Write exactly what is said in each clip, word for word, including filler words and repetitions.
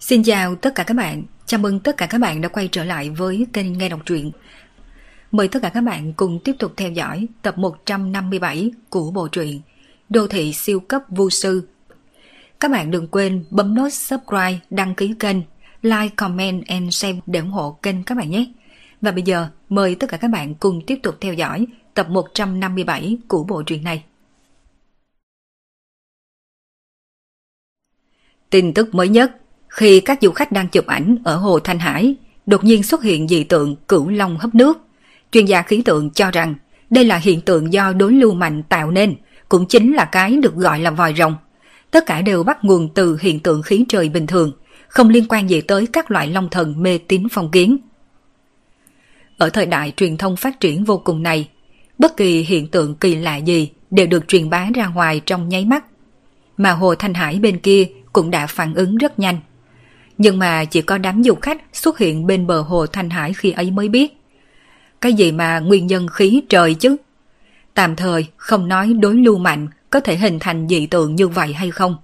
Xin chào tất cả các bạn, chào mừng tất cả các bạn đã quay trở lại với kênh Nghe Đọc Truyện. Mời tất cả các bạn cùng tiếp tục theo dõi tập một trăm năm mươi bảy của bộ truyện Đô Thị Siêu Cấp Vũ Sư. Các bạn đừng quên bấm nút subscribe, đăng ký kênh, like, comment and share để ủng hộ kênh các bạn nhé. Và bây giờ mời tất cả các bạn cùng tiếp tục theo dõi tập một trăm năm mươi bảy của bộ truyện này. Tin tức mới nhất, khi các du khách đang chụp ảnh ở Hồ Thanh Hải, đột nhiên xuất hiện dị tượng cửu long hấp nước. Chuyên gia khí tượng cho rằng đây là hiện tượng do đối lưu mạnh tạo nên, cũng chính là cái được gọi là vòi rồng. Tất cả đều bắt nguồn từ hiện tượng khí trời bình thường, không liên quan gì tới các loại long thần mê tín phong kiến. Ở thời đại truyền thông phát triển vô cùng này, bất kỳ hiện tượng kỳ lạ gì đều được truyền bá ra ngoài trong nháy mắt. Mà Hồ Thanh Hải bên kia cũng đã phản ứng rất nhanh. Nhưng mà chỉ có đám du khách xuất hiện bên bờ Hồ Thanh Hải khi ấy mới biết. Cái gì mà nguyên nhân khí trời chứ? Tạm thời không nói đối lưu mạnh có thể hình thành dị tượng như vậy hay không.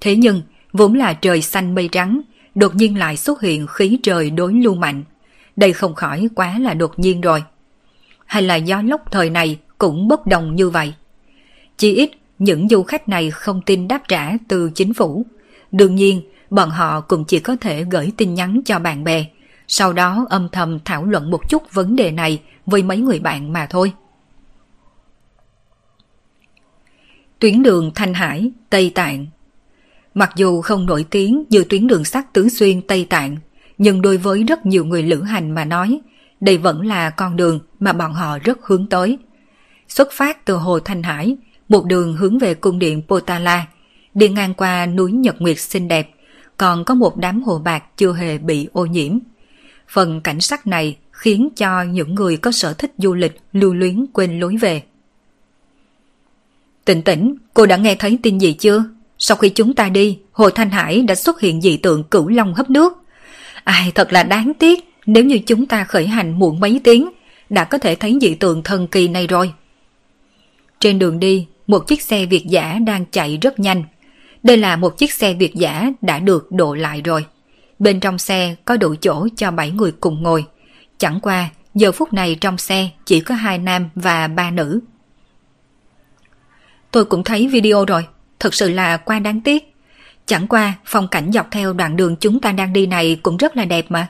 Thế nhưng, vốn là trời xanh mây trắng, đột nhiên lại xuất hiện khí trời đối lưu mạnh. Đây không khỏi quá là đột nhiên rồi. Hay là gió lốc thời này cũng bất đồng như vậy? Chỉ ít, những du khách này không tin đáp trả từ chính phủ. Đương nhiên, bọn họ cũng chỉ có thể gửi tin nhắn cho bạn bè, sau đó âm thầm thảo luận một chút vấn đề này với mấy người bạn mà thôi. Tuyến đường Thanh Hải, Tây Tạng. Mặc dù không nổi tiếng như tuyến đường sắt tứ xuyên Tây Tạng, nhưng đối với rất nhiều người lữ hành mà nói, đây vẫn là con đường mà bọn họ rất hướng tới. Xuất phát từ Hồ Thanh Hải, một đường hướng về cung điện Potala, đi ngang qua núi Nhật Nguyệt xinh đẹp, còn có một đám hồ bạc chưa hề bị ô nhiễm. Phần cảnh sắc này khiến cho những người có sở thích du lịch lưu luyến quên lối về. Tĩnh Tĩnh, cô đã nghe thấy tin gì chưa? Sau khi chúng ta đi, Hồ Thanh Hải đã xuất hiện dị tượng cửu long hấp nước. Ai, thật là đáng tiếc, nếu như chúng ta khởi hành muộn mấy tiếng, đã có thể thấy dị tượng thần kỳ này rồi. Trên đường đi, một chiếc xe Việt giả đang chạy rất nhanh. Đây là một chiếc xe Việt giả đã được độ lại rồi. Bên trong xe có đủ chỗ cho bảy người cùng ngồi. Chẳng qua, giờ phút này trong xe chỉ có hai nam và ba nữ. Tôi cũng thấy video rồi, thật sự là quá đáng tiếc. Chẳng qua, phong cảnh dọc theo đoạn đường chúng ta đang đi này cũng rất là đẹp mà.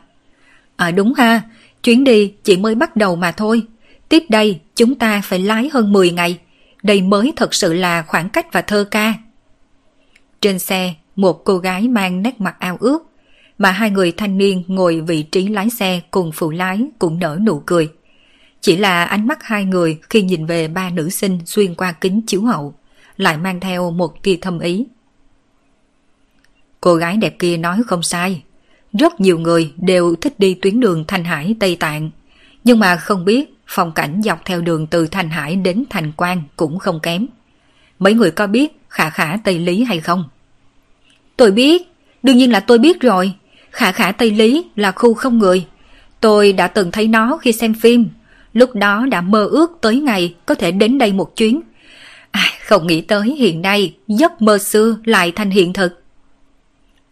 À đúng ha, chuyến đi chỉ mới bắt đầu mà thôi. Tiếp đây, chúng ta phải lái hơn mười ngày. Đây mới thật sự là khoảng cách và thơ ca. Trên xe, một cô gái mang nét mặt ao ước, mà hai người thanh niên ngồi vị trí lái xe cùng phụ lái cũng nở nụ cười. Chỉ là ánh mắt hai người khi nhìn về ba nữ sinh xuyên qua kính chiếu hậu, lại mang theo một tia thâm ý. Cô gái đẹp kia nói không sai. Rất nhiều người đều thích đi tuyến đường Thanh Hải Tây Tạng, nhưng mà không biết phong cảnh dọc theo đường từ Thanh Hải đến Thành Quan cũng không kém. Mấy người có biết Khả Khả Tây Lý hay không? Tôi biết, đương nhiên là tôi biết rồi. Khả Khả Tây Lý là khu không người. Tôi đã từng thấy nó khi xem phim, lúc đó đã mơ ước tới ngày có thể đến đây một chuyến. À, không nghĩ tới hiện nay giấc mơ xưa lại thành hiện thực.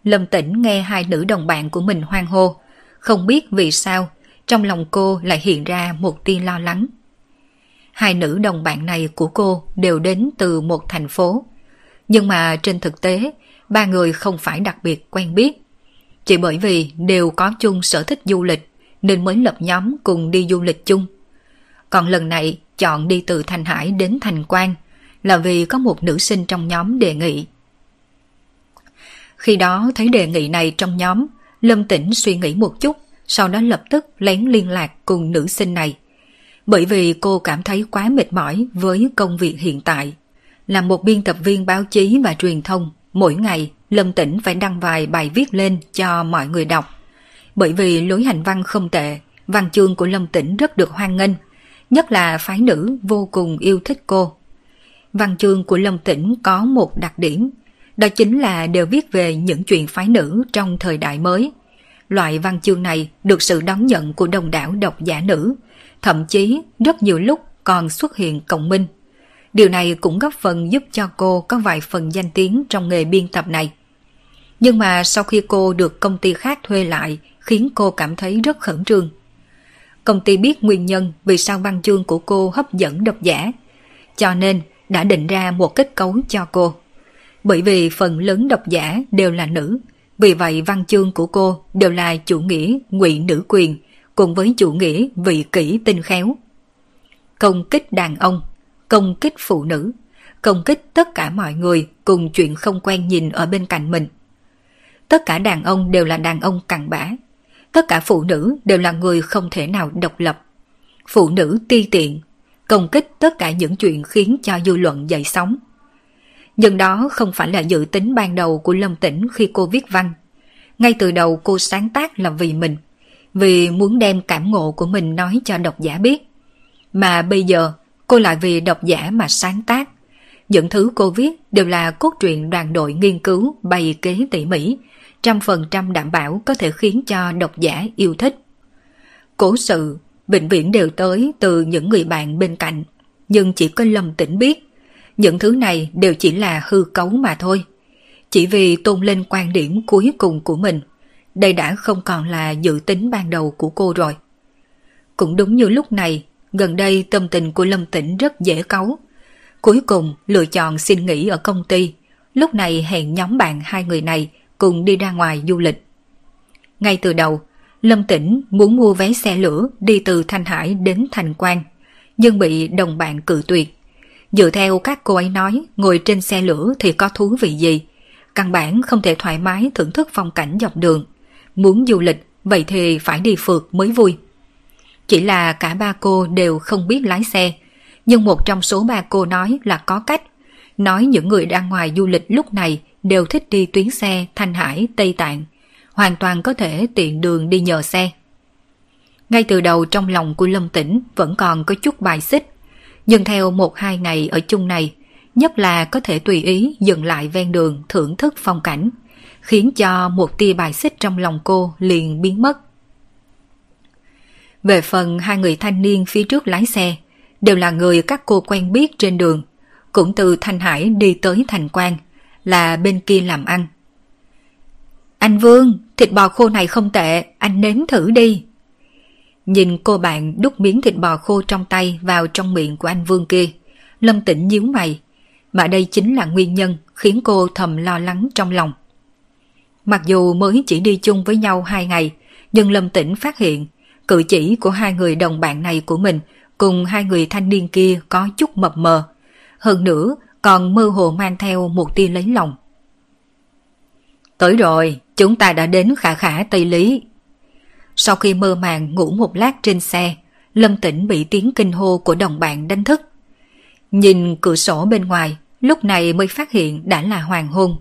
Lâm Tĩnh nghe hai nữ đồng bạn của mình hoan hô, không biết vì sao trong lòng cô lại hiện ra một tia lo lắng. Hai nữ đồng bạn này của cô đều đến từ một thành phố, nhưng mà trên thực tế ba người không phải đặc biệt quen biết. Chỉ bởi vì đều có chung sở thích du lịch nên mới lập nhóm cùng đi du lịch chung. Còn lần này chọn đi từ Thanh Hải đến Thành Quan là vì có một nữ sinh trong nhóm đề nghị. Khi đó thấy đề nghị này trong nhóm, Lâm Tĩnh suy nghĩ một chút, sau đó lập tức lén liên lạc cùng nữ sinh này. Bởi vì cô cảm thấy quá mệt mỏi với công việc hiện tại. Là một biên tập viên báo chí và truyền thông, mỗi ngày Lâm Tĩnh phải đăng vài bài viết lên cho mọi người đọc. Bởi vì lối hành văn không tệ, văn chương của Lâm Tĩnh rất được hoan nghênh, nhất là phái nữ vô cùng yêu thích cô. Văn chương của Lâm Tĩnh có một đặc điểm, đó chính là đều viết về những chuyện phái nữ trong thời đại mới. Loại văn chương này được sự đón nhận của đông đảo độc giả nữ, thậm chí rất nhiều lúc còn xuất hiện cộng minh. Điều này cũng góp phần giúp cho cô có vài phần danh tiếng trong nghề biên tập này. Nhưng mà sau khi cô được công ty khác thuê lại khiến cô cảm thấy rất khẩn trương. Công ty biết nguyên nhân vì sao văn chương của cô hấp dẫn độc giả, cho nên đã định ra một kết cấu cho cô. Bởi vì phần lớn độc giả đều là nữ, vì vậy văn chương của cô đều là chủ nghĩa ngụy nữ quyền cùng với chủ nghĩa vị kỷ tinh khéo. Công kích đàn ông, công kích phụ nữ, công kích tất cả mọi người cùng chuyện không quen nhìn ở bên cạnh mình. Tất cả đàn ông đều là đàn ông cặn bã. Tất cả phụ nữ đều là người không thể nào độc lập. Phụ nữ ti tiện, công kích tất cả những chuyện khiến cho dư luận dậy sóng. Nhưng đó không phải là dự tính ban đầu của Lâm Tĩnh khi cô viết văn. Ngay từ đầu cô sáng tác là vì mình, vì muốn đem cảm ngộ của mình nói cho độc giả biết. Mà bây giờ cô lại vì độc giả mà sáng tác. Những thứ cô viết đều là cốt truyện đoàn đội nghiên cứu bày kế tỉ mỉ, trăm phần trăm đảm bảo có thể khiến cho độc giả yêu thích. Cố sự, vĩnh viễn đều tới từ những người bạn bên cạnh, nhưng chỉ có Lâm Tĩnh biết, những thứ này đều chỉ là hư cấu mà thôi. Chỉ vì tôn lên quan điểm cuối cùng của mình, đây đã không còn là dự tính ban đầu của cô rồi. Cũng đúng như lúc này, gần đây tâm tình của Lâm Tĩnh rất dễ cáu. Cuối cùng lựa chọn xin nghỉ ở công ty, lúc này hẹn nhóm bạn hai người này cùng đi ra ngoài du lịch. Ngay từ đầu, Lâm Tĩnh muốn mua vé xe lửa đi từ Thanh Hải đến Thành Quan, nhưng bị đồng bạn cự tuyệt. Dựa theo các cô ấy nói, ngồi trên xe lửa thì có thú vị gì, căn bản không thể thoải mái thưởng thức phong cảnh dọc đường. Muốn du lịch, vậy thì phải đi phượt mới vui. Chỉ là cả ba cô đều không biết lái xe, nhưng một trong số ba cô nói là có cách, nói những người đang ngoài du lịch lúc này đều thích đi tuyến xe Thanh Hải, Tây Tạng, hoàn toàn có thể tiện đường đi nhờ xe. Ngay từ đầu trong lòng của Lâm Tĩnh vẫn còn có chút bài xích, nhưng theo một hai ngày ở chung này, nhất là có thể tùy ý dừng lại ven đường thưởng thức phong cảnh, khiến cho một tia bài xích trong lòng cô liền biến mất. Về phần hai người thanh niên phía trước lái xe, đều là người các cô quen biết trên đường, cũng từ Thanh Hải đi tới Thành Quan, là bên kia làm ăn. Anh Vương, thịt bò khô này không tệ, anh nếm thử đi. Nhìn cô bạn đút miếng thịt bò khô trong tay vào trong miệng của anh Vương kia, Lâm Tĩnh nhíu mày, mà đây chính là nguyên nhân khiến cô thầm lo lắng trong lòng. Mặc dù mới chỉ đi chung với nhau hai ngày, nhưng Lâm Tĩnh phát hiện cử chỉ của hai người đồng bạn này của mình cùng hai người thanh niên kia có chút mập mờ, hơn nữa còn mơ hồ mang theo một tia lấy lòng. Tới rồi, chúng ta đã đến Khả Khả Tây Lý. Sau khi mơ màng ngủ một lát trên xe, Lâm Tĩnh bị tiếng kinh hô của đồng bạn đánh thức. Nhìn cửa sổ bên ngoài, lúc này mới phát hiện đã là hoàng hôn.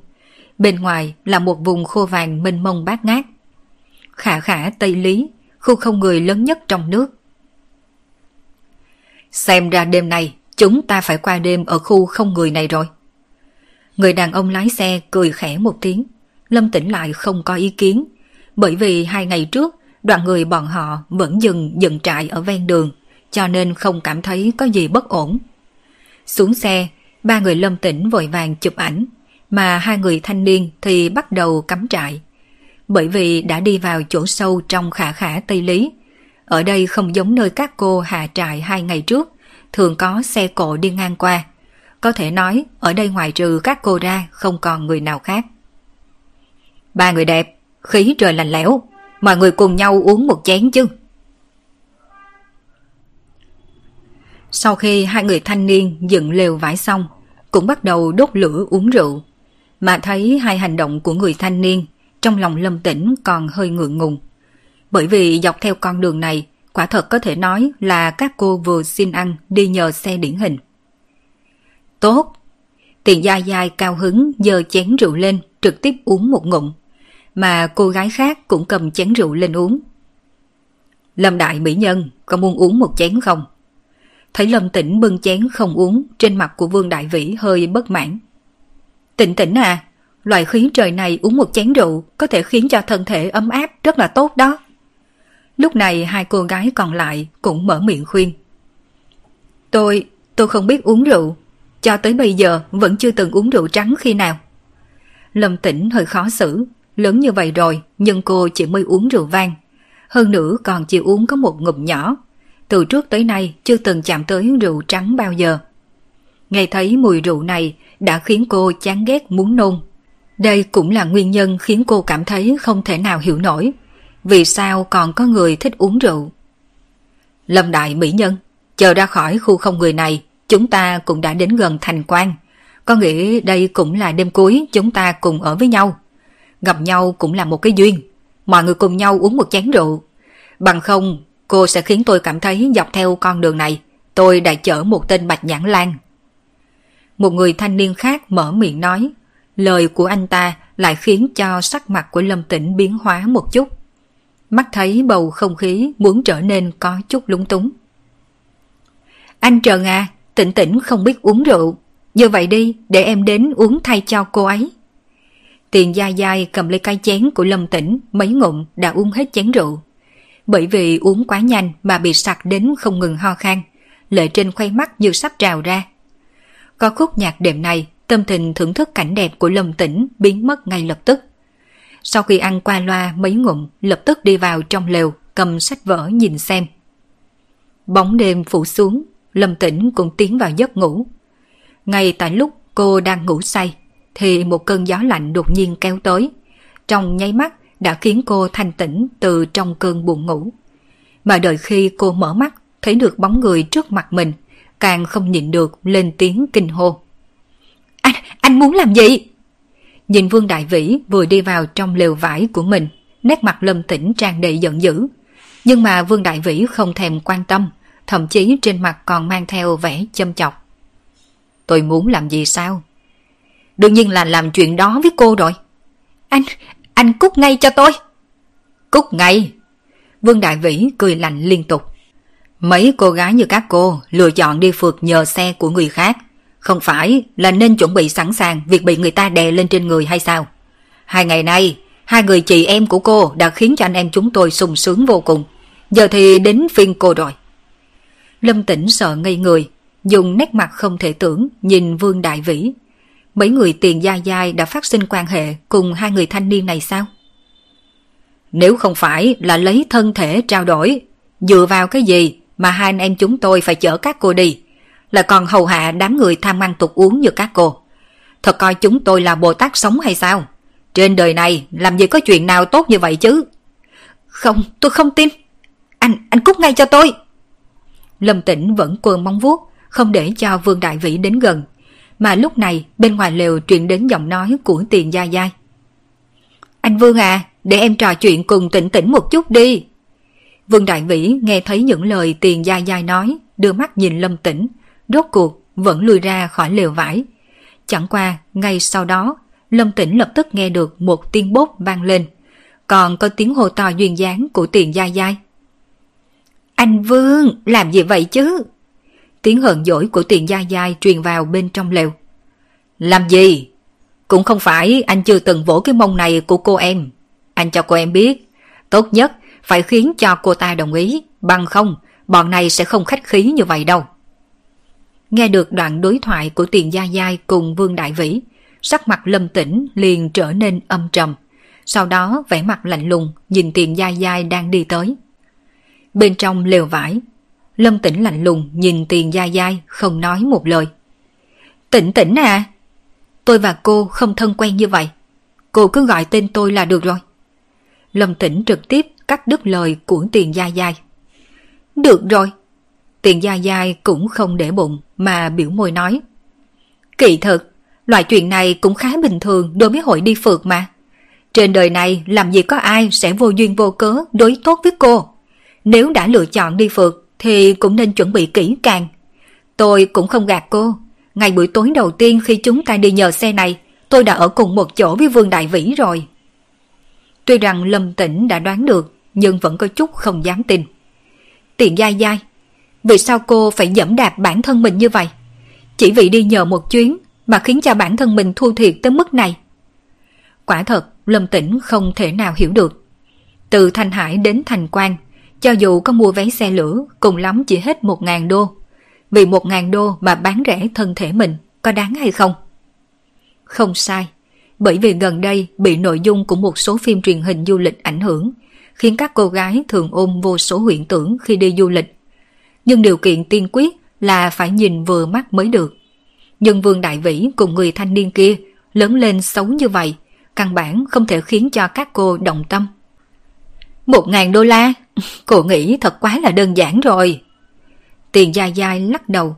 Bên ngoài là một vùng khô vàng mênh mông bát ngát. Khả Khả Tây Lý, khu không người lớn nhất trong nước. Xem ra đêm nay chúng ta phải qua đêm ở khu không người này rồi. Người đàn ông lái xe cười khẽ một tiếng. Lâm Tĩnh lại không có ý kiến, bởi vì hai ngày trước đoàn người bọn họ vẫn dừng dựng trại ở ven đường, cho nên không cảm thấy có gì bất ổn. Xuống xe, ba người Lâm Tĩnh vội vàng chụp ảnh, mà hai người thanh niên thì bắt đầu cắm trại. Bởi vì đã đi vào chỗ sâu trong Khả Khả Tây Lý, ở đây không giống nơi các cô hạ trại hai ngày trước, thường có xe cộ đi ngang qua. Có thể nói, ở đây ngoài trừ các cô ra, không còn người nào khác. Ba người đẹp, khí trời lạnh lẽo, mọi người cùng nhau uống một chén chứ. Sau khi hai người thanh niên dựng lều vải xong, cũng bắt đầu đốt lửa uống rượu. Mà thấy hai hành động của người thanh niên, trong lòng Lâm Tĩnh còn hơi ngượng ngùng. Bởi vì dọc theo con đường này, quả thật có thể nói là các cô vừa xin ăn đi nhờ xe điển hình. Tốt! Tiền Gia Gia cao hứng giơ chén rượu lên trực tiếp uống một ngụm, mà cô gái khác cũng cầm chén rượu lên uống. Lâm đại mỹ nhân, có muốn uống một chén không? Thấy Lâm Tĩnh bưng chén không uống, trên mặt của Vương Đại Vĩ hơi bất mãn. Tĩnh Tĩnh à, loại khí trời này uống một chén rượu có thể khiến cho thân thể ấm áp rất là tốt đó. Lúc này hai cô gái còn lại cũng mở miệng khuyên. Tôi, tôi không biết uống rượu. Cho tới bây giờ vẫn chưa từng uống rượu trắng khi nào. Lâm Tĩnh hơi khó xử, lớn như vậy rồi nhưng cô chỉ mới uống rượu vang. Hơn nữa còn chỉ uống có một ngụm nhỏ, từ trước tới nay chưa từng chạm tới rượu trắng bao giờ. Nghe thấy mùi rượu này đã khiến cô chán ghét muốn nôn. Đây cũng là nguyên nhân khiến cô cảm thấy không thể nào hiểu nổi, vì sao còn có người thích uống rượu. Lâm đại mỹ nhân, chờ ra khỏi khu không người này, chúng ta cũng đã đến gần Thành Quan. Có nghĩa đây cũng là đêm cuối chúng ta cùng ở với nhau. Gặp nhau cũng là một cái duyên. Mọi người cùng nhau uống một chén rượu. Bằng không, cô sẽ khiến tôi cảm thấy dọc theo con đường này, tôi đã chở một tên bạch nhãn lang. Một người thanh niên khác mở miệng nói. Lời của anh ta lại khiến cho sắc mặt của Lâm Tĩnh biến hóa một chút. Mắt thấy bầu không khí muốn trở nên có chút lúng túng. Anh Trần à, Tĩnh Tĩnh không biết uống rượu. Như vậy đi, để em đến uống thay cho cô ấy. Tiền Gia Gia cầm lấy cái chén của Lâm Tĩnh, mấy ngụm đã uống hết chén rượu. Bởi vì uống quá nhanh mà bị sặc đến không ngừng ho khan, lệ trên khóe mắt như sắp trào ra. Có khúc nhạc đệm này, tâm tình thưởng thức cảnh đẹp của Lâm Tĩnh biến mất ngay lập tức. Sau khi ăn qua loa mấy ngụm, lập tức đi vào trong lều, cầm sách vở nhìn xem. Bóng đêm phủ xuống, Lâm Tĩnh cũng tiến vào giấc ngủ. Ngay tại lúc cô đang ngủ say, thì một cơn gió lạnh đột nhiên kéo tới, trong nháy mắt đã khiến cô thanh tỉnh từ trong cơn buồn ngủ. Mà đợi khi cô mở mắt, thấy được bóng người trước mặt mình, càng không nhịn được lên tiếng kinh hô. Anh, anh muốn làm gì? Nhìn Vương Đại Vĩ vừa đi vào trong lều vải của mình, nét mặt Lâm Tĩnh tràn đầy giận dữ. Nhưng mà Vương Đại Vĩ không thèm quan tâm, thậm chí trên mặt còn mang theo vẻ châm chọc. Tôi muốn làm gì sao? Đương nhiên là làm chuyện đó với cô rồi. Anh, anh cút ngay cho tôi. Cút ngay. Vương Đại Vĩ cười lạnh liên tục. Mấy cô gái như các cô lựa chọn đi phượt nhờ xe của người khác, không phải là nên chuẩn bị sẵn sàng việc bị người ta đè lên trên người hay sao? Hai ngày nay, hai người chị em của cô đã khiến cho anh em chúng tôi sung sướng vô cùng. Giờ thì đến phiên cô rồi. Lâm Tĩnh sợ ngây người, dùng nét mặt không thể tưởng nhìn Vương Đại Vĩ. Mấy người Tiền Gia Gia đã phát sinh quan hệ cùng hai người thanh niên này sao? Nếu không phải là lấy thân thể trao đổi, dựa vào cái gì mà hai anh em chúng tôi phải chở các cô đi, là còn hầu hạ đám người tham ăn tục uống như các cô. Thật coi chúng tôi là Bồ Tát sống hay sao? Trên đời này làm gì có chuyện nào tốt như vậy chứ? Không, tôi không tin. Anh, anh cút ngay cho tôi. Lâm Tĩnh vẫn quơ móng vuốt, không để cho Vương Đại Vĩ đến gần. Mà lúc này bên ngoài lều truyền đến giọng nói của Tiền Gia Gia. Anh Vương à, để em trò chuyện cùng Tĩnh Tĩnh một chút đi. Vương Đại Vĩ nghe thấy những lời Tiền Gia Gia nói, đưa mắt nhìn Lâm Tĩnh, rốt cuộc vẫn lùi ra khỏi lều vải. Chẳng qua ngay sau đó, Lâm Tĩnh lập tức nghe được một tiếng bốp vang lên, còn có tiếng hô to duyên dáng của Tiền Gia Gia. Anh Vương, làm gì vậy chứ? Tiếng hờn dỗi của Tiền Gia Gia truyền vào bên trong lều. Làm gì? Cũng không phải anh chưa từng vỗ cái mông này của cô em. Anh cho cô em biết, tốt nhất phải khiến cho cô ta đồng ý, bằng không bọn này sẽ không khách khí như vậy đâu. Nghe được đoạn đối thoại của Tiền Gia Gia cùng Vương Đại Vĩ, sắc mặt Lâm Tĩnh liền trở nên âm trầm, sau đó vẻ mặt lạnh lùng nhìn Tiền Gia Gia đang đi tới. Bên trong lều vải, Lâm Tĩnh lạnh lùng nhìn Tiền Gia Gia không nói một lời. Tĩnh Tĩnh à, tôi và cô không thân quen như vậy, cô cứ gọi tên tôi là được rồi. Lâm Tĩnh trực tiếp cắt đứt lời của Tiền Gia Gia. Được rồi. Tiền Gia Gia cũng không để bụng mà biểu môi nói. Kỳ thực, loại chuyện này cũng khá bình thường đối với hội đi phượt mà. Trên đời này làm gì có ai sẽ vô duyên vô cớ đối tốt với cô. Nếu đã lựa chọn đi phượt thì cũng nên chuẩn bị kỹ càng. Tôi cũng không gạt cô. Ngày buổi tối đầu tiên khi chúng ta đi nhờ xe này, tôi đã ở cùng một chỗ với Vương Đại Vĩ rồi. Tuy rằng Lâm Tĩnh đã đoán được, nhưng vẫn có chút không dám tin. Tiền Gia Gia, vì sao cô phải dẫm đạp bản thân mình như vậy? Chỉ vì đi nhờ một chuyến mà khiến cho bản thân mình thua thiệt tới mức này. Quả thật, Lâm Tĩnh không thể nào hiểu được. Từ Thanh Hải đến Thành Quan, cho dù có mua vé xe lửa, cùng lắm chỉ hết một ngàn đô. Vì một ngàn đô mà bán rẻ thân thể mình, có đáng hay không? Không sai, bởi vì gần đây bị nội dung của một số phim truyền hình du lịch ảnh hưởng, khiến các cô gái thường ôm vô số huyễn tưởng khi đi du lịch. Nhưng điều kiện tiên quyết là phải nhìn vừa mắt mới được. Nhưng Vương Đại Vĩ cùng người thanh niên kia lớn lên xấu như vậy, căn bản không thể khiến cho các cô động tâm. Một ngàn đô la, cô nghĩ thật quá là đơn giản rồi. Tiền Gia Gia lắc đầu.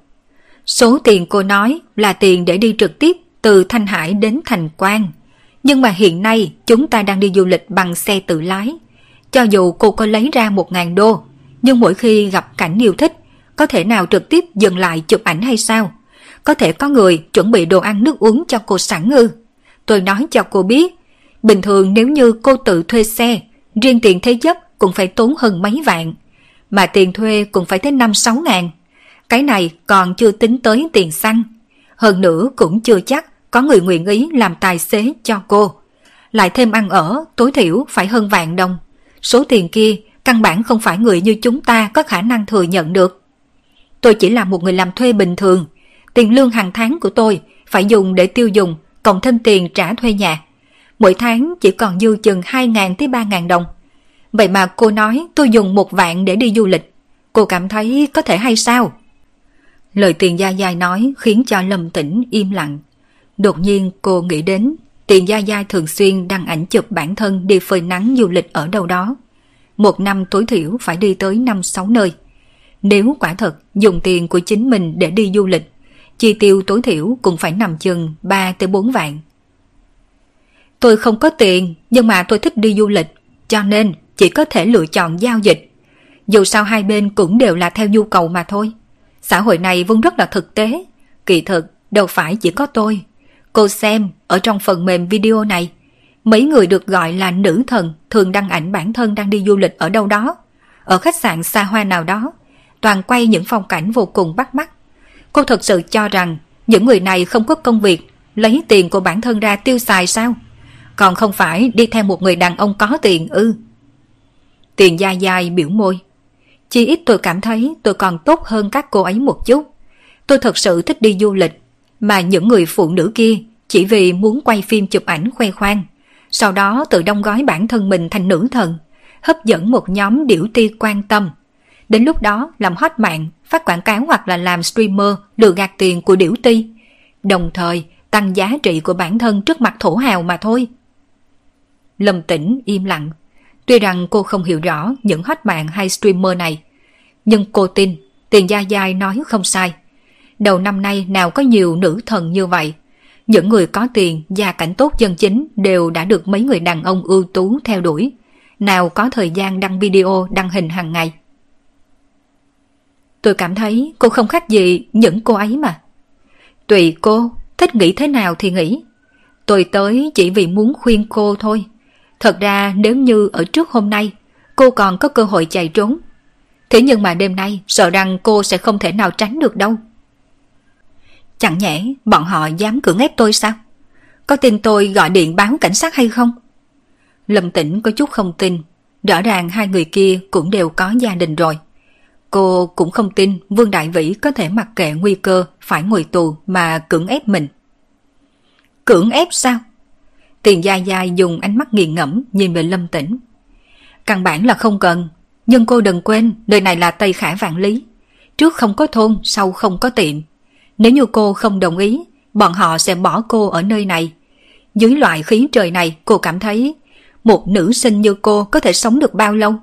Số tiền cô nói là tiền để đi trực tiếp từ Thanh Hải đến Thành Quan. Nhưng mà hiện nay chúng ta đang đi du lịch bằng xe tự lái. Cho dù cô có lấy ra một ngàn đô, nhưng mỗi khi gặp cảnh yêu thích, có thể nào trực tiếp dừng lại chụp ảnh hay sao? Có thể có người chuẩn bị đồ ăn nước uống cho cô sẵn ư? Tôi nói cho cô biết, bình thường nếu như cô tự thuê xe, riêng tiền thế chấp cũng phải tốn hơn mấy vạn, mà tiền thuê cũng phải tới năm sáu ngàn. Cái này còn chưa tính tới tiền xăng. Hơn nữa cũng chưa chắc có người nguyện ý làm tài xế cho cô. Lại thêm ăn ở tối thiểu phải hơn vạn đồng. Số tiền kia căn bản không phải người như chúng ta có khả năng thừa nhận được. Tôi chỉ là một người làm thuê bình thường. Tiền lương hàng tháng của tôi phải dùng để tiêu dùng, cộng thêm tiền trả thuê nhà. Mỗi tháng chỉ còn dư chừng hai ngàn tới ba ngàn đồng. Vậy mà cô nói tôi dùng một vạn để đi du lịch. Cô cảm thấy có thể hay sao? Lời Tiền Gia Gia nói khiến cho Lâm Tĩnh im lặng. Đột nhiên cô nghĩ đến Tiền Gia Gia thường xuyên đăng ảnh chụp bản thân đi phơi nắng du lịch ở đâu đó. Một năm tối thiểu phải đi tới năm sáu nơi. Nếu quả thật dùng tiền của chính mình để đi du lịch, chi tiêu tối thiểu cũng phải nằm chừng ba tới bốn vạn. Tôi không có tiền, nhưng mà tôi thích đi du lịch, cho nên chỉ có thể lựa chọn giao dịch. Dù sao hai bên cũng đều là theo nhu cầu mà thôi. Xã hội này vốn rất là thực tế. Kỳ thực, đâu phải chỉ có tôi. Cô xem, ở trong phần mềm video này, mấy người được gọi là nữ thần thường đăng ảnh bản thân đang đi du lịch ở đâu đó, ở khách sạn xa hoa nào đó, toàn quay những phong cảnh vô cùng bắt mắt. Cô thật sự cho rằng những người này không có công việc, lấy tiền của bản thân ra tiêu xài sao? Còn không phải đi theo một người đàn ông có tiền ư? Tiền Gia Gia biểu môi. Chỉ ít tôi cảm thấy tôi còn tốt hơn các cô ấy một chút. Tôi thật sự thích đi du lịch, mà những người phụ nữ kia chỉ vì muốn quay phim chụp ảnh khoe khoang, sau đó tự đóng gói bản thân mình thành nữ thần, hấp dẫn một nhóm điểu ti quan tâm. Đến lúc đó làm hot mạng, phát quảng cáo hoặc là làm streamer lừa gạt tiền của điểu ti, đồng thời tăng giá trị của bản thân trước mặt thổ hào mà thôi. Lâm Tĩnh im lặng. Tuy rằng cô không hiểu rõ những hot mạng hay streamer này, nhưng cô tin Tiền Gia Gia nói không sai. Đầu năm nay nào có nhiều nữ thần như vậy. Những người có tiền, gia cảnh tốt dân chính đều đã được mấy người đàn ông ưu tú theo đuổi. Nào có thời gian đăng video, đăng hình hàng ngày. Tôi cảm thấy cô không khác gì những cô ấy mà. Tùy cô, thích nghĩ thế nào thì nghĩ. Tôi tới chỉ vì muốn khuyên cô thôi. Thật ra nếu như ở trước hôm nay, cô còn có cơ hội chạy trốn. Thế nhưng mà đêm nay sợ rằng cô sẽ không thể nào tránh được đâu. Chẳng nhẽ bọn họ dám cưỡng ép tôi sao? Có tin tôi gọi điện báo cảnh sát hay không? Lâm Tĩnh có chút không tin. Rõ ràng hai người kia cũng đều có gia đình rồi. Cô cũng không tin Vương Đại Vĩ có thể mặc kệ nguy cơ phải ngồi tù mà cưỡng ép mình. Cưỡng ép sao? Tiền Gia Gia dùng ánh mắt nghiền ngẫm nhìn về Lâm Tĩnh. Căn bản là không cần. Nhưng cô đừng quên, nơi này là Tây Khả Vạn Lý. Trước không có thôn, sau không có tiệm. Nếu như cô không đồng ý, bọn họ sẽ bỏ cô ở nơi này. Dưới loại khí trời này, cô cảm thấy một nữ sinh như cô có thể sống được bao lâu?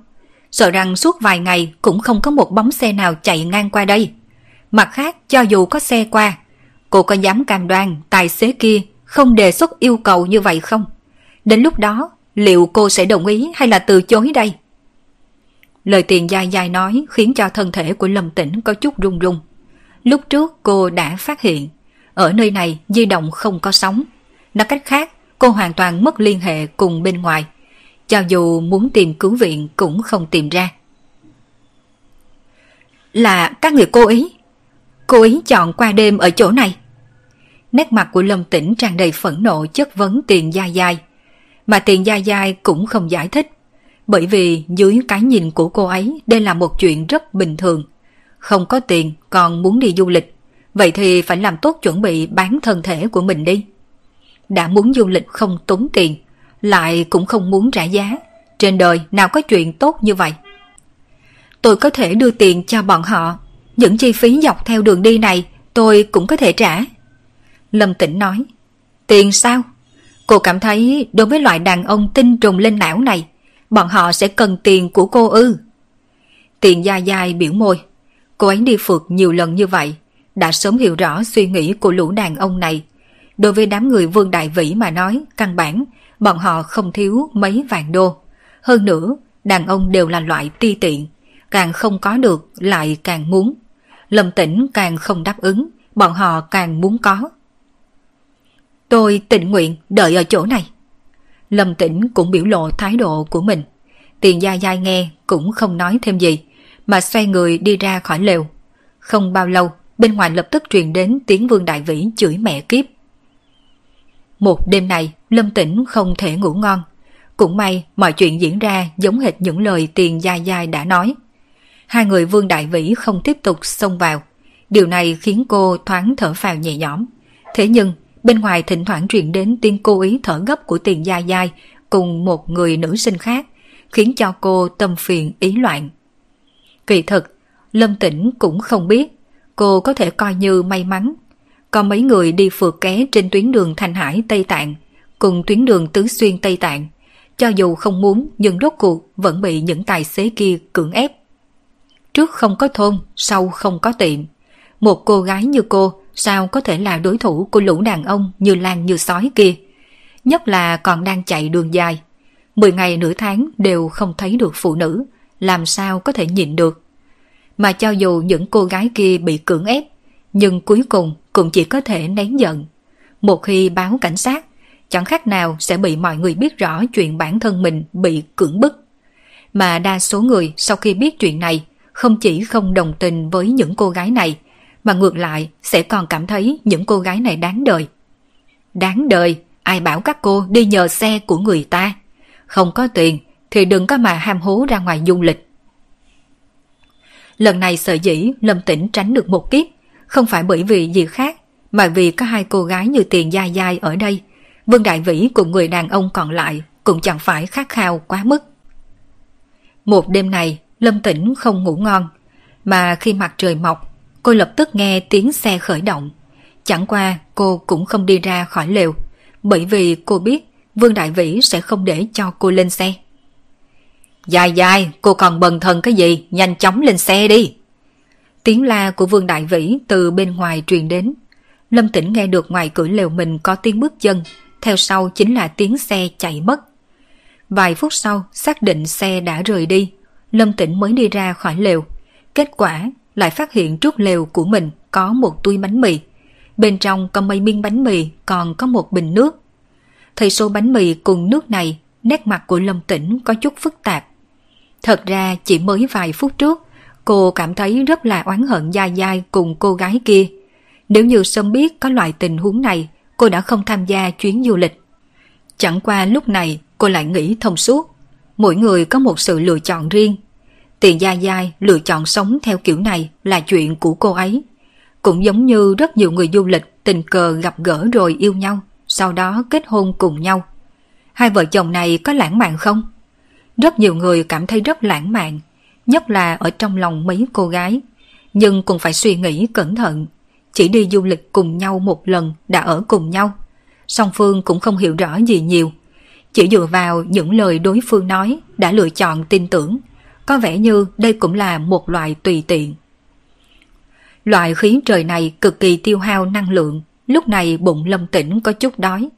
Sợ rằng suốt vài ngày cũng không có một bóng xe nào chạy ngang qua đây. Mặt khác, cho dù có xe qua, cô có dám cam đoan tài xế kia không đề xuất yêu cầu như vậy không? Đến lúc đó, liệu cô sẽ đồng ý hay là từ chối đây? Lời Tiền Gia Gia nói khiến cho thân thể của Lâm Tĩnh có chút run run. Lúc trước cô đã phát hiện, ở nơi này di động không có sóng. Nói cách khác, cô hoàn toàn mất liên hệ cùng bên ngoài. Cho dù muốn tìm cứu viện cũng không tìm ra. Là các người cố ý. Cố ý chọn qua đêm ở chỗ này. Nét mặt của Lâm Tĩnh tràn đầy phẫn nộ chất vấn Tiền Gia Gia. Mà Tiền Gia Gia cũng không giải thích. Bởi vì dưới cái nhìn của cô ấy, đây là một chuyện rất bình thường. Không có tiền còn muốn đi du lịch, vậy thì phải làm tốt chuẩn bị bán thân thể của mình đi. đã muốn du lịch không tốn tiền, lại cũng không muốn trả giá. Trên đời nào có chuyện tốt như vậy. Tôi có thể đưa tiền cho bọn họ, những chi phí dọc theo đường đi này tôi cũng có thể trả. Lâm Tĩnh nói. Tiền sao? Cô cảm thấy đối với loại đàn ông tinh trùng lên não này, bọn họ sẽ cần tiền của cô ư? Tiền Gia Gia biểu môi. Cô ấy đi phượt nhiều lần như vậy, đã sớm hiểu rõ suy nghĩ của lũ đàn ông này. Đối với đám người Vương Đại Vĩ mà nói, căn bản bọn họ không thiếu mấy vạn đô. Hơn nữa, đàn ông đều là loại ti tiện, càng không có được lại càng muốn. Lâm Tĩnh càng không đáp ứng, bọn họ càng muốn có. Tôi tình nguyện đợi ở chỗ này. Lâm Tĩnh cũng biểu lộ thái độ của mình. Tiền Gia Gia nghe cũng không nói thêm gì, mà xoay người đi ra khỏi lều. Không bao lâu, bên ngoài lập tức truyền đến tiếng Vương Đại Vĩ chửi mẹ kiếp. Một đêm này, Lâm Tĩnh không thể ngủ ngon. Cũng may mọi chuyện diễn ra giống hệt những lời Tiền Gia Gia đã nói. Hai người Vương Đại Vĩ không tiếp tục xông vào. Điều này khiến cô thoáng thở phào nhẹ nhõm. Thế nhưng, bên ngoài thỉnh thoảng truyền đến tiếng cố ý thở gấp của Tiền Gia Gia cùng một người nữ sinh khác, khiến cho cô tâm phiền ý loạn. Kỳ thực, Lâm Tĩnh cũng không biết, cô có thể coi như may mắn. Có mấy người đi phượt ké trên tuyến đường Thanh Hải Tây Tạng cùng tuyến đường Tứ Xuyên Tây Tạng, cho dù không muốn nhưng rốt cuộc vẫn bị những tài xế kia cưỡng ép. Trước không có thôn, sau không có tiệm. Một cô gái như cô sao có thể là đối thủ của lũ đàn ông như lan như sói kia, nhất là còn đang chạy đường dài. Mười ngày nửa tháng đều không thấy được phụ nữ, làm sao có thể nhịn được. Mà cho dù những cô gái kia bị cưỡng ép, nhưng cuối cùng cũng chỉ có thể nén giận. Một khi báo cảnh sát, chẳng khác nào sẽ bị mọi người biết rõ chuyện bản thân mình bị cưỡng bức. Mà đa số người sau khi biết chuyện này, không chỉ không đồng tình với những cô gái này, mà ngược lại sẽ còn cảm thấy những cô gái này đáng đời. Đáng đời, ai bảo các cô đi nhờ xe của người ta. Không có tiền thì đừng có mà ham hố ra ngoài du lịch. Lần này sở dĩ Lâm Tĩnh tránh được một kiếp, không phải bởi vì gì khác, mà vì có hai cô gái như Tiền Gia Gia ở đây. Vương Đại Vĩ cùng người đàn ông còn lại cũng chẳng phải khát khao quá mức. Một đêm này, Lâm Tĩnh không ngủ ngon, mà khi mặt trời mọc, cô lập tức nghe tiếng xe khởi động. Chẳng qua cô cũng không đi ra khỏi lều, bởi vì cô biết Vương Đại Vĩ sẽ không để cho cô lên xe. Dài dài, cô còn bần thần cái gì, nhanh chóng lên xe đi. Tiếng la của Vương Đại Vĩ từ bên ngoài truyền đến. Lâm Tĩnh nghe được ngoài cửa lều mình có tiếng bước chân, theo sau chính là tiếng xe chạy mất. Vài phút sau xác định xe đã rời đi, Lâm Tĩnh mới đi ra khỏi lều. Kết quả lại phát hiện trước lều của mình có một túi bánh mì. Bên trong có mấy miếng bánh mì, còn có một bình nước. Thầy số bánh mì cùng nước này, nét mặt của Lâm Tĩnh có chút phức tạp. Thật ra chỉ mới vài phút trước, cô cảm thấy rất là oán hận Gia Gia cùng cô gái kia. Nếu như sớm biết có loại tình huống này, cô đã không tham gia chuyến du lịch. Chẳng qua lúc này cô lại nghĩ thông suốt. Mỗi người có một sự lựa chọn riêng. Tiền Gia Gia lựa chọn sống theo kiểu này là chuyện của cô ấy. Cũng giống như rất nhiều người du lịch tình cờ gặp gỡ rồi yêu nhau, sau đó kết hôn cùng nhau. Hai vợ chồng này có lãng mạn không? Rất nhiều người cảm thấy rất lãng mạn, nhất là ở trong lòng mấy cô gái. Nhưng cũng phải suy nghĩ cẩn thận. Chỉ đi du lịch cùng nhau một lần đã ở cùng nhau, song phương cũng không hiểu rõ gì nhiều. Chỉ dựa vào những lời đối phương nói đã lựa chọn tin tưởng, có vẻ như đây cũng là một loại tùy tiện. Loại khí trời này cực kỳ tiêu hao năng lượng, lúc này bụng Lâm Tĩnh có chút đói.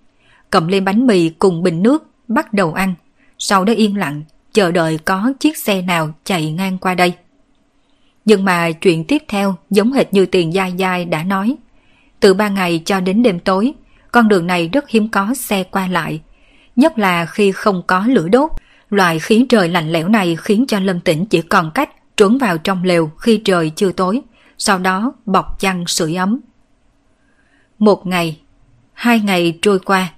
Cầm lên bánh mì cùng bình nước, bắt đầu ăn, sau đó yên lặng, chờ đợi có chiếc xe nào chạy ngang qua đây. Nhưng mà chuyện tiếp theo giống hệt như Tiền Gia Gia đã nói. Từ ba ngày cho đến đêm tối, con đường này rất hiếm có xe qua lại. Nhất là khi không có lửa đốt, loại khí trời lạnh lẽo này khiến cho Lâm Tĩnh chỉ còn cách trốn vào trong lều khi trời chưa tối, sau đó bọc chăn sưởi ấm. Một ngày, hai ngày trôi qua,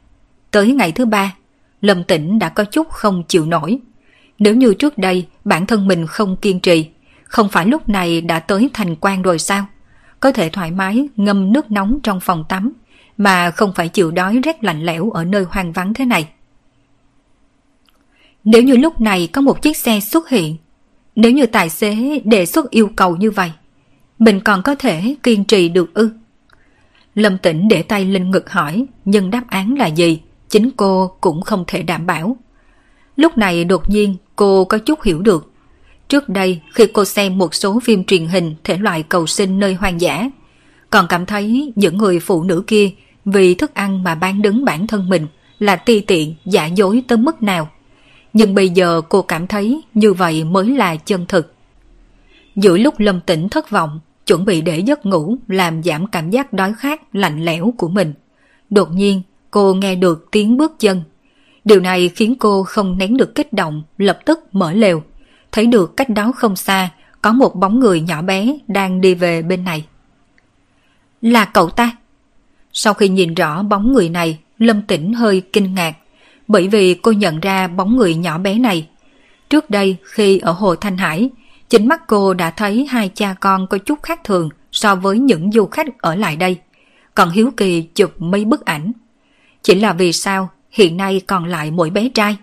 tới ngày thứ ba, Lâm Tĩnh đã có chút không chịu nổi. Nếu như trước đây bản thân mình không kiên trì, không phải lúc này đã tới Thành Quan rồi sao? Có thể thoải mái ngâm nước nóng trong phòng tắm, mà không phải chịu đói rét lạnh lẽo ở nơi hoang vắng thế này. Nếu như lúc này có một chiếc xe xuất hiện, nếu như tài xế đề xuất yêu cầu như vậy, mình còn có thể kiên trì được ư? Lâm Tĩnh để tay lên ngực hỏi, nhưng đáp án là gì, chính cô cũng không thể đảm bảo. Lúc này đột nhiên cô có chút hiểu được. Trước đây khi cô xem một số phim truyền hình thể loại cầu sinh nơi hoang dã, còn cảm thấy những người phụ nữ kia vì thức ăn mà bán đứng bản thân mình là ti tiện, giả dối tới mức nào. Nhưng bây giờ cô cảm thấy như vậy mới là chân thực. Giữa lúc Lâm Tĩnh thất vọng, chuẩn bị để giấc ngủ làm giảm cảm giác đói khát lạnh lẽo của mình, đột nhiên cô nghe được tiếng bước chân. Điều này khiến cô không nén được kích động, lập tức mở lều. Thấy được cách đó không xa có một bóng người nhỏ bé đang đi về bên này. Là cậu ta. Sau khi nhìn rõ bóng người này, Lâm Tĩnh hơi kinh ngạc, bởi vì cô nhận ra bóng người nhỏ bé này. Trước đây khi ở Hồ Thanh Hải, chính mắt cô đã thấy hai cha con có chút khác thường so với những du khách ở lại đây, còn hiếu kỳ chụp mấy bức ảnh. Chỉ là vì sao hiện nay còn lại mỗi bé trai?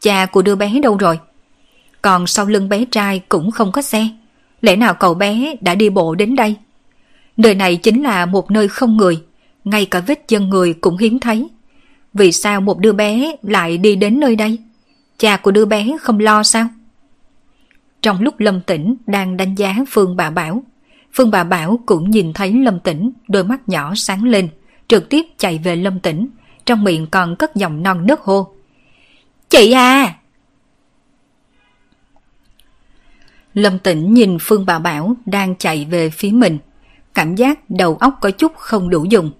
Cha của đứa bé đâu rồi? Còn sau lưng bé trai cũng không có xe. Lẽ nào cậu bé đã đi bộ đến đây? Nơi này chính là một nơi không người, ngay cả vết chân người cũng hiếm thấy. Vì sao một đứa bé lại đi đến nơi đây? Cha của đứa bé không lo sao? Trong lúc Lâm Tĩnh đang đánh giá Phương Bà Bảo, Phương Bà Bảo cũng nhìn thấy Lâm Tĩnh, đôi mắt nhỏ sáng lên, trực tiếp chạy về Lâm Tĩnh, trong miệng còn cất giọng non nớt hô: "Chị à!" Lâm Tĩnh nhìn Phương Bà Bảo đang chạy về phía mình, cảm giác đầu óc có chút không đủ dùng.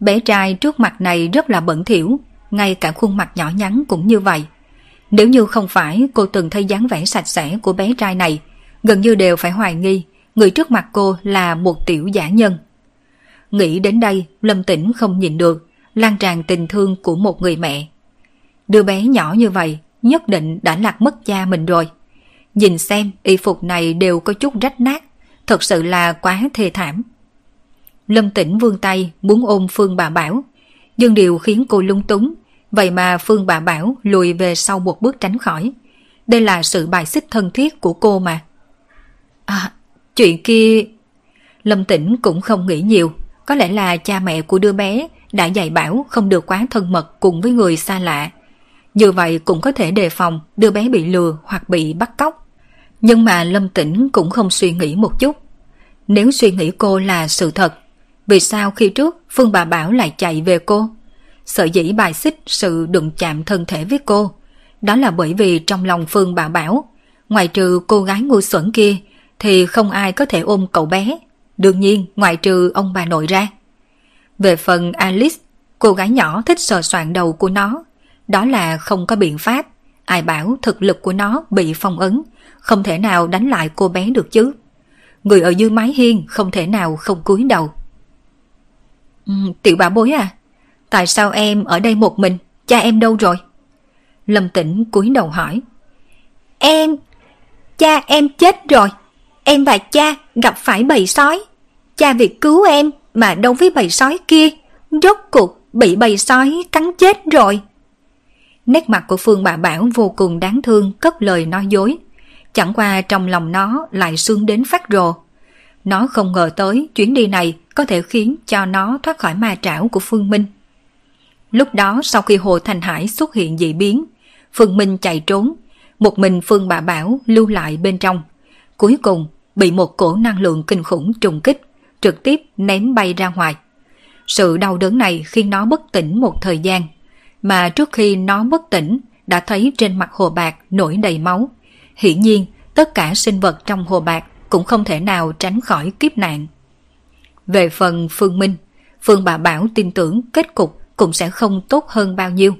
Bé trai trước mặt này rất là bẩn thỉu, ngay cả khuôn mặt nhỏ nhắn cũng như vậy. Nếu như không phải cô từng thấy dáng vẻ sạch sẽ của bé trai này, gần như đều phải hoài nghi người trước mặt cô là một tiểu giả nhân. Nghĩ đến đây, Lâm Tĩnh không nhịn được, lan tràn tình thương của một người mẹ. Đứa bé nhỏ như vậy nhất định đã lạc mất cha mình rồi. Nhìn xem y phục này đều có chút rách nát, thật sự là quá thê thảm. Lâm Tĩnh vươn tay muốn ôm Phương Bà Bảo, nhưng điều khiến cô lung túng, vậy mà Phương Bà Bảo lùi về sau một bước tránh khỏi. Đây là sự bài xích thân thiết của cô mà. À, chuyện kia... Lâm Tĩnh cũng không nghĩ nhiều, có lẽ là cha mẹ của đứa bé đã dạy bảo không được quá thân mật cùng với người xa lạ. Như vậy cũng có thể đề phòng đứa bé bị lừa hoặc bị bắt cóc. Nhưng mà Lâm Tĩnh cũng không suy nghĩ một chút. Nếu suy nghĩ cô là sự thật, vì sao khi trước Phương Bà Bảo lại chạy về cô? Sở dĩ bài xích sự đụng chạm thân thể với cô, đó là bởi vì trong lòng Phương Bà Bảo, ngoại trừ cô gái ngu xuẩn kia, thì không ai có thể ôm cậu bé. Đương nhiên ngoại trừ ông bà nội ra. Về phần Alice, cô gái nhỏ thích sờ soạn đầu của nó, đó là không có biện pháp. Ai bảo thực lực của nó bị phong ấn, không thể nào đánh lại cô bé được chứ. Người ở dưới mái hiên không thể nào không cúi đầu. Ừ, tiểu bảo bối à, tại sao em ở đây một mình? Cha em đâu rồi? Lâm Tĩnh cúi đầu hỏi. Em, cha em chết rồi. Em và cha gặp phải bầy sói. Cha vì cứu em mà đâu với bầy sói kia, rốt cuộc bị bầy sói cắn chết rồi. Nét mặt của Phương Bà Bảo vô cùng đáng thương, cất lời nói dối. Chẳng qua trong lòng nó lại sướng đến phát rồ. Nó không ngờ tới chuyến đi này có thể khiến cho nó thoát khỏi ma trảo của Phương Minh. Lúc đó sau khi Hồ Thành Hải xuất hiện dị biến, Phương Minh chạy trốn, một mình Phương Bà Bảo lưu lại bên trong. Cuối cùng bị một cổ năng lượng kinh khủng trùng kích, trực tiếp ném bay ra ngoài. Sự đau đớn này khiến nó bất tỉnh một thời gian. Mà trước khi nó bất tỉnh, đã thấy trên mặt hồ bạc nổi đầy máu. Hiển nhiên, tất cả sinh vật trong hồ bạc cũng không thể nào tránh khỏi kiếp nạn. Về phần Phương Minh, Phương Bà Bảo tin tưởng kết cục cũng sẽ không tốt hơn bao nhiêu.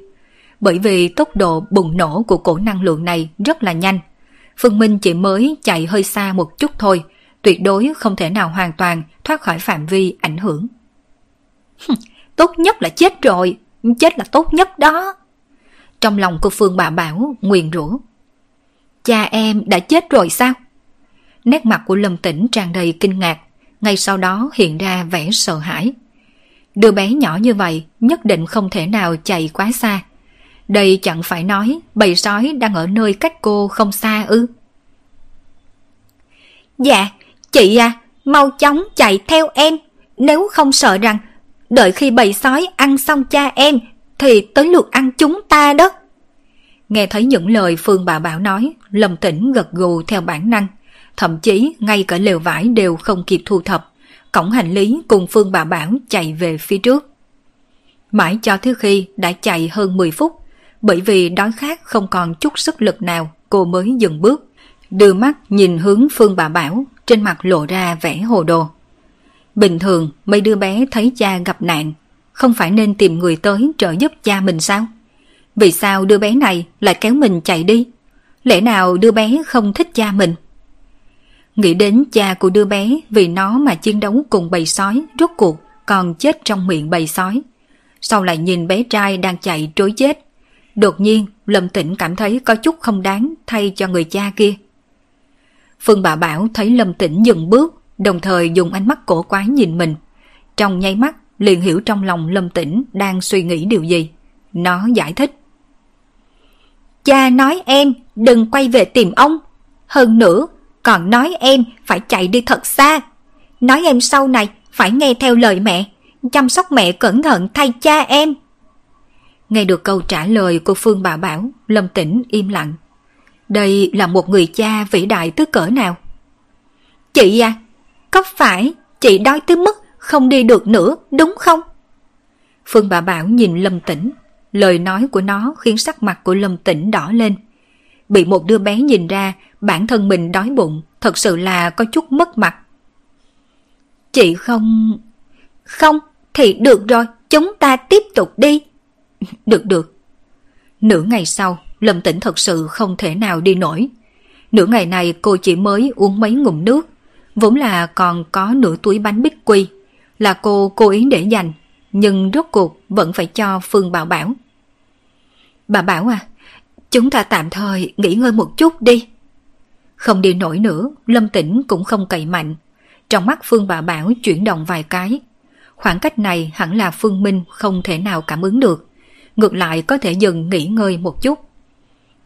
Bởi vì tốc độ bùng nổ của cổ năng lượng này rất là nhanh. Phương Minh chỉ mới chạy hơi xa một chút thôi, tuyệt đối không thể nào hoàn toàn thoát khỏi phạm vi ảnh hưởng. Tốt nhất là chết rồi. Chết là tốt nhất đó. Trong lòng của Phương Bà Bảo nguyền rủa. Cha em đã chết rồi sao? Nét mặt của Lâm Tĩnh tràn đầy kinh ngạc, ngay sau đó hiện ra vẻ sợ hãi. Đứa bé nhỏ như vậy nhất định không thể nào chạy quá xa. Đây chẳng phải nói bầy sói đang ở nơi cách cô không xa ư? Dạ, chị à, mau chóng chạy theo em, nếu không sợ rằng đợi khi bầy sói ăn xong cha em thì tới lượt ăn chúng ta đó. Nghe thấy những lời Phương Bà Bảo nói, Lâm Tĩnh gật gù theo bản năng, thậm chí ngay cả lều vải đều không kịp thu thập, cõng hành lý cùng Phương Bà Bảo chạy về phía trước. Mãi cho thứ khi đã chạy hơn mười phút, bởi vì đói khát không còn chút sức lực nào, cô mới dừng bước, đưa mắt nhìn hướng Phương Bà Bảo, trên mặt lộ ra vẻ hồ đồ. Bình thường mấy đứa bé thấy cha gặp nạn, không phải nên tìm người tới trợ giúp cha mình sao? Vì sao đứa bé này lại kéo mình chạy đi? Lẽ nào đứa bé không thích cha mình? Nghĩ đến cha của đứa bé vì nó mà chiến đấu cùng bầy sói, rốt cuộc còn chết trong miệng bầy sói. Sau lại nhìn bé trai đang chạy trối chết, đột nhiên Lâm Tĩnh cảm thấy có chút không đáng thay cho người cha kia. Phương Bà Bảo thấy Lâm Tĩnh dừng bước, đồng thời dùng ánh mắt cổ quái nhìn mình. Trong nháy mắt liền hiểu trong lòng Lâm Tĩnh đang suy nghĩ điều gì. Nó giải thích: Cha nói em đừng quay về tìm ông, hơn nữa còn nói em phải chạy đi thật xa, nói em sau này phải nghe theo lời mẹ, chăm sóc mẹ cẩn thận thay cha em. Nghe được câu trả lời của Phương Bà Bảo, Lâm Tĩnh im lặng. Đây là một người cha vĩ đại tới cỡ nào? Chị à, có phải chị đói tới mức không đi được nữa đúng không? Phương Bà Bảo nhìn Lâm Tĩnh, lời nói của nó khiến sắc mặt của Lâm Tĩnh đỏ lên. Bị một đứa bé nhìn ra bản thân mình đói bụng, thật sự là có chút mất mặt. Chị không... Không, thì được rồi, chúng ta tiếp tục đi. Được được. Nửa ngày sau, Lâm Tĩnh thật sự không thể nào đi nổi. Nửa ngày này cô chỉ mới uống mấy ngụm nước, vốn là còn có nửa túi bánh bích quy, là cô cố ý để dành, nhưng rốt cuộc vẫn phải cho Phương Bà Bảo. Bà Bảo à, chúng ta tạm thời nghỉ ngơi một chút đi. Không đi nổi nữa, Lâm Tĩnh cũng không cậy mạnh. Trong mắt Phương Bà Bảo chuyển động vài cái. Khoảng cách này hẳn là Phương Minh không thể nào cảm ứng được, ngược lại có thể dừng nghỉ ngơi một chút.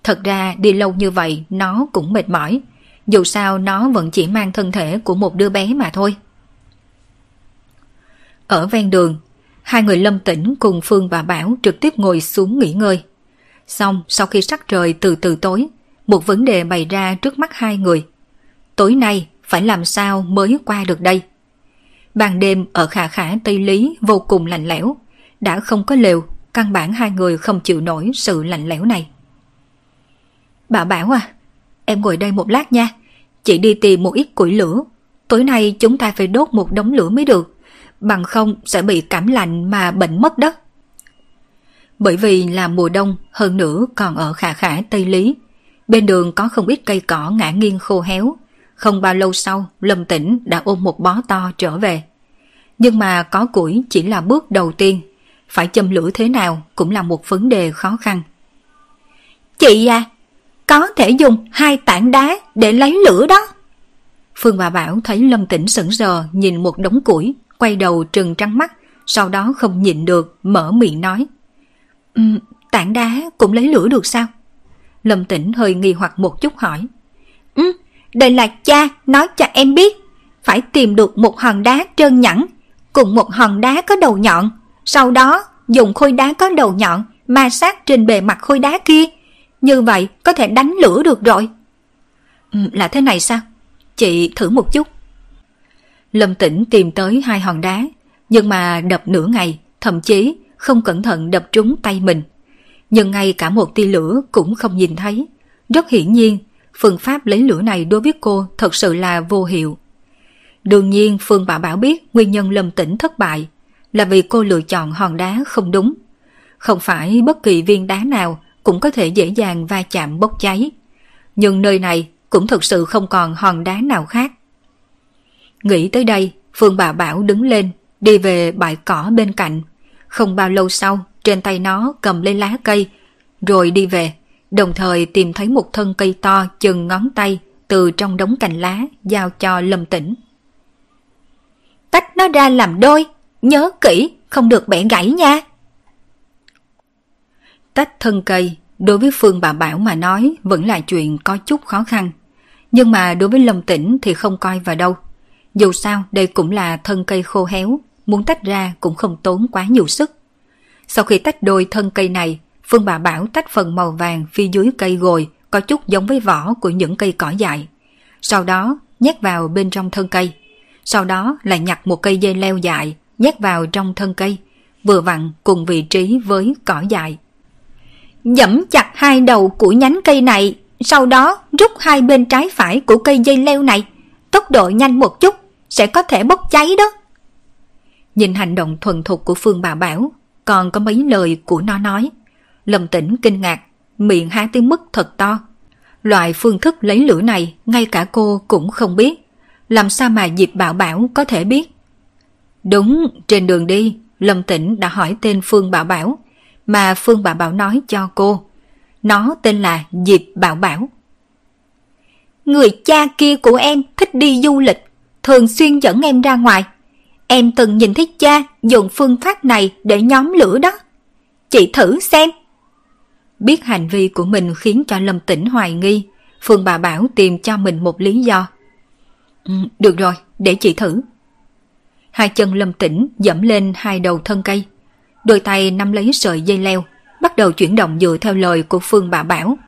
Thật ra đi lâu như vậy nó cũng mệt mỏi, dù sao nó vẫn chỉ mang thân thể của một đứa bé mà thôi. Ở ven đường, hai người Lâm Tĩnh cùng Phương Bà Bảo trực tiếp ngồi xuống nghỉ ngơi. Xong sau khi sắc trời từ từ tối, một vấn đề bày ra trước mắt hai người. Tối nay phải làm sao mới qua được đây? Ban đêm ở Khả Khả Tây Lý vô cùng lạnh lẽo, đã không có lều, căn bản hai người không chịu nổi sự lạnh lẽo này. Bà Bảo à, em ngồi đây một lát nha, chị đi tìm một ít củi lửa, tối nay chúng ta phải đốt một đống lửa mới được, bằng không sẽ bị cảm lạnh mà bệnh mất đó. Bởi vì là mùa đông, hơn nữa còn ở Khả Khả Tây Lý, bên đường có không ít cây cỏ ngã nghiêng khô héo. Không bao lâu sau, Lâm Tĩnh đã ôm một bó to trở về. Nhưng mà có củi chỉ là bước đầu tiên, phải châm lửa thế nào cũng là một vấn đề khó khăn. Chị à, có thể dùng hai tảng đá để lấy lửa đó. Phương Bà Bảo thấy Lâm Tĩnh sững sờ nhìn một đống củi, quay đầu trừng trắng mắt, sau đó không nhịn được mở miệng nói: um, tảng đá cũng lấy lửa được sao? Lâm Tĩnh hơi nghi hoặc một chút hỏi: um, Đây là cha nói cho em biết, phải tìm được một hòn đá trơn nhẵn cùng một hòn đá có đầu nhọn, sau đó dùng khối đá có đầu nhọn ma sát trên bề mặt khối đá kia, như vậy có thể đánh lửa được rồi. Là thế này sao? Chị thử một chút. Lâm Tĩnh tìm tới hai hòn đá, nhưng mà đập nửa ngày, thậm chí không cẩn thận đập trúng tay mình, nhưng ngay cả một tia lửa cũng không nhìn thấy. Rất hiển nhiên phương pháp lấy lửa này đối với cô thật sự là vô hiệu. Đương nhiên Phương Bà Bảo biết nguyên nhân Lâm Tĩnh thất bại là vì cô lựa chọn hòn đá không đúng. Không phải bất kỳ viên đá nào cũng có thể dễ dàng va chạm bốc cháy, nhưng nơi này cũng thật sự không còn hòn đá nào khác. Nghĩ tới đây, Phương Bà Bảo đứng lên, đi về bãi cỏ bên cạnh. Không bao lâu sau, trên tay nó cầm lấy lá cây, rồi đi về. Đồng thời tìm thấy một thân cây to chừng ngón tay từ trong đống cành lá, giao cho Lâm Tĩnh. Tách nó ra làm đôi, nhớ kỹ không được bẻ gãy nha. Tách thân cây đối với Phương Bà Bảo mà nói vẫn là chuyện có chút khó khăn, nhưng mà đối với Lâm Tĩnh thì không coi vào đâu. Dù sao đây cũng là thân cây khô héo, muốn tách ra cũng không tốn quá nhiều sức. Sau khi tách đôi thân cây này, Phương Bà Bảo tách phần màu vàng phía dưới cây gồi có chút giống với vỏ của những cây cỏ dại, sau đó nhét vào bên trong thân cây. Sau đó lại nhặt một cây dây leo dại nhét vào trong thân cây, vừa vặn cùng vị trí với cỏ dại. Giẫm chặt hai đầu của nhánh cây này, sau đó rút hai bên trái phải của cây dây leo này, tốc độ nhanh một chút, sẽ có thể bốc cháy đó. Nhìn hành động thuần thục của Phương Bà Bảo, còn có mấy lời của nó nói, Lâm Tĩnh kinh ngạc, miệng há tới mức thật to. Loại phương thức lấy lửa này ngay cả cô cũng không biết, làm sao mà Diệp Bảo Bảo có thể biết. Đúng, trên đường đi, Lâm Tĩnh đã hỏi tên Phương Bà Bảo, mà Phương Bà Bảo nói cho cô. Nó tên là Diệp Bảo Bảo. Người cha kia của em thích đi du lịch, thường xuyên dẫn em ra ngoài. Em từng nhìn thấy cha dùng phương pháp này để nhóm lửa đó. Chị thử xem. Biết hành vi của mình khiến cho Lâm Tĩnh hoài nghi, Phương Bà Bảo tìm cho mình một lý do. Ừ, được rồi, để chị thử. Hai chân Lâm Tĩnh dẫm lên hai đầu thân cây, đôi tay nắm lấy sợi dây leo, bắt đầu chuyển động dựa theo lời của Phương Bà Bảo.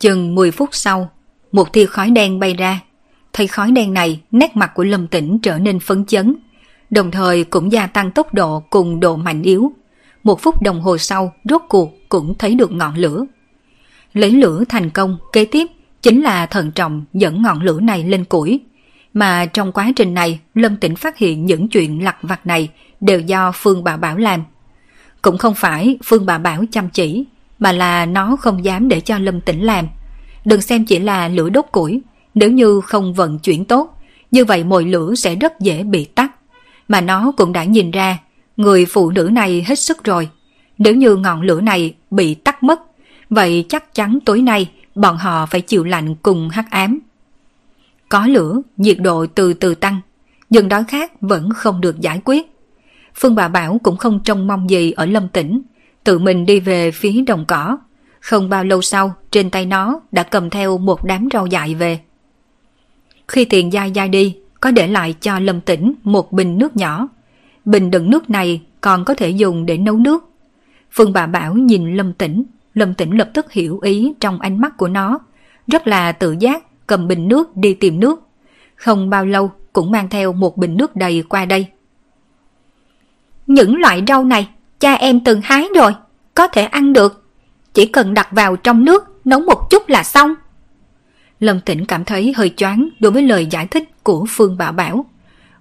Chừng mười phút sau, một tia khói đen bay ra. Thấy khói đen này, nét mặt của Lâm Tĩnh trở nên phấn chấn, đồng thời cũng gia tăng tốc độ cùng độ mạnh yếu. Một phút đồng hồ sau, rốt cuộc cũng thấy được ngọn lửa. Lấy lửa thành công, kế tiếp chính là thận trọng dẫn ngọn lửa này lên củi. Mà trong quá trình này, Lâm Tĩnh phát hiện những chuyện lặt vặt này đều do Phương Bà Bảo làm. Cũng không phải Phương Bà Bảo chăm chỉ, mà là nó không dám để cho Lâm Tĩnh làm. Đừng xem chỉ là lửa đốt củi, nếu như không vận chuyển tốt, như vậy mồi lửa sẽ rất dễ bị tắt. Mà nó cũng đã nhìn ra, người phụ nữ này hết sức rồi. Nếu như ngọn lửa này bị tắt mất, vậy chắc chắn tối nay bọn họ phải chịu lạnh cùng hắc ám. Có lửa, nhiệt độ từ từ tăng, nhưng đói khát vẫn không được giải quyết. Phương Bà Bảo cũng không trông mong gì ở Lâm Tĩnh, tự mình đi về phía đồng cỏ. Không bao lâu sau, trên tay nó đã cầm theo một đám rau dại về. Khi Tiền Gia Gia đi, có để lại cho Lâm Tĩnh một bình nước nhỏ. Bình đựng nước này còn có thể dùng để nấu nước. Phương Bà Bảo nhìn Lâm Tĩnh, Lâm Tĩnh lập tức hiểu ý trong ánh mắt của nó, rất là tự giác cầm bình nước đi tìm nước. Không bao lâu cũng mang theo một bình nước đầy qua đây. Những loại rau này cha em từng hái rồi, có thể ăn được, chỉ cần đặt vào trong nước nấu một chút là xong. Lâm Tĩnh cảm thấy hơi choáng đối với lời giải thích của Phương Bà Bảo.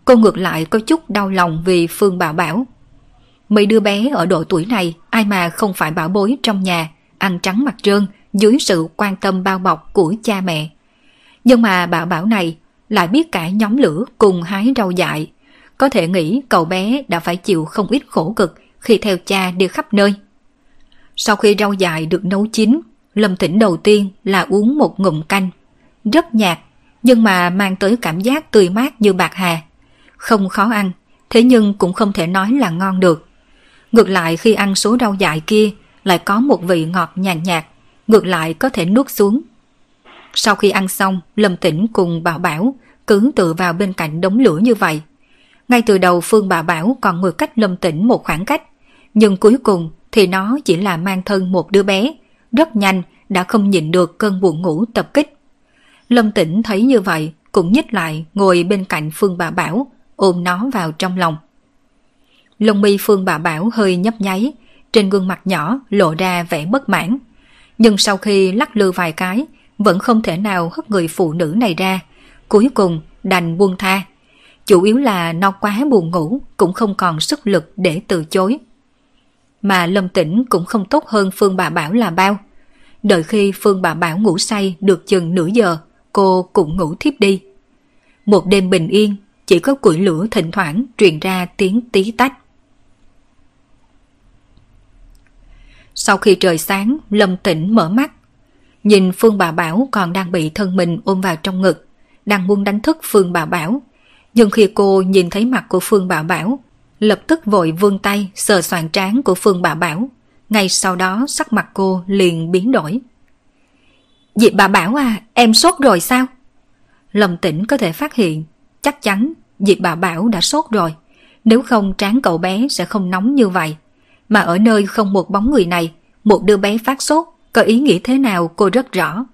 Cô ngược lại có chút đau lòng vì Phương Bà Bảo. Mấy đứa bé ở độ tuổi này, ai mà không phải bảo bối trong nhà, ăn trắng mặt trơn dưới sự quan tâm bao bọc của cha mẹ. Nhưng mà Bảo Bảo này lại biết cả nhóm lửa cùng hái rau dại. Có thể nghĩ cậu bé đã phải chịu không ít khổ cực khi theo cha đi khắp nơi. Sau khi rau dại được nấu chín, Lâm Tĩnh đầu tiên là uống một ngụm canh. Rất nhạt, nhưng mà mang tới cảm giác tươi mát như bạc hà. Không khó ăn, thế nhưng cũng không thể nói là ngon được. Ngược lại khi ăn số rau dại kia lại có một vị ngọt nhàn nhạt, ngược lại có thể nuốt xuống. Sau khi ăn xong, Lâm Tĩnh cùng Bảo Bảo cứ tựa vào bên cạnh đống lửa như vậy. Ngay từ đầu Phương Bà Bảo còn ngồi cách Lâm Tĩnh một khoảng cách, nhưng cuối cùng thì nó chỉ là mang thân một đứa bé, rất nhanh đã không nhịn được cơn buồn ngủ tập kích. Lâm Tĩnh thấy như vậy cũng nhích lại ngồi bên cạnh Phương Bà Bảo, ôm nó vào trong lòng. Lông mi Phương Bà Bảo hơi nhấp nháy, trên gương mặt nhỏ lộ ra vẻ bất mãn, nhưng sau khi lắc lư vài cái vẫn không thể nào hất người phụ nữ này ra, cuối cùng đành buông tha. Chủ yếu là nó quá buồn ngủ, cũng không còn sức lực để từ chối. Mà Lâm Tĩnh cũng không tốt hơn Phương Bà Bảo là bao. Đợi khi Phương Bà Bảo ngủ say được chừng nửa giờ, cô cũng ngủ thiếp đi. Một đêm bình yên, chỉ có củi lửa thỉnh thoảng truyền ra tiếng tí tách. Sau khi trời sáng, Lâm Tĩnh mở mắt, nhìn Phương Bà Bảo còn đang bị thân mình ôm vào trong ngực, đang muốn đánh thức Phương Bà Bảo. Nhưng khi cô nhìn thấy mặt của Phương Bà Bảo, lập tức vội vươn tay sờ soạng trán của Phương Bà Bảo. Ngay sau đó sắc mặt cô liền biến đổi. Diệp bà Bảo à, em sốt rồi sao? Lâm Tĩnh có thể phát hiện, chắc chắn Diệp bà Bảo đã sốt rồi. Nếu không trán cậu bé sẽ không nóng như vậy. Mà ở nơi không một bóng người này, một đứa bé phát sốt, có ý nghĩa thế nào cô rất rõ.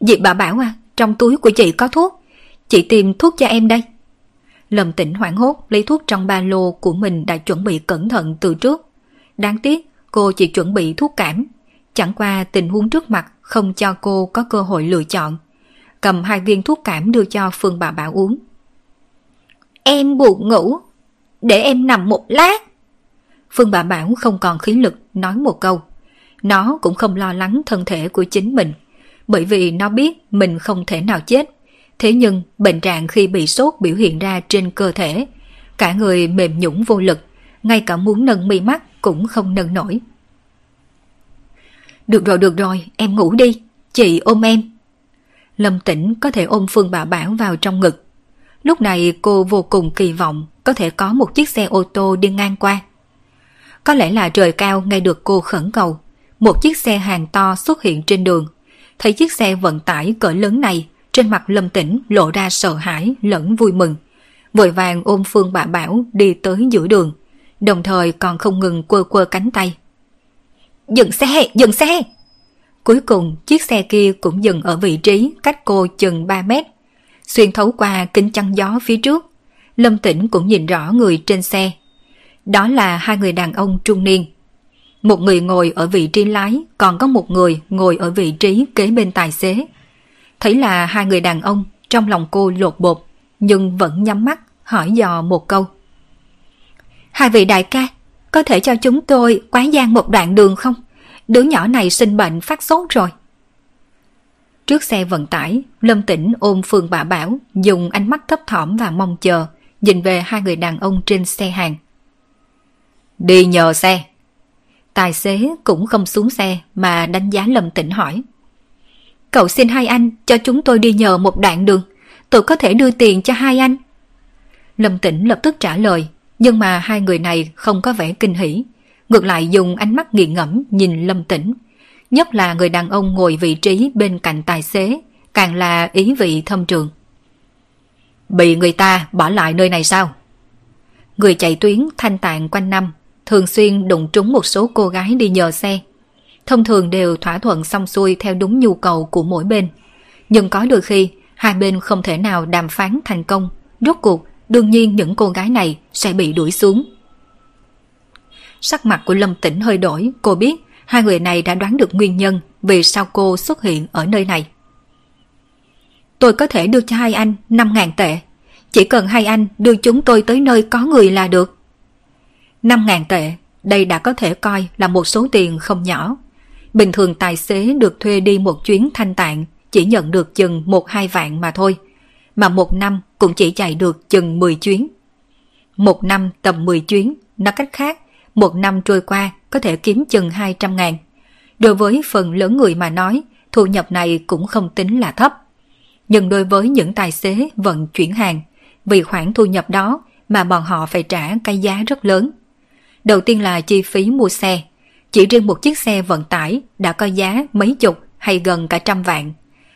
Diệp bà Bảo à, trong túi của chị có thuốc, chị tìm thuốc cho em đây. Lâm Tĩnh hoảng hốt lấy thuốc trong ba lô của mình đã chuẩn bị cẩn thận từ trước. Đáng tiếc cô chỉ chuẩn bị thuốc cảm, chẳng qua tình huống trước mặt không cho cô có cơ hội lựa chọn. Cầm hai viên thuốc cảm đưa cho Phương Bà Bảo uống. Em buồn ngủ, để em nằm một lát. Phương Bà Bảo không còn khí lực nói một câu. Nó cũng không lo lắng thân thể của chính mình, bởi vì nó biết mình không thể nào chết. Thế nhưng bệnh trạng khi bị sốt biểu hiện ra trên cơ thể, cả người mềm nhũn vô lực, ngay cả muốn nâng mi mắt cũng không nâng nổi. Được rồi, được rồi, em ngủ đi, chị ôm em. Lâm Tĩnh có thể ôm Phương Bà Bảo vào trong ngực. Lúc này cô vô cùng kỳ vọng có thể có một chiếc xe ô tô đi ngang qua. Có lẽ là trời cao nghe được cô khẩn cầu, một chiếc xe hàng to xuất hiện trên đường. Thấy chiếc xe vận tải cỡ lớn này, trên mặt Lâm Tĩnh lộ ra sợ hãi lẫn vui mừng, vội vàng ôm Phương Bà Bảo đi tới giữa đường, đồng thời còn không ngừng quơ quơ cánh tay. Dừng xe, dừng xe. Cuối cùng chiếc xe kia cũng dừng ở vị trí cách cô chừng ba mét, xuyên thấu qua kính chắn gió phía trước. Lâm Tĩnh cũng nhìn rõ người trên xe. Đó là hai người đàn ông trung niên. Một người ngồi ở vị trí lái, còn có một người ngồi ở vị trí kế bên tài xế. Thấy là hai người đàn ông, trong lòng cô lột bột, nhưng vẫn nhắm mắt, hỏi dò một câu. Hai vị đại ca, có thể cho chúng tôi quá gian một đoạn đường không? Đứa nhỏ này sinh bệnh phát sốt rồi. Trước xe vận tải, Lâm Tĩnh ôm Phương Bà Bảo, dùng ánh mắt thấp thỏm và mong chờ, nhìn về hai người đàn ông trên xe hàng. Đi nhờ xe. Tài xế cũng không xuống xe mà đánh giá Lâm Tĩnh hỏi. Cậu xin hai anh cho chúng tôi đi nhờ một đoạn đường, tôi có thể đưa tiền cho hai anh. Lâm Tĩnh lập tức trả lời, nhưng mà hai người này không có vẻ kinh hỉ, ngược lại dùng ánh mắt nghiền ngẫm nhìn Lâm Tĩnh, nhất là người đàn ông ngồi vị trí bên cạnh tài xế, càng là ý vị thâm trường. Bị người ta bỏ lại nơi này sao? Người chạy tuyến Thanh Tạng quanh năm, thường xuyên đụng trúng một số cô gái đi nhờ xe. Thông thường đều thỏa thuận xong xuôi theo đúng nhu cầu của mỗi bên. Nhưng có đôi khi, hai bên không thể nào đàm phán thành công. Rốt cuộc, đương nhiên những cô gái này sẽ bị đuổi xuống. Sắc mặt của Lâm Tĩnh hơi đổi, cô biết hai người này đã đoán được nguyên nhân vì sao cô xuất hiện ở nơi này. Tôi có thể đưa cho hai anh năm ngàn tệ. Chỉ cần hai anh đưa chúng tôi tới nơi có người là được. năm ngàn tệ, đây đã có thể coi là một số tiền không nhỏ. Bình thường tài xế được thuê đi một chuyến Thanh Tạng chỉ nhận được chừng một hai vạn mà thôi, mà một năm cũng chỉ chạy được chừng mười chuyến. Một năm tầm mười chuyến, nói cách khác, một năm trôi qua có thể kiếm chừng hai trăm ngàn. Đối với phần lớn người mà nói, thu nhập này cũng không tính là thấp. Nhưng đối với những tài xế vận chuyển hàng, vì khoản thu nhập đó mà bọn họ phải trả cái giá rất lớn. Đầu tiên là chi phí mua xe, chỉ riêng một chiếc xe vận tải đã có giá mấy chục hay gần cả trăm vạn.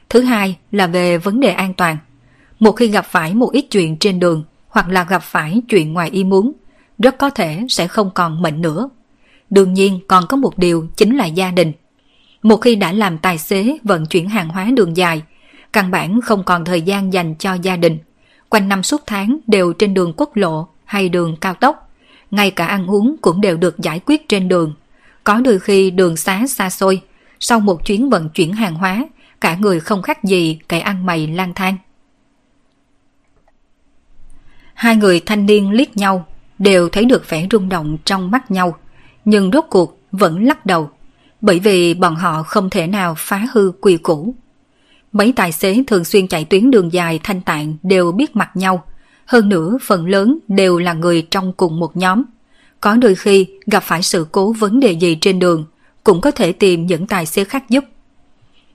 Thứ hai là về vấn đề an toàn. Một khi gặp phải một ít chuyện trên đường hoặc là gặp phải chuyện ngoài ý muốn, rất có thể sẽ không còn mệnh nữa. Đương nhiên còn có một điều chính là gia đình. Một khi đã làm tài xế vận chuyển hàng hóa đường dài, căn bản không còn thời gian dành cho gia đình. Quanh năm suốt tháng đều trên đường quốc lộ hay đường cao tốc, ngay cả ăn uống cũng đều được giải quyết trên đường. Có đôi khi đường xá xa xôi, sau một chuyến vận chuyển hàng hóa, cả người không khác gì kẻ ăn mày lang thang. Hai người thanh niên liếc nhau, đều thấy được vẻ rung động trong mắt nhau, nhưng rốt cuộc vẫn lắc đầu, bởi vì bọn họ không thể nào phá hư quy củ. Mấy tài xế thường xuyên chạy tuyến đường dài Thanh Tạng đều biết mặt nhau. Hơn nữa phần lớn đều là người trong cùng một nhóm. Có đôi khi gặp phải sự cố vấn đề gì trên đường, cũng có thể tìm những tài xế khác giúp.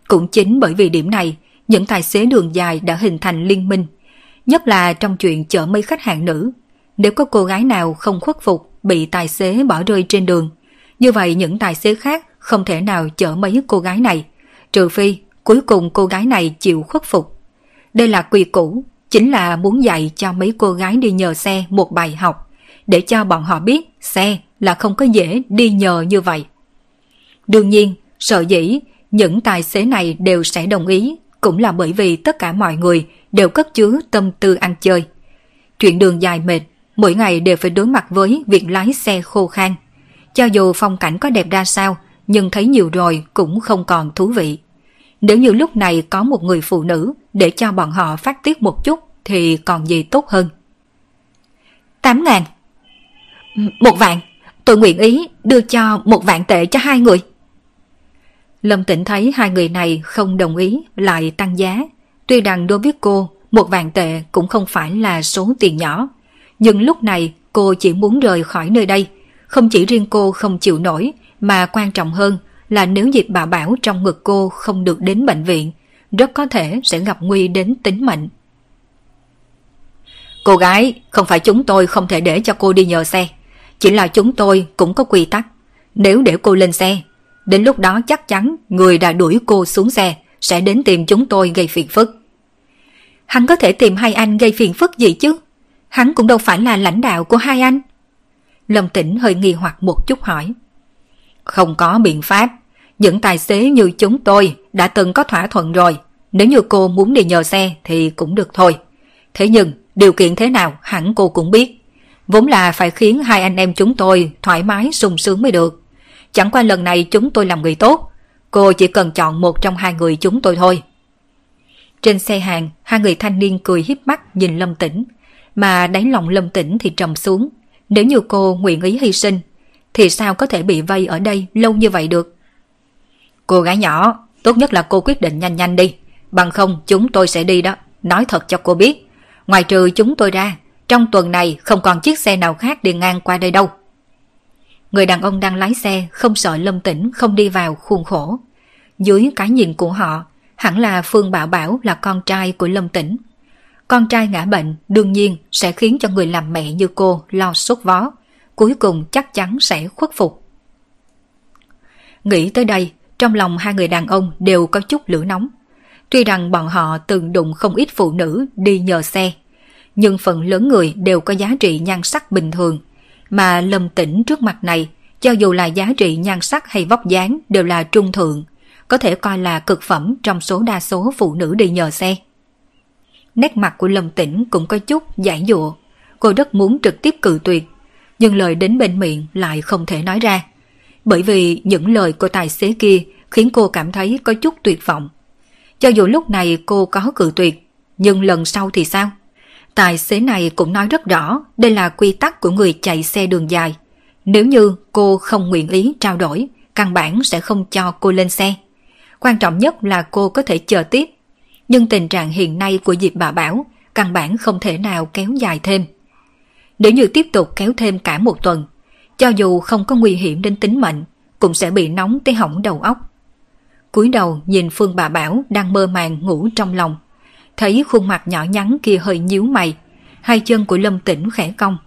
Cũng chính bởi vì điểm này, những tài xế đường dài đã hình thành liên minh, nhất là trong chuyện chở mấy khách hàng nữ. Nếu có cô gái nào không khuất phục bị tài xế bỏ rơi trên đường, như vậy những tài xế khác không thể nào chở mấy cô gái này, trừ phi cuối cùng cô gái này chịu khuất phục. Đây là quy củ, chính là muốn dạy cho mấy cô gái đi nhờ xe một bài học, để cho bọn họ biết xe là không có dễ đi nhờ như vậy. Đương nhiên, sở dĩ những tài xế này đều sẽ đồng ý cũng là bởi vì tất cả mọi người đều cất chứa tâm tư ăn chơi. Chuyện đường dài mệt, mỗi ngày đều phải đối mặt với việc lái xe khô khan. Cho dù phong cảnh có đẹp ra sao, nhưng thấy nhiều rồi cũng không còn thú vị. Nếu như lúc này có một người phụ nữ để cho bọn họ phát tiết một chút thì còn gì tốt hơn. Tám ngàn. Một vạn. Tôi nguyện ý đưa cho một vạn tệ cho hai người. Lâm Tĩnh thấy hai người này không đồng ý lại tăng giá. Tuy rằng đối với cô, một vạn tệ cũng không phải là số tiền nhỏ. Nhưng lúc này cô chỉ muốn rời khỏi nơi đây. Không chỉ riêng cô không chịu nổi, mà quan trọng hơn là nếu Diệp Bà Bảo trong ngực cô không được đến bệnh viện, rất có thể sẽ gặp nguy đến tính mệnh. Cô gái, không phải chúng tôi không thể để cho cô đi nhờ xe, chỉ là chúng tôi cũng có quy tắc. Nếu để cô lên xe, đến lúc đó chắc chắn người đã đuổi cô xuống xe sẽ đến tìm chúng tôi gây phiền phức. Hắn có thể tìm hai anh gây phiền phức gì chứ? Hắn cũng đâu phải là lãnh đạo của hai anh. Lâm Tĩnh hơi nghi hoặc một chút hỏi. Không có biện pháp. Những tài xế như chúng tôi đã từng có thỏa thuận rồi. Nếu như cô muốn đi nhờ xe thì cũng được thôi. Thế nhưng điều kiện thế nào hẳn cô cũng biết. Vốn là phải khiến hai anh em chúng tôi thoải mái sung sướng mới được. Chẳng qua lần này chúng tôi làm người tốt. Cô chỉ cần chọn một trong hai người chúng tôi thôi. Trên xe hàng, hai người thanh niên cười híp mắt nhìn Lâm Tĩnh. Mà đáy lòng Lâm Tĩnh thì trầm xuống. Nếu như cô nguyện ý hy sinh thì sao có thể bị vây ở đây lâu như vậy được? Cô gái nhỏ, tốt nhất là cô quyết định nhanh nhanh đi, bằng không chúng tôi sẽ đi đó. Nói thật cho cô biết, ngoài trừ chúng tôi ra, trong tuần này không còn chiếc xe nào khác đi ngang qua đây đâu. Người đàn ông đang lái xe không sợ Lâm Tĩnh không đi vào khuôn khổ. Dưới cái nhìn của họ, hẳn là Phương Bảo Bảo là con trai của Lâm Tĩnh. Con trai ngã bệnh đương nhiên sẽ khiến cho người làm mẹ như cô lo sốt vó, cuối cùng chắc chắn sẽ khuất phục. Nghĩ tới đây, trong lòng hai người đàn ông đều có chút lửa nóng. Tuy rằng bọn họ từng đụng không ít phụ nữ đi nhờ xe, nhưng phần lớn người đều có giá trị nhan sắc bình thường, mà Lâm Tĩnh trước mặt này, cho dù là giá trị nhan sắc hay vóc dáng đều là trung thượng, có thể coi là cực phẩm trong số đa số phụ nữ đi nhờ xe. Nét mặt của Lâm Tĩnh cũng có chút giải dụa, cô rất muốn trực tiếp cự tuyệt, nhưng lời đến bên miệng lại không thể nói ra, bởi vì những lời của tài xế kia khiến cô cảm thấy có chút tuyệt vọng. Cho dù lúc này cô có cự tuyệt, nhưng lần sau thì sao? Tài xế này cũng nói rất rõ, đây là quy tắc của người chạy xe đường dài. Nếu như cô không nguyện ý trao đổi, căn bản sẽ không cho cô lên xe. Quan trọng nhất là cô có thể chờ tiếp, nhưng tình trạng hiện nay của Diệp Bà Bảo căn bản không thể nào kéo dài thêm. Nếu như tiếp tục kéo thêm cả một tuần, cho dù không có nguy hiểm đến tính mệnh, cũng sẽ bị nóng tới hỏng đầu óc. Cúi đầu nhìn Phương Bà Bảo đang mơ màng ngủ trong lòng, thấy khuôn mặt nhỏ nhắn kia hơi nhíu mày, hai chân của Lâm Tĩnh khẽ cong,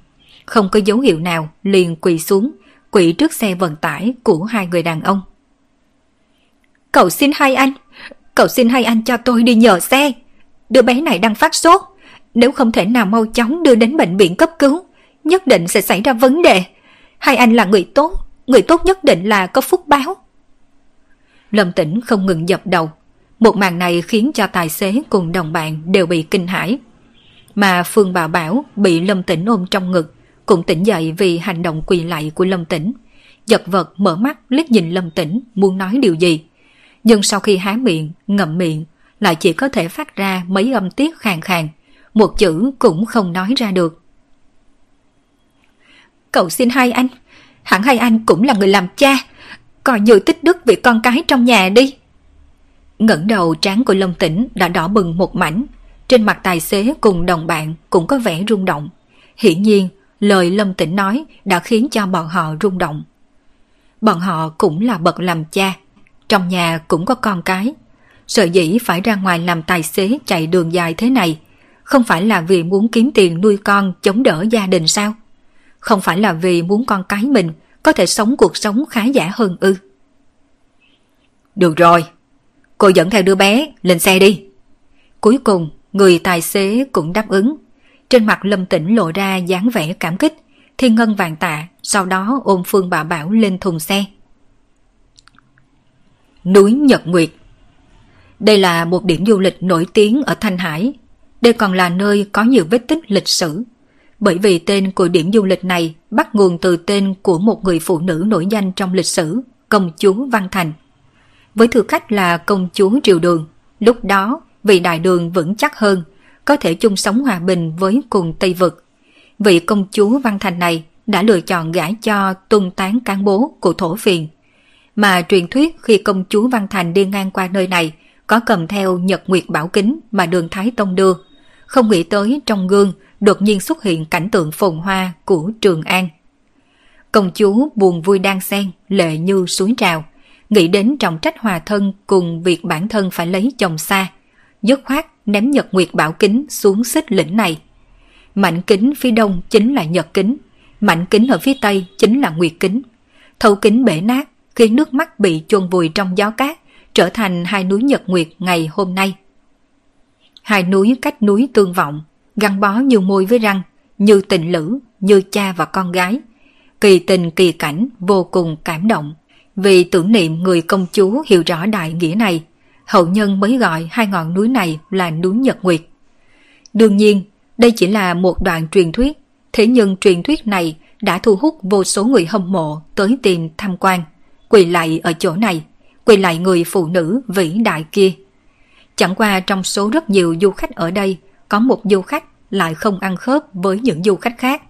không có dấu hiệu nào liền quỳ xuống, quỳ trước xe vận tải của hai người đàn ông. Cậu xin hai anh, cậu xin hai anh cho tôi đi nhờ xe. Đứa bé này đang phát sốt, nếu không thể nào mau chóng đưa đến bệnh viện cấp cứu, nhất định sẽ xảy ra vấn đề. Hai anh là người tốt, người tốt nhất định là có phúc báo. Lâm Tĩnh không ngừng dập đầu. Một màn này khiến cho tài xế cùng đồng bạn đều bị kinh hãi. Mà Phương Bà Bảo bị Lâm Tĩnh ôm trong ngực, cũng tỉnh dậy vì hành động quỳ lạy của Lâm Tĩnh. Giật vật mở mắt liếc nhìn Lâm Tĩnh muốn nói điều gì. Nhưng sau khi há miệng, ngậm miệng, lại chỉ có thể phát ra mấy âm tiết khàn khàn, một chữ cũng không nói ra được. Cậu xin hai anh, hẳn hai anh cũng là người làm cha, coi như tích đức vì con cái trong nhà đi. Ngẩng đầu, trán của Lâm Tĩnh đã đỏ bừng một mảnh, trên mặt tài xế cùng đồng bạn cũng có vẻ rung động. Hiển nhiên, lời Lâm Tĩnh nói đã khiến cho bọn họ rung động. Bọn họ cũng là bậc làm cha, trong nhà cũng có con cái, sở dĩ phải ra ngoài làm tài xế chạy đường dài thế này, Không phải là vì muốn kiếm tiền nuôi con chống đỡ gia đình sao? Không phải là vì muốn con cái mình có thể sống cuộc sống khá giả hơn ư? Được rồi, cô dẫn theo đứa bé lên xe đi. Cuối cùng, người tài xế cũng đáp ứng. Trên mặt Lâm Tĩnh lộ ra dáng vẻ cảm kích, thiên ngân vàng tạ, sau đó ôm Phương Bà Bảo lên thùng xe. Núi Nhật Nguyệt. Đây là một điểm du lịch nổi tiếng ở Thanh Hải. Đây còn là nơi có nhiều vết tích lịch sử. Bởi vì tên của điểm du lịch này bắt nguồn từ tên của một người phụ nữ nổi danh trong lịch sử, công chúa Văn Thành. Với thư khách là công chúa Triều Đường, lúc đó vị đại đường vững chắc hơn, có thể chung sống hòa bình với cùng Tây Vực. Vị công chúa Văn Thành này đã lựa chọn gả cho Tung Tán Cán Bố của Thổ Phiền. Mà truyền thuyết khi công chúa Văn Thành đi ngang qua nơi này, có cầm theo Nhật Nguyệt Bảo Kính mà Đường Thái Tông đưa. Không nghĩ tới trong gương đột nhiên xuất hiện cảnh tượng phồn hoa của Trường An. Công chúa buồn vui đan xen, lệ như suối trào, nghĩ đến trọng trách hòa thân cùng việc bản thân phải lấy chồng xa, dứt khoát ném Nhật Nguyệt Bảo Kính xuống xích lĩnh này. Mảnh kính phía đông chính là Nhật kính, mảnh kính ở phía tây chính là Nguyệt kính. Thấu kính bể nát khiến nước mắt bị chôn vùi trong gió cát, trở thành hai núi Nhật Nguyệt ngày hôm nay. Hai núi cách núi tương vọng, gắn bó như môi với răng, như tình lữ, như cha và con gái. Kỳ tình kỳ cảnh vô cùng cảm động. Vì tưởng niệm người công chúa hiểu rõ đại nghĩa này, hậu nhân mới gọi hai ngọn núi này là núi Nhật Nguyệt. Đương nhiên, đây chỉ là một đoạn truyền thuyết, thế nhưng truyền thuyết này đã thu hút vô số người hâm mộ tới tìm tham quan, quỳ lạy ở chỗ này, quỳ lạy người phụ nữ vĩ đại kia. Chẳng qua trong số rất nhiều du khách ở đây, có một du khách lại không ăn khớp với những du khách khác.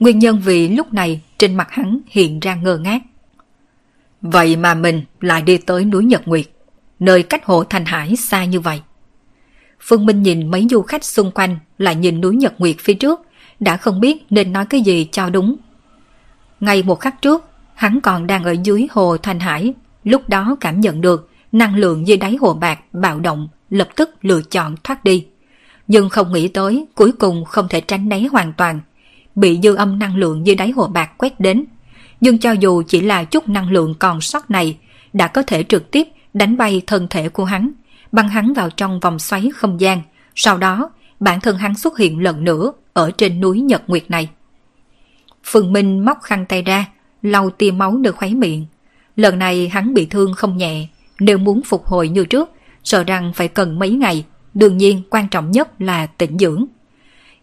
Nguyên nhân vì lúc này trên mặt hắn hiện ra ngơ ngác. Vậy mà mình lại đi tới núi Nhật Nguyệt, nơi cách Hồ Thanh Hải xa như vậy. Phương Minh nhìn mấy du khách xung quanh, lại nhìn núi Nhật Nguyệt phía trước, đã không biết nên nói cái gì cho đúng. Ngay một khắc trước, hắn còn đang ở dưới Hồ Thanh Hải, lúc đó cảm nhận được năng lượng dưới đáy hồ bạc bạo động, lập tức lựa chọn thoát đi. Nhưng không nghĩ tới, cuối cùng không thể tránh né hoàn toàn, bị dư âm năng lượng dưới đáy hồ bạc quét đến. Nhưng cho dù chỉ là chút năng lượng còn sót này, đã có thể trực tiếp đánh bay thân thể của hắn, băng hắn vào trong vòng xoáy không gian. Sau đó, bản thân hắn xuất hiện lần nữa ở trên núi Nhật Nguyệt này. Phương Minh móc khăn tay ra, lau tia máu nơi khóe miệng. Lần này hắn bị thương không nhẹ, nếu muốn phục hồi như trước, sợ rằng phải cần mấy ngày. Đương nhiên quan trọng nhất là tĩnh dưỡng.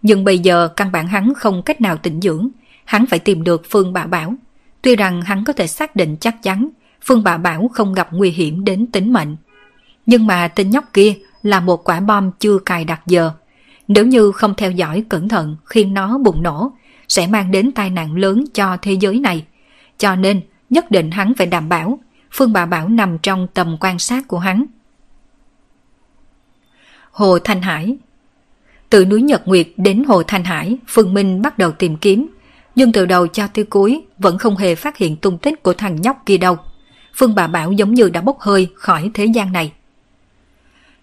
Nhưng bây giờ căn bản hắn không cách nào tĩnh dưỡng, hắn phải tìm được Phương Bà Bảo. Tuy rằng hắn có thể xác định chắc chắn Phương Bà Bảo không gặp nguy hiểm đến tính mệnh, nhưng mà tên nhóc kia là một quả bom chưa cài đặt giờ. Nếu như không theo dõi cẩn thận khiến nó bùng nổ, sẽ mang đến tai nạn lớn cho thế giới này. Cho nên nhất định hắn phải đảm bảo Phương Bà Bảo nằm trong tầm quan sát của hắn. Hồ Thanh Hải. Từ núi Nhật Nguyệt đến Hồ Thanh Hải, Phương Minh bắt đầu tìm kiếm, nhưng từ đầu cho tới cuối vẫn không hề phát hiện tung tích của thằng nhóc kia đâu. Phương Bà Bảo giống như đã bốc hơi khỏi thế gian này.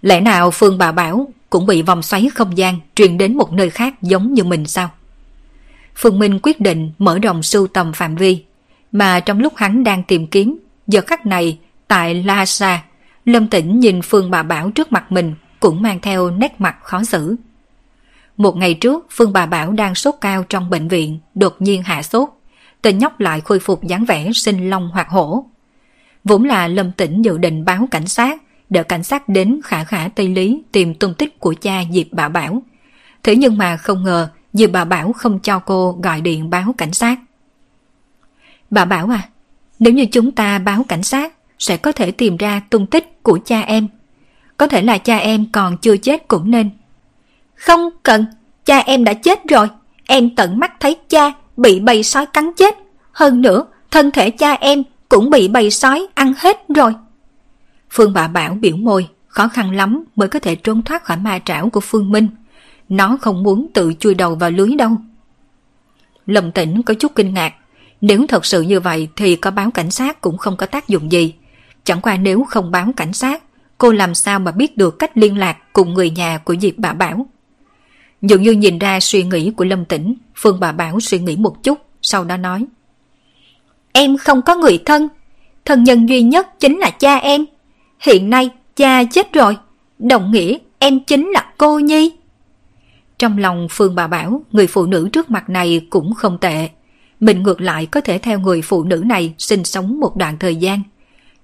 Lẽ nào Phương Bà Bảo cũng bị vòng xoáy không gian truyền đến một nơi khác giống như mình sao? Phương Minh quyết định mở rộng sưu tầm phạm vi, mà trong lúc hắn đang tìm kiếm, giờ khắc này tại Lơ Hà Sa, Lâm Tĩnh nhìn Phương Bà Bảo trước mặt mình cũng mang theo nét mặt khó xử. Một ngày trước, Phương Bà Bảo đang sốt cao trong bệnh viện, đột nhiên hạ sốt, tên nhóc lại khôi phục dáng vẻ sinh long hoạt hổ. Vốn là Lâm Tĩnh dự định báo cảnh sát, đợi cảnh sát đến Khả Khả Tây Lý tìm tung tích của cha Diệp Bà Bảo. Thế nhưng mà không ngờ Diệp Bà Bảo không cho cô gọi điện báo cảnh sát. Bà Bảo à, nếu như chúng ta báo cảnh sát, sẽ có thể tìm ra tung tích của cha em. Có thể là cha em còn chưa chết cũng nên. Không cần, cha em đã chết rồi. Em tận mắt thấy cha bị bầy sói cắn chết. Hơn nữa, thân thể cha em cũng bị bầy sói ăn hết rồi. Phương Bà Bảo biểu môi, khó khăn lắm mới có thể trốn thoát khỏi ma trảo của Phương Minh. Nó không muốn tự chui đầu vào lưới đâu. Lâm Tĩnh có chút kinh ngạc. Nếu thật sự như vậy thì có báo cảnh sát cũng không có tác dụng gì. Chẳng qua nếu không báo cảnh sát, cô làm sao mà biết được cách liên lạc cùng người nhà của Diệp Bà Bảo. Dường như nhìn ra suy nghĩ của Lâm Tĩnh, Phương Bà Bảo suy nghĩ một chút, sau đó nói: Em không có người thân, thân nhân duy nhất chính là cha em. Hiện nay cha chết rồi, đồng nghĩa em chính là cô nhi. Trong lòng Phương Bà Bảo, người phụ nữ trước mặt này cũng không tệ. Mình ngược lại có thể theo người phụ nữ này sinh sống một đoạn thời gian.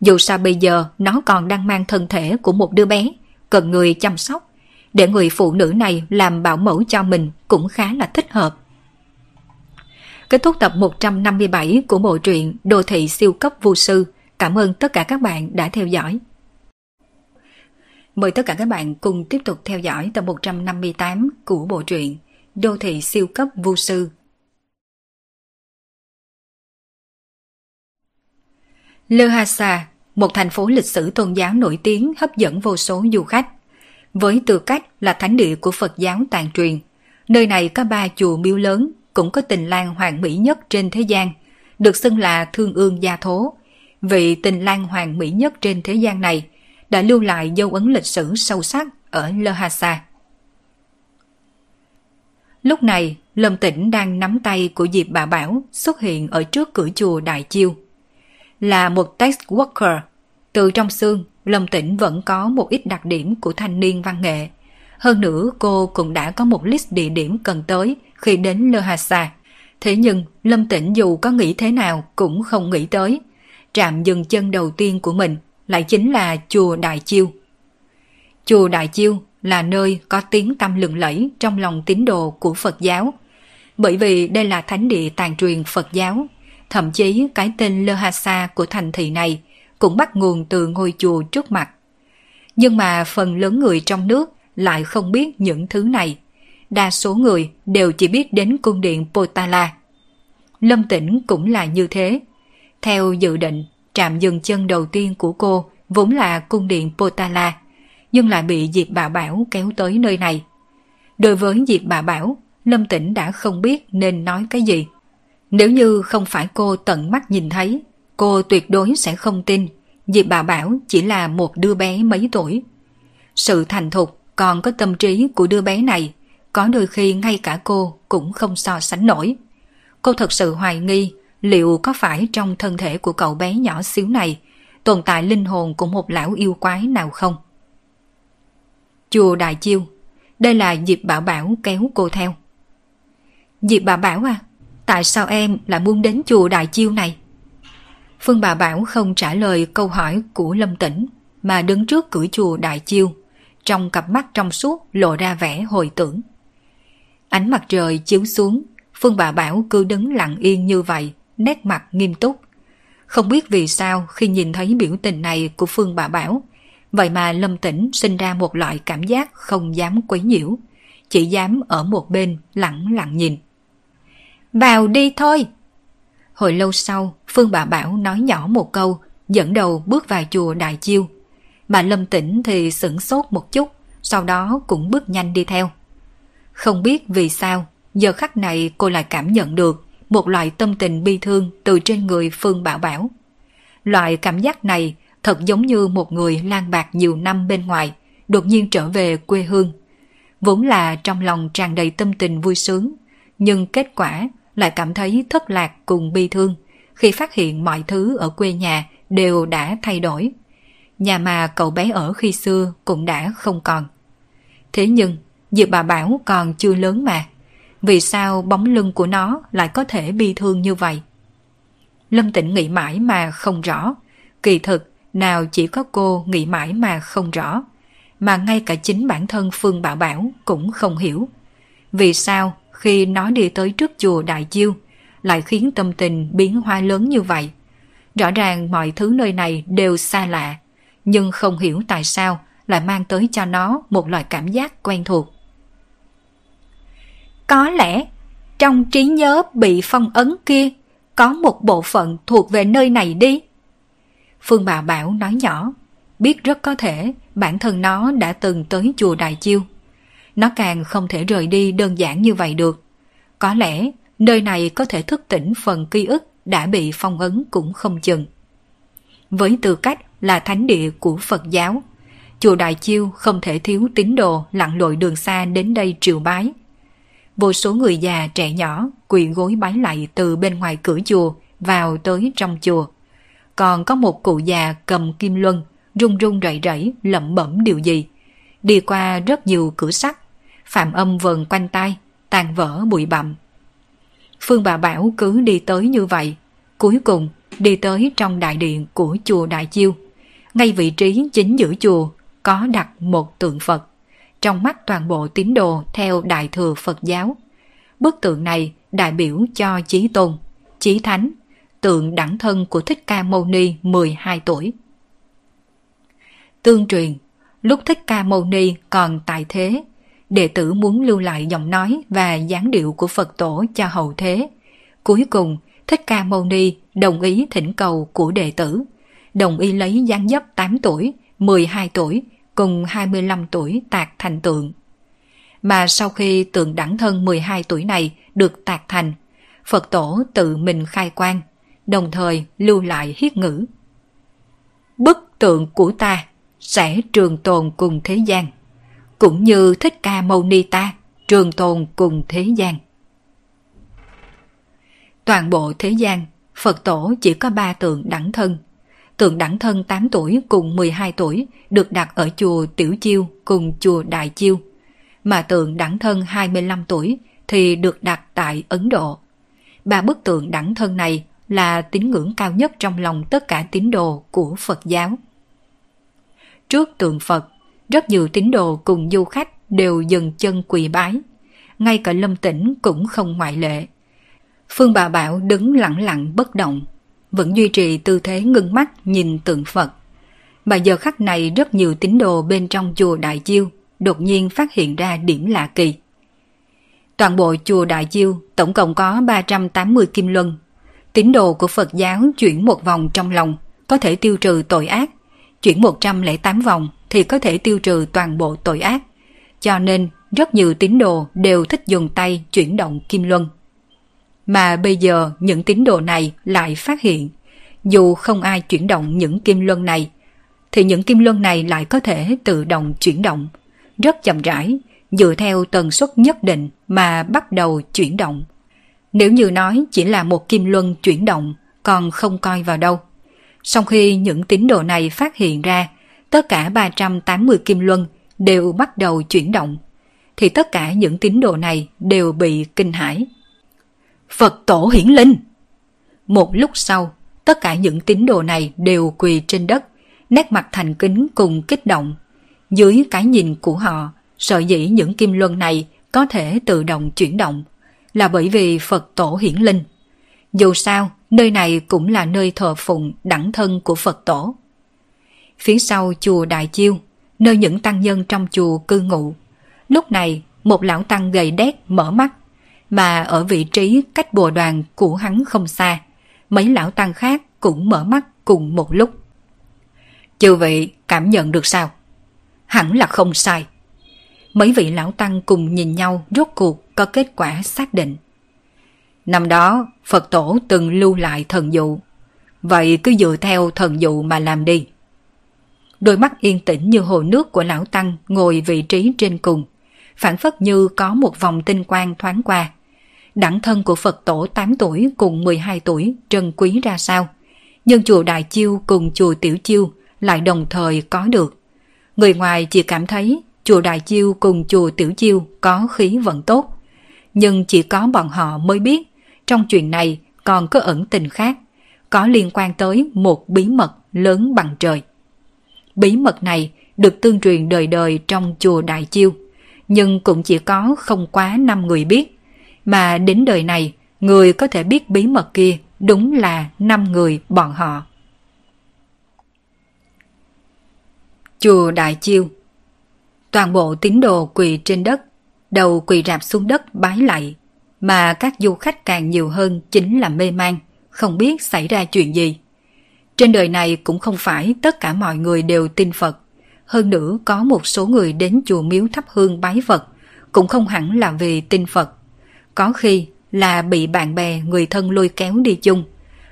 Dù sao bây giờ nó còn đang mang thân thể của một đứa bé, cần người chăm sóc. Để người phụ nữ này làm bảo mẫu cho mình cũng khá là thích hợp. Kết thúc tập một trăm năm mươi bảy của bộ truyện Đô Thị Siêu Cấp Vũ Sư. Cảm ơn tất cả các bạn đã theo dõi. Mời tất cả các bạn cùng tiếp tục theo dõi tập một trăm năm mươi tám của bộ truyện Đô Thị Siêu Cấp Vũ Sư. Lơ Hà Sa, một thành phố lịch sử tôn giáo nổi tiếng hấp dẫn vô số du khách. Với tư cách là thánh địa của Phật giáo tàn truyền, nơi này có ba chùa miếu lớn, cũng có tình lang hoàng mỹ nhất trên thế gian, được xưng là Thương Ương Gia Thố. Vị tình lang hoàng mỹ nhất trên thế gian này đã lưu lại dấu ấn lịch sử sâu sắc ở Lơ Hà Sa. Lúc này, Lâm Tĩnh đang nắm tay của Diệp Bà Bảo xuất hiện ở trước cửa chùa Đại Chiêu. Là một text worker, từ trong xương, Lâm Tĩnh vẫn có một ít đặc điểm của thanh niên văn nghệ. Hơn nữa, cô cũng đã có một list địa điểm cần tới khi đến Lơ Hà Sa. Thế nhưng, Lâm Tĩnh dù có nghĩ thế nào cũng không nghĩ tới. Trạm dừng chân đầu tiên của mình lại chính là chùa Đại Chiêu. Chùa Đại Chiêu là nơi có tiếng tăm lừng lẫy trong lòng tín đồ của Phật giáo. Bởi vì đây là thánh địa tàn truyền Phật giáo, thậm chí cái tên Lơ Hà Sa của thành thị này cũng bắt nguồn từ ngôi chùa trước mặt. Nhưng mà phần lớn người trong nước lại không biết những thứ này. Đa số người đều chỉ biết đến cung điện Potala. Lâm Tĩnh cũng là như thế. Theo dự định, trạm dừng chân đầu tiên của cô vốn là cung điện Potala, nhưng lại bị Diệp Bà Bảo kéo tới nơi này. Đối với Diệp Bà Bảo, Lâm Tĩnh đã không biết nên nói cái gì. Nếu như không phải cô tận mắt nhìn thấy, cô tuyệt đối sẽ không tin Diệp Bà Bảo chỉ là một đứa bé mấy tuổi. Sự thành thục còn có tâm trí của đứa bé này, có đôi khi ngay cả cô cũng không so sánh nổi. Cô thật sự hoài nghi liệu có phải trong thân thể của cậu bé nhỏ xíu này tồn tại linh hồn của một lão yêu quái nào không? Chùa Đại Chiêu, đây là Diệp Bà Bảo kéo cô theo. Diệp Bà Bảo à, tại sao em lại muốn đến chùa Đại Chiêu này? Phương Bà Bảo không trả lời câu hỏi của Lâm Tĩnh mà đứng trước cửa chùa Đại Chiêu, trong cặp mắt trong suốt lộ ra vẻ hồi tưởng. Ánh mặt trời chiếu xuống, Phương Bà Bảo cứ đứng lặng yên như vậy, nét mặt nghiêm túc. Không biết vì sao khi nhìn thấy biểu tình này của Phương Bà Bảo, vậy mà Lâm Tĩnh sinh ra một loại cảm giác không dám quấy nhiễu, chỉ dám ở một bên lặng lặng nhìn. Vào đi thôi. Hồi lâu sau, Phương Bà Bảo nói nhỏ một câu, dẫn đầu bước vào chùa Đại Chiêu. Bà Lâm Tĩnh thì sửng sốt một chút, sau đó cũng bước nhanh đi theo. Không biết vì sao, giờ khắc này cô lại cảm nhận được một loại tâm tình bi thương từ trên người Phương Bảo Bảo. Loại cảm giác này thật giống như một người lang bạt nhiều năm bên ngoài, đột nhiên trở về quê hương. Vốn là trong lòng tràn đầy tâm tình vui sướng, nhưng kết quả lại cảm thấy thất lạc cùng bi thương khi phát hiện mọi thứ ở quê nhà đều đã thay đổi. Nhà mà cậu bé ở khi xưa cũng đã không còn. Thế nhưng, Diệp Bà Bảo còn chưa lớn mà. Vì sao bóng lưng của nó lại có thể bi thương như vậy? Lâm Tĩnh nghĩ mãi mà không rõ. Kỳ thực, nào chỉ có cô nghĩ mãi mà không rõ, mà ngay cả chính bản thân Phương Bảo Bảo cũng không hiểu. Vì sao khi nó đi tới trước chùa Đại Chiêu lại khiến tâm tình biến hóa lớn như vậy? Rõ ràng mọi thứ nơi này đều xa lạ, nhưng không hiểu tại sao lại mang tới cho nó một loại cảm giác quen thuộc. Có lẽ, trong trí nhớ bị phong ấn kia, có một bộ phận thuộc về nơi này đi. Phương Bà Bảo nói nhỏ, biết rất có thể bản thân nó đã từng tới chùa Đại Chiêu. Nó càng không thể rời đi đơn giản như vậy được. Có lẽ, nơi này có thể thức tỉnh phần ký ức đã bị phong ấn cũng không chừng. Với tư cách là thánh địa của Phật giáo, chùa Đại Chiêu không thể thiếu tín đồ lặn lội đường xa đến đây triều bái. vô số người già trẻ nhỏ quỳ gối bái lạy từ bên ngoài cửa chùa vào tới trong chùa. Còn có một cụ già cầm kim luân, run run rẩy rẩy lẩm bẩm điều gì. Đi qua rất nhiều cửa sắt, phạm âm vần quanh tai, tàn vỡ bụi bặm. Phương bà Bảo cứ đi tới như vậy, cuối cùng đi tới trong đại điện của chùa Đại Chiêu. Ngay vị trí chính giữa chùa có đặt một tượng Phật, trong mắt toàn bộ tín đồ theo Đại Thừa Phật giáo. Bức tượng này đại biểu cho Chí Tôn, Chí Thánh, tượng đẳng thân của Thích Ca Mâu Ni mười hai tuổi. Tương truyền, lúc Thích Ca Mâu Ni còn tại thế, đệ tử muốn lưu lại giọng nói và dáng điệu của Phật tổ cho hậu thế. Cuối cùng, Thích Ca Mâu Ni đồng ý thỉnh cầu của đệ tử, đồng ý lấy dáng dấp tám tuổi, mười hai tuổi cùng hai mươi lăm tuổi tạc thành tượng. Mà sau khi tượng đẳng thân mười hai tuổi này được tạc thành, Phật tổ tự mình khai quang, đồng thời lưu lại hiết ngữ: bức tượng của ta sẽ trường tồn cùng thế gian, cũng như Thích Ca Mâu Ni ta trường tồn cùng thế gian. Toàn bộ thế gian, Phật tổ chỉ có ba tượng đẳng thân. Tượng đẳng thân tám tuổi cùng mười hai tuổi được đặt ở chùa Tiểu Chiêu cùng chùa Đại Chiêu, mà tượng đẳng thân hai mươi lăm tuổi thì được đặt tại Ấn Độ. Ba bức tượng đẳng thân này là tín ngưỡng cao nhất trong lòng tất cả tín đồ của Phật giáo. Trước tượng Phật, rất nhiều tín đồ cùng du khách đều dừng chân quỳ bái, ngay cả Lâm Tĩnh cũng không ngoại lệ. Phương bà Bảo đứng lặng lặng bất động, vẫn duy trì tư thế ngưng mắt nhìn tượng Phật. Mà giờ khắc này rất nhiều tín đồ bên trong chùa Đại Chiêu đột nhiên phát hiện ra điểm lạ kỳ. Toàn bộ chùa Đại Chiêu tổng cộng có ba trăm tám mươi kim luân. Tín đồ của Phật giáo chuyển một vòng trong lòng có thể tiêu trừ tội ác, chuyển một trăm lẻ tám vòng thì có thể tiêu trừ toàn bộ tội ác. Cho nên rất nhiều tín đồ đều thích dùng tay chuyển động kim luân. Mà bây giờ những tín đồ này lại phát hiện, dù không ai chuyển động những kim luân này, thì những kim luân này lại có thể tự động chuyển động, rất chậm rãi, dựa theo tần suất nhất định mà bắt đầu chuyển động. Nếu như nói chỉ là một kim luân chuyển động, còn không coi vào đâu. Sau khi những tín đồ này phát hiện ra, tất cả ba trăm tám mươi kim luân đều bắt đầu chuyển động, thì tất cả những tín đồ này đều bị kinh hãi. Phật tổ hiển linh! Một lúc sau, tất cả những tín đồ này đều quỳ trên đất, nét mặt thành kính cùng kích động. Dưới cái nhìn của họ, sở dĩ những kim luân này có thể tự động chuyển động là bởi vì Phật tổ hiển linh. Dù sao, nơi này cũng là nơi thờ phụng đẳng thân của Phật tổ. Phía sau chùa Đại Chiêu, nơi những tăng nhân trong chùa cư ngụ, lúc này một lão tăng gầy đét mở mắt, mà ở vị trí cách bồ đoàn của hắn không xa, mấy lão tăng khác cũng mở mắt cùng một lúc. Chư vị cảm nhận được sao? Hẳn là không sai. Mấy vị lão tăng cùng nhìn nhau rốt cuộc có kết quả xác định. Năm đó, Phật tổ từng lưu lại thần dụ. Vậy cứ dựa theo thần dụ mà làm đi. Đôi mắt yên tĩnh như hồ nước của lão tăng ngồi vị trí trên cùng, phảng phất như có một vòng tinh quang thoáng qua. Đẳng thân của Phật tổ tám tuổi cùng mười hai tuổi trân quý ra sao, nhưng chùa Đại Chiêu cùng chùa Tiểu Chiêu lại đồng thời có được. Người ngoài chỉ cảm thấy chùa Đại Chiêu cùng chùa Tiểu Chiêu có khí vận tốt, nhưng chỉ có bọn họ mới biết trong chuyện này còn có ẩn tình khác, có liên quan tới một bí mật lớn bằng trời. Bí mật này được tương truyền đời đời trong chùa Đại Chiêu, nhưng cũng chỉ có không quá năm người biết, mà đến đời này người có thể biết bí mật kia đúng là năm người bọn họ. Chùa Đại Chiêu, toàn bộ tín đồ quỳ trên đất, đầu quỳ rạp xuống đất bái lạy, mà các du khách càng nhiều hơn chính là mê man, không biết xảy ra chuyện gì. Trên đời này cũng không phải tất cả mọi người đều tin Phật, hơn nữa có một số người đến chùa miếu thắp hương bái Phật cũng không hẳn là vì tin Phật, có khi là bị bạn bè người thân lôi kéo đi chung,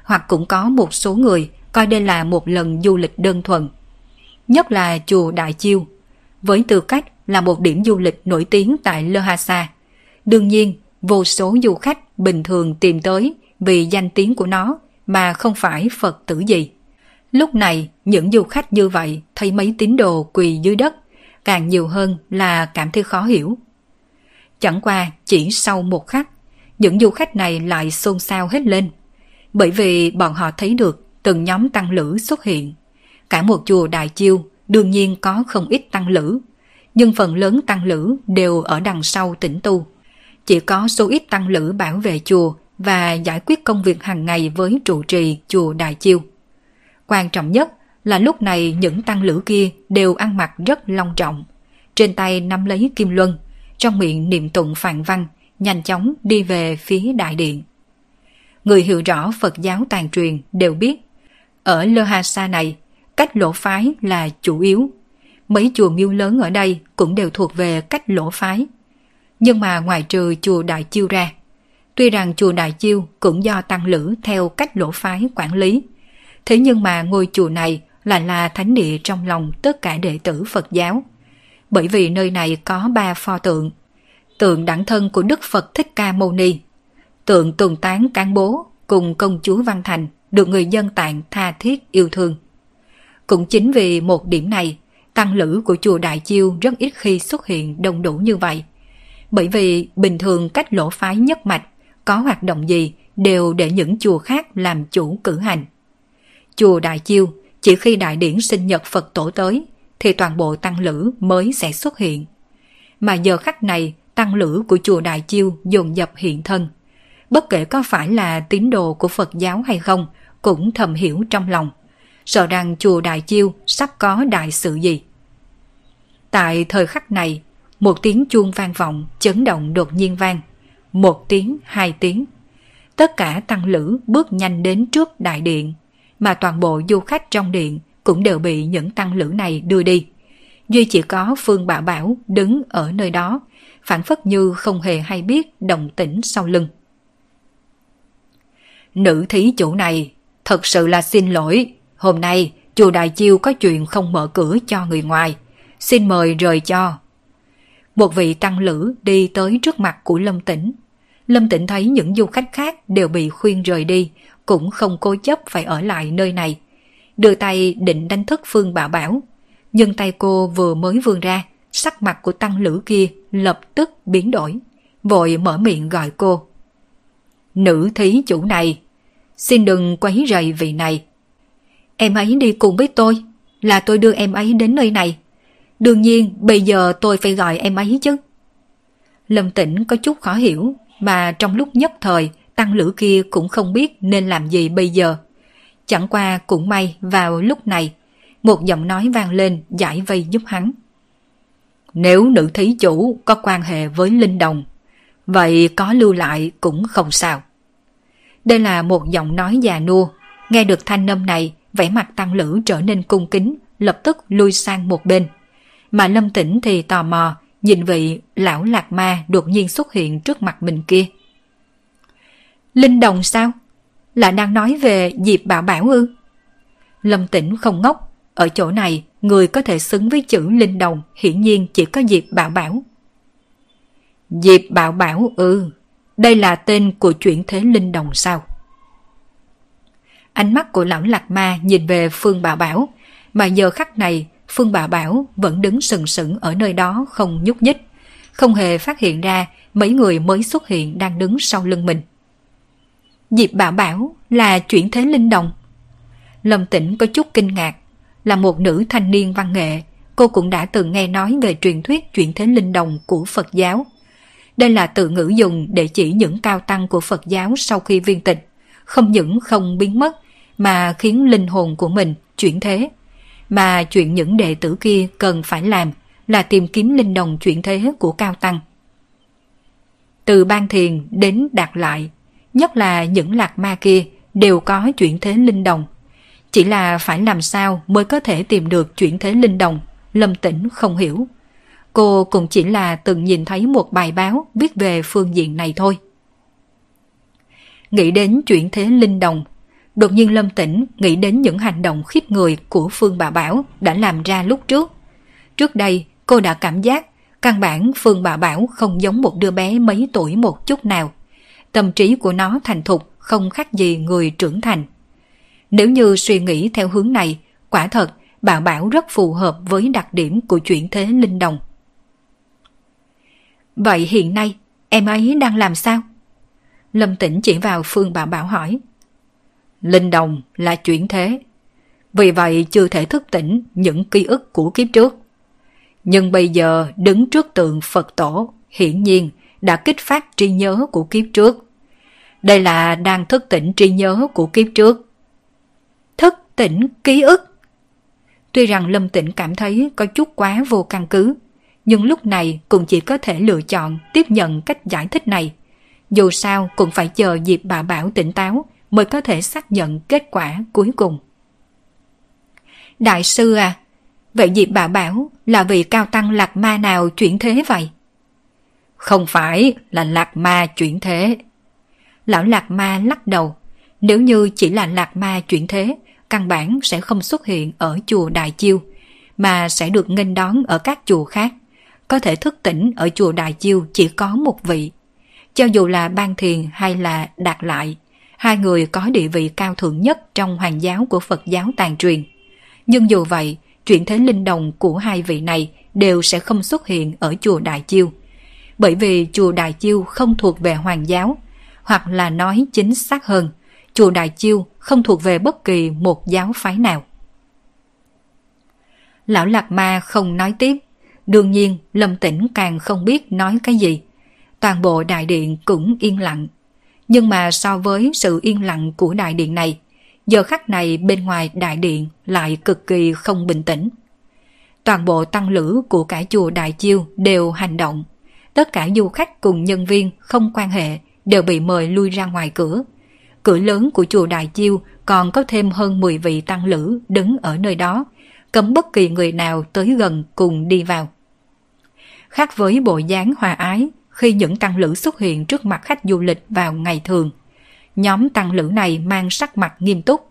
hoặc cũng có một số người coi đây là một lần du lịch đơn thuần. Nhất là chùa Đại Chiêu, với tư cách là một điểm du lịch nổi tiếng tại Lơ Hà Sa, Đương nhiên, vô số du khách bình thường tìm tới vì danh tiếng của nó mà không phải Phật tử gì. Lúc này, những du khách như vậy thấy mấy tín đồ quỳ dưới đất, càng nhiều hơn là cảm thấy khó hiểu. Chẳng qua chỉ sau một khắc, những du khách này lại xôn xao hết lên, bởi vì bọn họ thấy được từng nhóm tăng lữ xuất hiện. Cả một chùa Đại Chiêu đương nhiên có không ít tăng lữ, nhưng phần lớn tăng lữ đều ở đằng sau tĩnh tu. Chỉ có số ít tăng lữ bảo vệ chùa và giải quyết công việc hàng ngày với trụ trì chùa Đại Chiêu. Quan trọng nhất là lúc này những tăng lữ kia đều ăn mặc rất long trọng, trên tay nắm lấy kim luân, trong miệng niệm tụng phạn văn, nhanh chóng đi về phía đại điện. Người hiểu rõ Phật giáo tàn truyền đều biết, ở Lơ Hà Sa này, cách lỗ phái là chủ yếu. Mấy chùa miếu lớn ở đây cũng đều thuộc về cách lỗ phái. Nhưng mà ngoài trừ chùa Đại Chiêu ra, tuy rằng chùa Đại Chiêu cũng do tăng lữ theo cách lỗ phái quản lý, thế nhưng mà ngôi chùa này là là thánh địa trong lòng tất cả đệ tử Phật giáo. Bởi vì nơi này có ba pho tượng, tượng đẳng thân của Đức Phật Thích Ca Mâu Ni, tượng Tùng Tán Cán Bố cùng Công Chúa Văn Thành được người dân Tạng tha thiết yêu thương. Cũng chính vì một điểm này, tăng lữ của chùa Đại Chiêu rất ít khi xuất hiện đông đủ như vậy. Bởi vì bình thường cách lỗ phái nhất mạch, có hoạt động gì đều để những chùa khác làm chủ cử hành. Chùa Đại Chiêu chỉ khi đại điển sinh nhật Phật tổ tới thì toàn bộ tăng lữ mới sẽ xuất hiện. Mà giờ khắc này, tăng lữ của chùa Đại Chiêu dồn dập hiện thân. Bất kể có phải là tín đồ của Phật giáo hay không, cũng thầm hiểu trong lòng, sợ rằng chùa Đại Chiêu sắp có đại sự gì. Tại thời khắc này, một tiếng chuông vang vọng, chấn động đột nhiên vang. Một tiếng, hai tiếng. Tất cả tăng lữ bước nhanh đến trước đại điện, mà toàn bộ du khách trong điện cũng đều bị những tăng lữ này đưa đi. Duy chỉ có Phương Bà Bảo đứng ở nơi đó, phảng phất như không hề hay biết động tĩnh sau lưng. Nữ thí chủ này, thật sự là xin lỗi. Hôm nay, chùa Đại Chiêu có chuyện không mở cửa cho người ngoài. Xin mời rời cho. Một vị tăng lữ đi tới trước mặt của Lâm Tĩnh. Lâm Tĩnh thấy những du khách khác đều bị khuyên rời đi, cũng không cố chấp phải ở lại nơi này. Đưa tay định đánh thức Phương Bà Bảo, nhưng tay cô vừa mới vươn ra, sắc mặt của tăng lữ kia lập tức biến đổi, vội mở miệng gọi cô. Nữ thí chủ này, xin đừng quấy rầy vị này. Em ấy đi cùng với tôi, là tôi đưa em ấy đến nơi này. Đương nhiên bây giờ tôi phải gọi em ấy chứ. Lâm Tĩnh có chút khó hiểu, mà trong lúc nhất thời tăng lữ kia cũng không biết nên làm gì bây giờ. Chẳng qua cũng may vào lúc này, một giọng nói vang lên giải vây giúp hắn. Nếu nữ thí chủ có quan hệ với linh đồng, vậy có lưu lại cũng không sao. Đây là một giọng nói già nua, nghe được thanh âm này, vẻ mặt tăng lữ trở nên cung kính, lập tức lui sang một bên. Mà Lâm Tĩnh thì tò mò nhìn vị lão lạc ma đột nhiên xuất hiện trước mặt mình kia. Linh đồng sao? Là đang nói về Diệp Bảo Bảo ư? Lâm Tĩnh không ngốc, ở chỗ này người có thể xứng với chữ linh đồng hiển nhiên chỉ có Diệp Bảo Bảo. Diệp Bảo Bảo ư? Ừ, đây là tên của chuyển thế linh đồng sao? Ánh mắt của lão lạc ma nhìn về Phương Bà Bảo, mà giờ khắc này Phương Bà Bảo vẫn đứng sừng sững ở nơi đó không nhúc nhích, không hề phát hiện ra mấy người mới xuất hiện đang đứng sau lưng mình. Diệp Bảo Bảo là chuyển thế linh đồng. Lâm Tĩnh có chút kinh ngạc, là một nữ thanh niên văn nghệ, cô cũng đã từng nghe nói về truyền thuyết chuyển thế linh đồng của Phật giáo. Đây là từ ngữ dùng để chỉ những cao tăng của Phật giáo sau khi viên tịch, không những không biến mất mà khiến linh hồn của mình chuyển thế. Mà chuyện những đệ tử kia cần phải làm là tìm kiếm linh đồng chuyển thế của cao tăng. Từ Ban Thiền đến Đạt Lại, nhất là những lạc ma kia đều có chuyển thế linh đồng. Chỉ là phải làm sao mới có thể tìm được chuyển thế linh đồng, Lâm Tĩnh không hiểu. Cô cũng chỉ là từng nhìn thấy một bài báo viết về phương diện này thôi. Nghĩ đến chuyển thế linh đồng, đột nhiên Lâm Tĩnh nghĩ đến những hành động khiếp người của Phương Bà Bảo đã làm ra lúc trước. Trước đây cô đã cảm giác Căn bản Phương Bà Bảo không giống một đứa bé mấy tuổi một chút nào. Tâm trí của nó thành thục, không khác gì người trưởng thành. Nếu như suy nghĩ theo hướng này, quả thật Bà Bảo rất phù hợp với đặc điểm của chuyển thế linh đồng. Vậy hiện nay em ấy đang làm sao? Lâm Tĩnh chỉ vào Phương Bà Bảo hỏi. Linh đồng là chuyển thế, vì vậy chưa thể thức tỉnh những ký ức của kiếp trước. Nhưng bây giờ đứng trước tượng Phật Tổ, hiển nhiên đã kích phát trí nhớ của kiếp trước. Đây là đang thức tỉnh trí nhớ của kiếp trước. Thức tỉnh ký ức? Tuy rằng Lâm Tĩnh cảm thấy có chút quá vô căn cứ, nhưng lúc này cũng chỉ có thể lựa chọn tiếp nhận cách giải thích này. Dù sao cũng phải chờ dịp Bà Bảo tỉnh táo mới có thể xác nhận kết quả cuối cùng. Đại sư à, vậy Diệp Bà Bảo là vị cao tăng lạc ma nào chuyển thế vậy? Không phải là lạc ma chuyển thế. Lão lạc ma lắc đầu, nếu như chỉ là lạc ma chuyển thế, căn bản sẽ không xuất hiện ở chùa Đại Chiêu, mà sẽ được nghênh đón ở các chùa khác. Có thể thức tỉnh ở chùa Đại Chiêu chỉ có một vị. Cho dù là Ban Thiền hay là Đạt Lại, hai người có địa vị cao thượng nhất trong hoàng giáo của Phật giáo tàn truyền. Nhưng dù vậy, chuyển thế linh đồng của hai vị này đều sẽ không xuất hiện ở chùa Đại Chiêu. Bởi vì chùa Đại Chiêu không thuộc về hoàng giáo, hoặc là nói chính xác hơn, chùa Đại Chiêu không thuộc về bất kỳ một giáo phái nào. Lão lạc ma không nói tiếp, đương nhiên Lâm Tĩnh càng không biết nói cái gì. Toàn bộ đại điện cũng yên lặng. Nhưng mà so với sự yên lặng của đại điện này, giờ khắc này bên ngoài đại điện lại cực kỳ không bình tĩnh. Toàn bộ tăng lữ của cả chùa Đại Chiêu đều hành động. Tất cả du khách cùng nhân viên không quan hệ đều bị mời lui ra ngoài cửa. Cửa lớn của chùa Đại Chiêu còn có thêm hơn mười vị tăng lữ đứng ở nơi đó, cấm bất kỳ người nào tới gần cùng đi vào. Khác với bộ dáng hòa ái khi những tăng lữ xuất hiện trước mặt khách du lịch vào ngày thường, nhóm tăng lữ này mang sắc mặt nghiêm túc,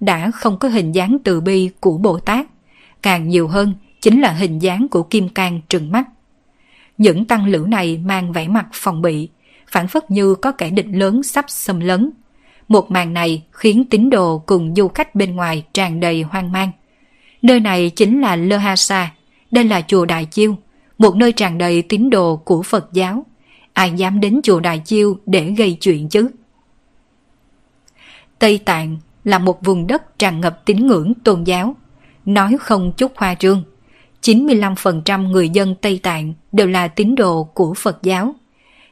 đã không có hình dáng từ bi của Bồ Tát, càng nhiều hơn chính là hình dáng của Kim Cang trừng mắt. Những tăng lữ này mang vẻ mặt phòng bị, phảng phất như có kẻ địch lớn sắp xâm lấn. Một màn này khiến tín đồ cùng du khách bên ngoài tràn đầy hoang mang. Nơi này chính là Lơ Hà Sa, đây là chùa Đại Chiêu, một nơi tràn đầy tín đồ của Phật giáo. Ai dám đến chùa Đại Chiêu để gây chuyện chứ? Tây Tạng là một vùng đất tràn ngập tín ngưỡng tôn giáo. Nói không chút khoa trương, chín mươi lăm phần trăm người dân Tây Tạng đều là tín đồ của Phật giáo.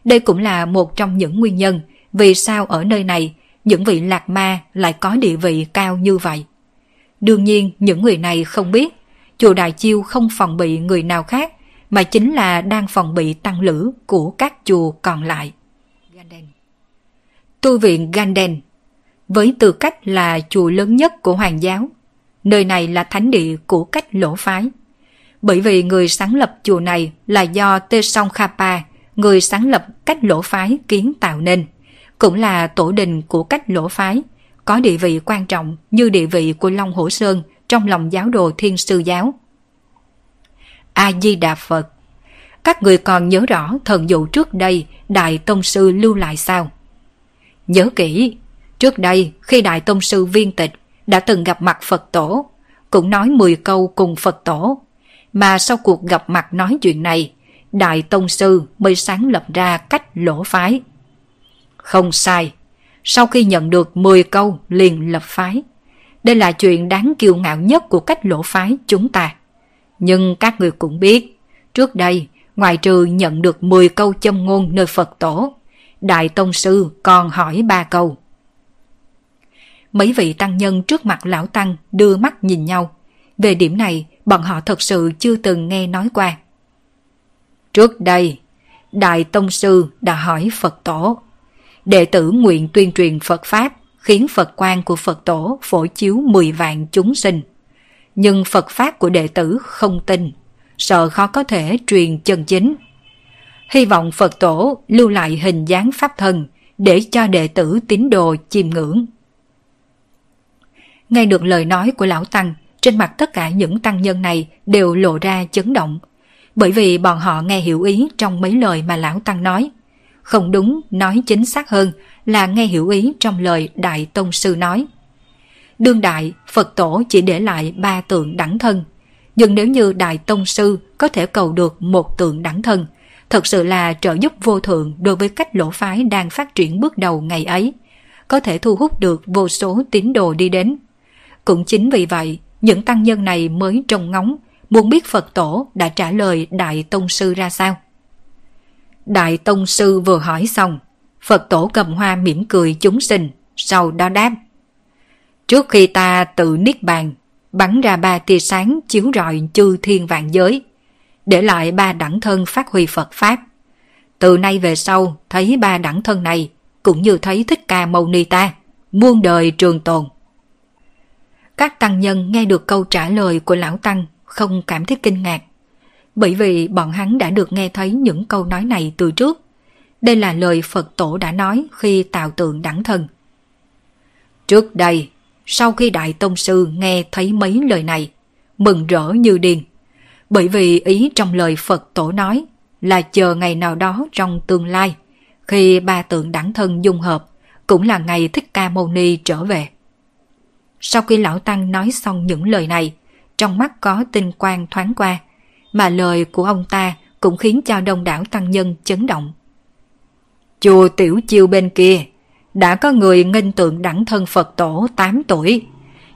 Đây cũng là một trong những nguyên nhân vì sao ở nơi này những vị lạc ma lại có địa vị cao như vậy. Đương nhiên những người này không biết, chùa Đại Chiêu không phòng bị người nào khác, mà chính là đang phòng bị tăng lữ của các chùa còn lại. Tu viện Ganden với tư cách là chùa lớn nhất của hoàng giáo, nơi này là thánh địa của cách lỗ phái. Bởi vì người sáng lập chùa này là do Tê Song Kha Pa, người sáng lập cách lỗ phái kiến tạo nên, cũng là tổ đình của cách lỗ phái, có địa vị quan trọng như địa vị của Long Hổ Sơn trong lòng giáo đồ Thiên Sư giáo. A-di-đà Phật, các người còn nhớ rõ thần dụ trước đây Đại Tông Sư lưu lại sao? Nhớ kỹ, trước đây khi Đại Tông Sư viên tịch đã từng gặp mặt Phật Tổ, cũng nói mười câu cùng Phật Tổ, mà sau cuộc gặp mặt nói chuyện này, Đại Tông Sư mới sáng lập ra cách lỗ phái. Không sai, sau khi nhận được mười câu liền lập phái. Đây là chuyện đáng kiêu ngạo nhất của cách lỗ phái chúng ta. Nhưng các người cũng biết, trước đây, ngoài trừ nhận được mười câu châm ngôn nơi Phật Tổ, Đại Tông Sư còn hỏi ba câu. Mấy vị tăng nhân trước mặt lão tăng đưa mắt nhìn nhau. Về điểm này, bọn họ thật sự chưa từng nghe nói qua. Trước đây, Đại Tông Sư đã hỏi Phật Tổ, đệ tử nguyện tuyên truyền Phật Pháp, khiến Phật quang của Phật Tổ phổ chiếu mười vạn chúng sinh. Nhưng Phật Pháp của đệ tử không tin, sợ khó có thể truyền chân chính. Hy vọng Phật Tổ lưu lại hình dáng Pháp thân để cho đệ tử tín đồ chiêm ngưỡng. Nghe được lời nói của lão tăng, trên mặt tất cả những tăng nhân này đều lộ ra chấn động. bởi vì bọn họ nghe hiểu ý trong mấy lời mà lão tăng nói. Không đúng, nói chính xác hơn là nghe hiểu ý trong lời Đại Tông Sư nói. Đương đại, Phật Tổ chỉ để lại ba tượng đẳng thân. Nhưng nếu như Đại Tông Sư có thể cầu được một tượng đẳng thân, thật sự là trợ giúp vô thượng đối với cách lỗ phái đang phát triển bước đầu ngày ấy, có thể thu hút được vô số tín đồ đi đến. Cũng chính vì vậy, những tăng nhân này mới trông ngóng, muốn biết Phật Tổ đã trả lời Đại Tông Sư ra sao. Đại Tông Sư vừa hỏi xong, Phật Tổ cầm hoa mỉm cười chúng sinh, sau đó đáp: trước khi ta tự niết bàn, bắn ra ba tia sáng chiếu rọi chư thiên vạn giới, để lại ba đẳng thân phát huy Phật Pháp. Từ nay về sau, thấy ba đẳng thân này, cũng như thấy Thích Ca Mâu Ni ta, muôn đời trường tồn. Các tăng nhân nghe được câu trả lời của lão tăng không cảm thấy kinh ngạc, bởi vì bọn hắn đã được nghe thấy những câu nói này từ trước. Đây là lời Phật Tổ đã nói khi tạo tượng đẳng thân. Trước đây, sau khi Đại Tông Sư nghe thấy mấy lời này, mừng rỡ như điên, bởi vì ý trong lời Phật Tổ nói là chờ ngày nào đó trong tương lai, khi ba tượng đẳng thân dung hợp, cũng là ngày Thích Ca Mâu Ni trở về. Sau khi lão tăng nói xong những lời này, trong mắt có tinh quang thoáng qua, mà lời của ông ta cũng khiến cho đông đảo tăng nhân chấn động. Chùa Tiểu Chiêu bên kia đã có người nghênh tượng đẳng thân Phật Tổ tám tuổi,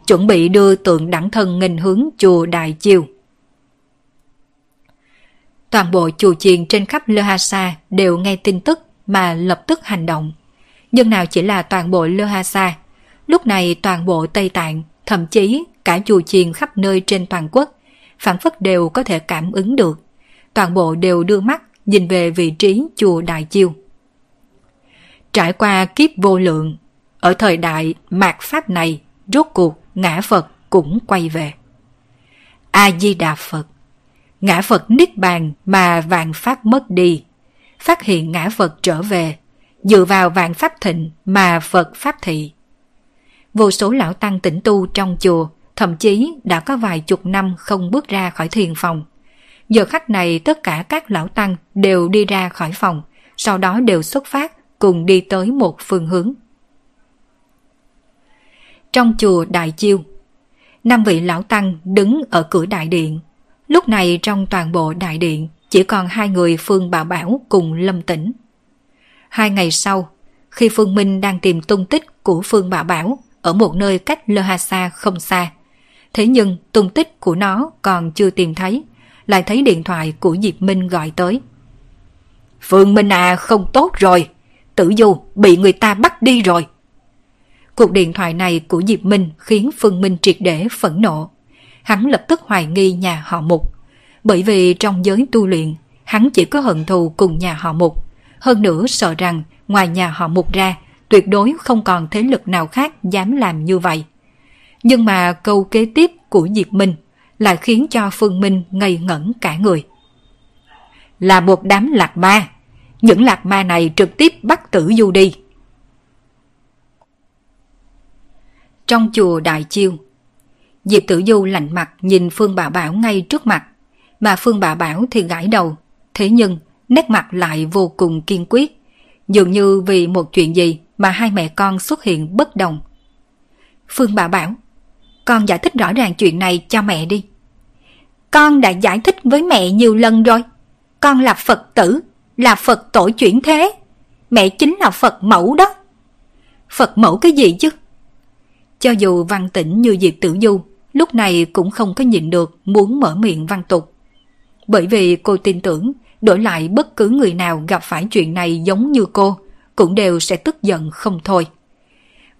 chuẩn bị đưa tượng đẳng thân nghênh hướng chùa Đại Chiêu. Toàn bộ chùa chiền trên khắp Lơ Hà Sa đều nghe tin tức mà lập tức hành động. Nhưng nào chỉ là toàn bộ Lơ Hà Sa, lúc này toàn bộ Tây Tạng, thậm chí cả chùa chiền khắp nơi trên toàn quốc, phảng phất đều có thể cảm ứng được. Toàn bộ đều đưa mắt nhìn về vị trí chùa Đại Chiêu. Trải qua kiếp vô lượng, ở thời đại mạt Pháp này, rốt cuộc ngã Phật cũng quay về. A-di-đà Phật, ngã Phật niết bàn mà vạn Pháp mất đi, phát hiện ngã Phật trở về, dựa vào vạn Pháp thịnh mà Phật Pháp thị. Vô số lão tăng tĩnh tu trong chùa, thậm chí đã có vài chục năm không bước ra khỏi thiền phòng. Giờ khắc này tất cả các lão tăng đều đi ra khỏi phòng, sau đó đều xuất phát, cùng đi tới một phương hướng. Trong chùa Đại Chiêu, năm vị lão tăng đứng ở cửa đại điện. Lúc này trong toàn bộ đại điện chỉ còn hai người Phương Bà Bảo cùng Lâm Tĩnh. Hai ngày sau, khi Phương Minh đang tìm tung tích của Phương Bà Bảo ở một nơi cách Lơ Hà Sa không xa, thế nhưng tung tích của nó còn chưa tìm thấy, lại thấy điện thoại của Diệp Minh gọi tới. Phương Minh à, không tốt rồi, Tử Du bị người ta bắt đi rồi. Cuộc điện thoại này của Diệp Minh khiến Phương Minh triệt để phẫn nộ. Hắn lập tức hoài nghi nhà họ Mục, bởi vì trong giới tu luyện, hắn chỉ có hận thù cùng nhà họ Mục. Hơn nữa sợ rằng ngoài nhà họ Mục ra, tuyệt đối không còn thế lực nào khác dám làm như vậy. Nhưng mà câu kế tiếp của Diệp Minh lại khiến cho Phương Minh ngây ngẩn cả người. Là một đám lạc ma, những lạc ma này trực tiếp bắt Tử Du đi. Trong chùa Đại Chiêu, Diệp Tử Du lạnh mặt nhìn Phương Bà Bảo ngay trước mặt, mà Phương Bà Bảo thì gãi đầu, thế nhưng nét mặt lại vô cùng kiên quyết, dường như vì một chuyện gì mà hai mẹ con xuất hiện bất đồng. Phương Bà Bảo, con giải thích rõ ràng chuyện này cho mẹ đi. Con đã giải thích với mẹ nhiều lần rồi, con là Phật tử, là Phật tổ chuyển thế. Mẹ chính là Phật mẫu đó. Phật mẫu cái gì chứ? Cho dù văn tĩnh như Diệp Tử Du, lúc này cũng không có nhịn được muốn mở miệng văn tục. Bởi vì cô tin tưởng đổi lại bất cứ người nào gặp phải chuyện này giống như cô, cũng đều sẽ tức giận không thôi.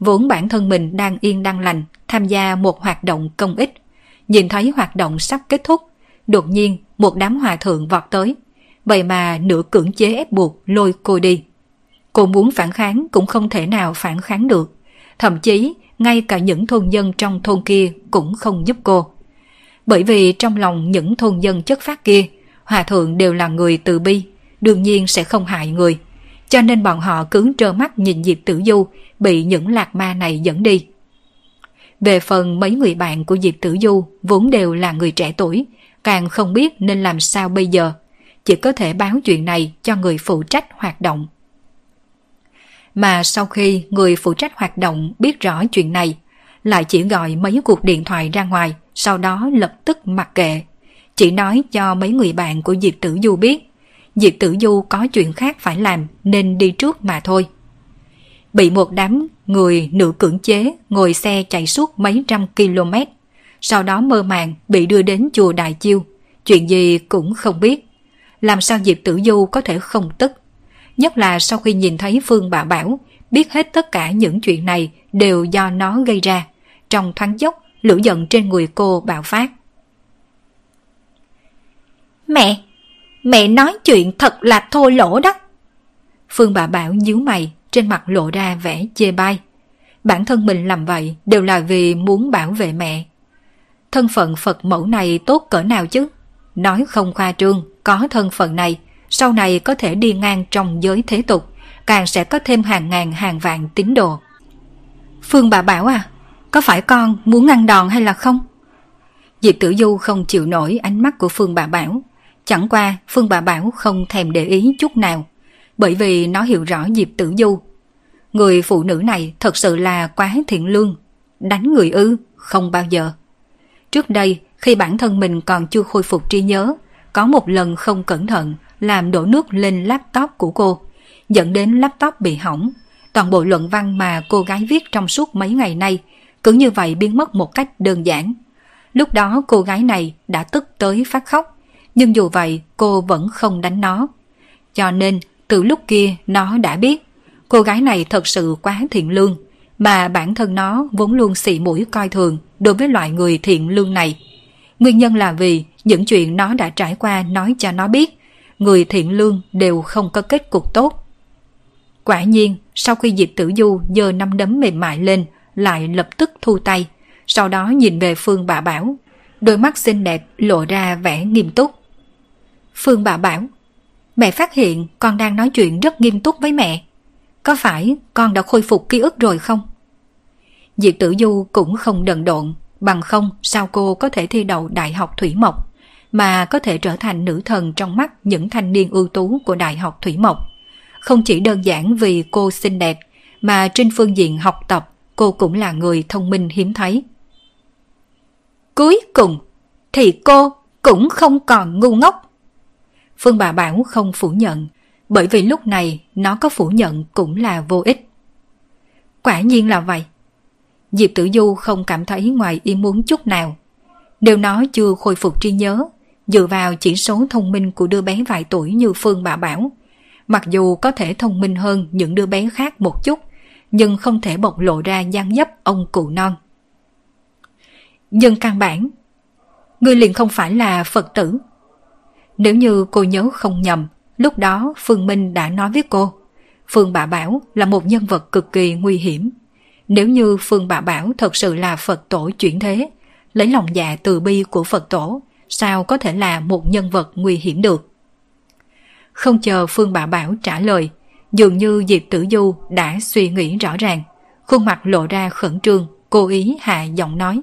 Vốn bản thân mình đang yên đang lành, tham gia một hoạt động công ích. Nhìn thấy hoạt động sắp kết thúc, đột nhiên một đám hòa thượng vọt tới, vậy mà nửa cưỡng chế ép buộc lôi cô đi. Cô muốn phản kháng cũng không thể nào phản kháng được. Thậm chí ngay cả những thôn dân trong thôn kia cũng không giúp cô. Bởi vì trong lòng những thôn dân chất phác kia, hòa thượng đều là người từ bi, đương nhiên sẽ không hại người. Cho nên bọn họ cứ trơ mắt nhìn Diệp Tử Du bị những lạc ma này dẫn đi. Về phần mấy người bạn của Diệp Tử Du vốn đều là người trẻ tuổi, càng không biết nên làm sao bây giờ. Chỉ có thể báo chuyện này cho người phụ trách hoạt động. Mà sau khi người phụ trách hoạt động biết rõ chuyện này, lại chỉ gọi mấy cuộc điện thoại ra ngoài, sau đó lập tức mặc kệ. Chỉ nói cho mấy người bạn của Diệp Tử Du biết, Diệp Tử Du có chuyện khác phải làm nên đi trước mà thôi. Bị một đám người nữ cưỡng chế ngồi xe chạy suốt mấy trăm ki lô mét, sau đó mơ màng bị đưa đến chùa Đại Chiêu, chuyện gì cũng không biết. Làm sao Diệp Tử Du có thể không tức? Nhất là sau khi nhìn thấy Phương Bà Bảo, biết hết tất cả những chuyện này đều do nó gây ra. Trong thoáng chốc, lửa giận trên người cô bạo phát. Mẹ, mẹ nói chuyện thật là thô lỗ đó. Phương Bà Bảo nhíu mày, trên mặt lộ ra vẻ chê bai. Bản thân mình làm vậy đều là vì muốn bảo vệ mẹ. Thân phận Phật mẫu này tốt cỡ nào chứ? Nói không khoa trương, có thân phận này, sau này có thể đi ngang trong giới thế tục, càng sẽ có thêm hàng ngàn hàng vạn tín đồ. Phương Bà Bảo à, có phải con muốn ăn đòn hay là không? Diệp Tử Du không chịu nổi ánh mắt của Phương Bà Bảo. Chẳng qua Phương Bà Bảo không thèm để ý chút nào, bởi vì nó hiểu rõ Diệp Tử Du. Người phụ nữ này thật sự là quá thiện lương. Đánh người ư? Không bao giờ. Trước đây khi bản thân mình còn chưa khôi phục trí nhớ, có một lần không cẩn thận làm đổ nước lên laptop của cô, dẫn đến laptop bị hỏng. Toàn bộ luận văn mà cô gái viết trong suốt mấy ngày nay cứ như vậy biến mất một cách đơn giản. Lúc đó cô gái này đã tức tới phát khóc, nhưng dù vậy cô vẫn không đánh nó. Cho nên từ lúc kia nó đã biết cô gái này thật sự quá thiện lương, mà bản thân nó vốn luôn xị mũi coi thường đối với loại người thiện lương này. Nguyên nhân là vì những chuyện nó đã trải qua nói cho nó biết, người thiện lương đều không có kết cục tốt. Quả nhiên, sau khi Diệp Tử Du giơ nắm đấm mềm mại lên, lại lập tức thu tay, sau đó nhìn về Phương Bà Bảo, đôi mắt xinh đẹp lộ ra vẻ nghiêm túc. Phương Bà Bảo, mẹ phát hiện con đang nói chuyện rất nghiêm túc với mẹ. Có phải con đã khôi phục ký ức rồi không? Diệp Tử Du cũng không đần độn, bằng không sao cô có thể thi đậu Đại học Thủy Mộc, mà có thể trở thành nữ thần trong mắt những thanh niên ưu tú của Đại học Thủy Mộc. Không chỉ đơn giản vì cô xinh đẹp, mà trên phương diện học tập, cô cũng là người thông minh hiếm thấy. Cuối cùng thì cô cũng không còn ngu ngốc. Phương Bà Bảo không phủ nhận, bởi vì lúc này nó có phủ nhận cũng là vô ích. Quả nhiên là vậy. Diệp Tử Du không cảm thấy ngoài ý muốn chút nào. Nếu nó chưa khôi phục trí nhớ, dựa vào chỉ số thông minh của đứa bé vài tuổi như Phương Bà Bảo, mặc dù có thể thông minh hơn những đứa bé khác một chút, nhưng không thể bộc lộ ra dáng dấp ông cụ non. Nhưng căn bản, ngươi liền không phải là Phật tử. Nếu như cô nhớ không nhầm, lúc đó Phương Minh đã nói với cô, Phương Bà Bảo là một nhân vật cực kỳ nguy hiểm. Nếu như Phương Bà Bảo thật sự là Phật tổ chuyển thế, lấy lòng dạ từ bi của Phật tổ, sao có thể là một nhân vật nguy hiểm được? Không chờ Phương Bà Bảo trả lời, dường như Diệp Tử Du đã suy nghĩ rõ ràng, khuôn mặt lộ ra khẩn trương, cố ý hạ giọng nói.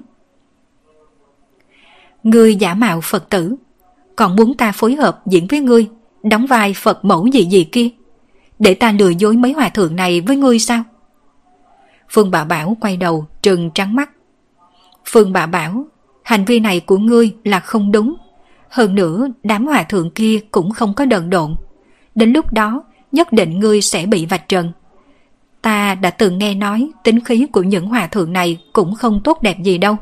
Ngươi giả mạo Phật tử, còn muốn ta phối hợp diễn với ngươi, đóng vai Phật mẫu gì gì kia, để ta lừa dối mấy hòa thượng này với ngươi sao? Phương Bà Bảo quay đầu trừng trắng mắt. Phương Bà Bảo, hành vi này của ngươi là không đúng. Hơn nữa, đám hòa thượng kia cũng không có đần độn. Đến lúc đó, nhất định ngươi sẽ bị vạch trần. Ta đã từng nghe nói tính khí của những hòa thượng này cũng không tốt đẹp gì đâu.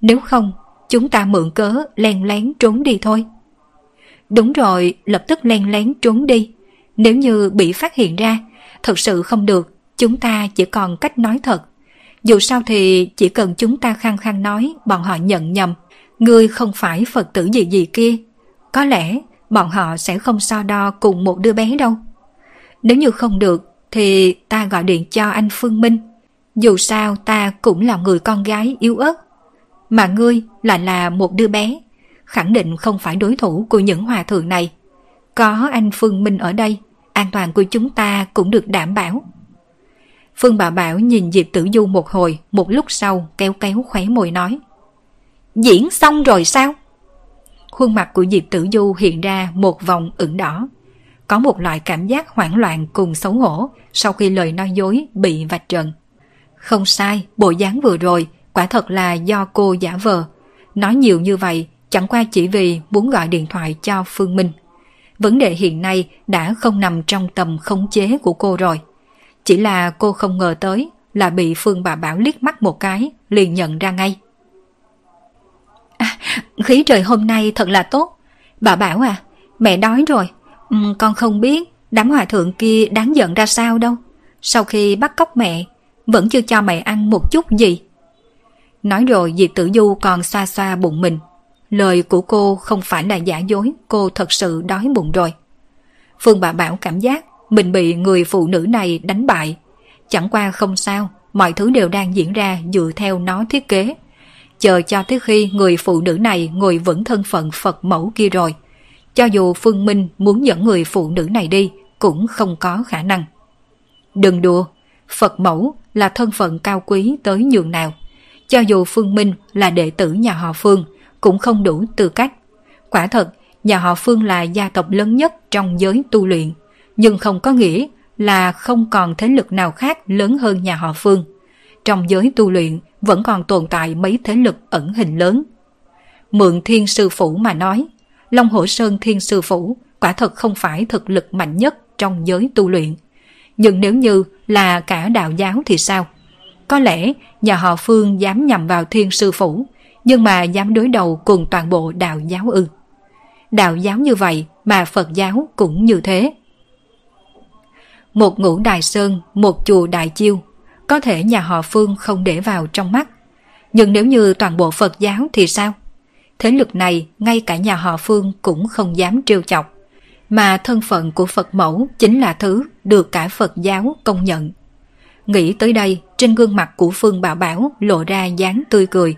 Nếu không, chúng ta mượn cớ len lén trốn đi thôi. Đúng rồi, lập tức len lén trốn đi. Nếu như bị phát hiện ra, thật sự không được, chúng ta chỉ còn cách nói thật. Dù sao thì chỉ cần chúng ta khăng khăng nói bọn họ nhận nhầm, ngươi không phải Phật tử gì gì kia, có lẽ bọn họ sẽ không so đo cùng một đứa bé đâu. Nếu như không được thì ta gọi điện cho anh Phương Minh. Dù sao ta cũng là người con gái yếu ớt, mà ngươi lại là một đứa bé, khẳng định không phải đối thủ của những hòa thượng này. Có anh Phương Minh ở đây, an toàn của chúng ta cũng được đảm bảo. Phương Bà Bảo nhìn Diệp Tử Du một hồi, một lúc sau kéo kéo khóe môi nói. Diễn xong rồi sao? khuôn mặt của Diệp Tử Du hiện ra một vòng ửng đỏ. Có một loại cảm giác hoảng loạn cùng xấu hổ sau khi lời nói dối bị vạch trần. Không sai, bộ dáng vừa rồi quả thật là do cô giả vờ. Nói nhiều như vậy chẳng qua chỉ vì muốn gọi điện thoại cho Phương Minh. Vấn đề hiện nay đã không nằm trong tầm khống chế của cô rồi. Chỉ là cô không ngờ tới là bị Phương Bà Bảo liếc mắt một cái liền nhận ra ngay. À, khí trời hôm nay thật là tốt. Bà Bảo à, mẹ đói rồi. Ừ, con không biết đám hòa thượng kia đáng giận ra sao đâu. Sau khi bắt cóc mẹ vẫn chưa cho mẹ ăn một chút gì. Nói rồi Diệp Tử Du còn xoa xoa bụng mình. Lời của cô không phải là giả dối, cô thật sự đói bụng rồi. Phương Bà Bảo cảm giác mình bị người phụ nữ này đánh bại. Chẳng qua không sao, mọi thứ đều đang diễn ra dựa theo nó thiết kế. Chờ cho tới khi người phụ nữ này ngồi vững thân phận Phật mẫu kia rồi, cho dù Phương Minh muốn dẫn người phụ nữ này đi cũng không có khả năng. Đừng đùa, Phật mẫu là thân phận cao quý tới nhường nào. Cho dù Phương Minh là đệ tử nhà họ Phương cũng không đủ tư cách. Quả thật, nhà họ Phương là gia tộc lớn nhất trong giới tu luyện, nhưng không có nghĩa là không còn thế lực nào khác lớn hơn nhà họ Phương. Trong giới tu luyện vẫn còn tồn tại mấy thế lực ẩn hình lớn. Mượn Thiên Sư Phủ mà nói, Long Hổ Sơn Thiên Sư Phủ quả thật không phải thực lực mạnh nhất trong giới tu luyện. Nhưng nếu như là cả đạo giáo thì sao? Có lẽ nhà họ Phương dám nhằm vào Thiên Sư Phủ, nhưng mà dám đối đầu cùng toàn bộ đạo giáo ư? Đạo giáo như vậy mà Phật giáo cũng như thế. Một Ngũ Đài Sơn, một Chùa Đại Chiêu, có thể nhà họ Phương không để vào trong mắt. Nhưng nếu như toàn bộ Phật giáo thì sao? Thế lực này ngay cả nhà họ Phương cũng không dám trêu chọc. Mà thân phận của Phật mẫu chính là thứ được cả Phật giáo công nhận. Nghĩ tới đây, trên gương mặt của Phương Bảo Bảo lộ ra dáng tươi cười.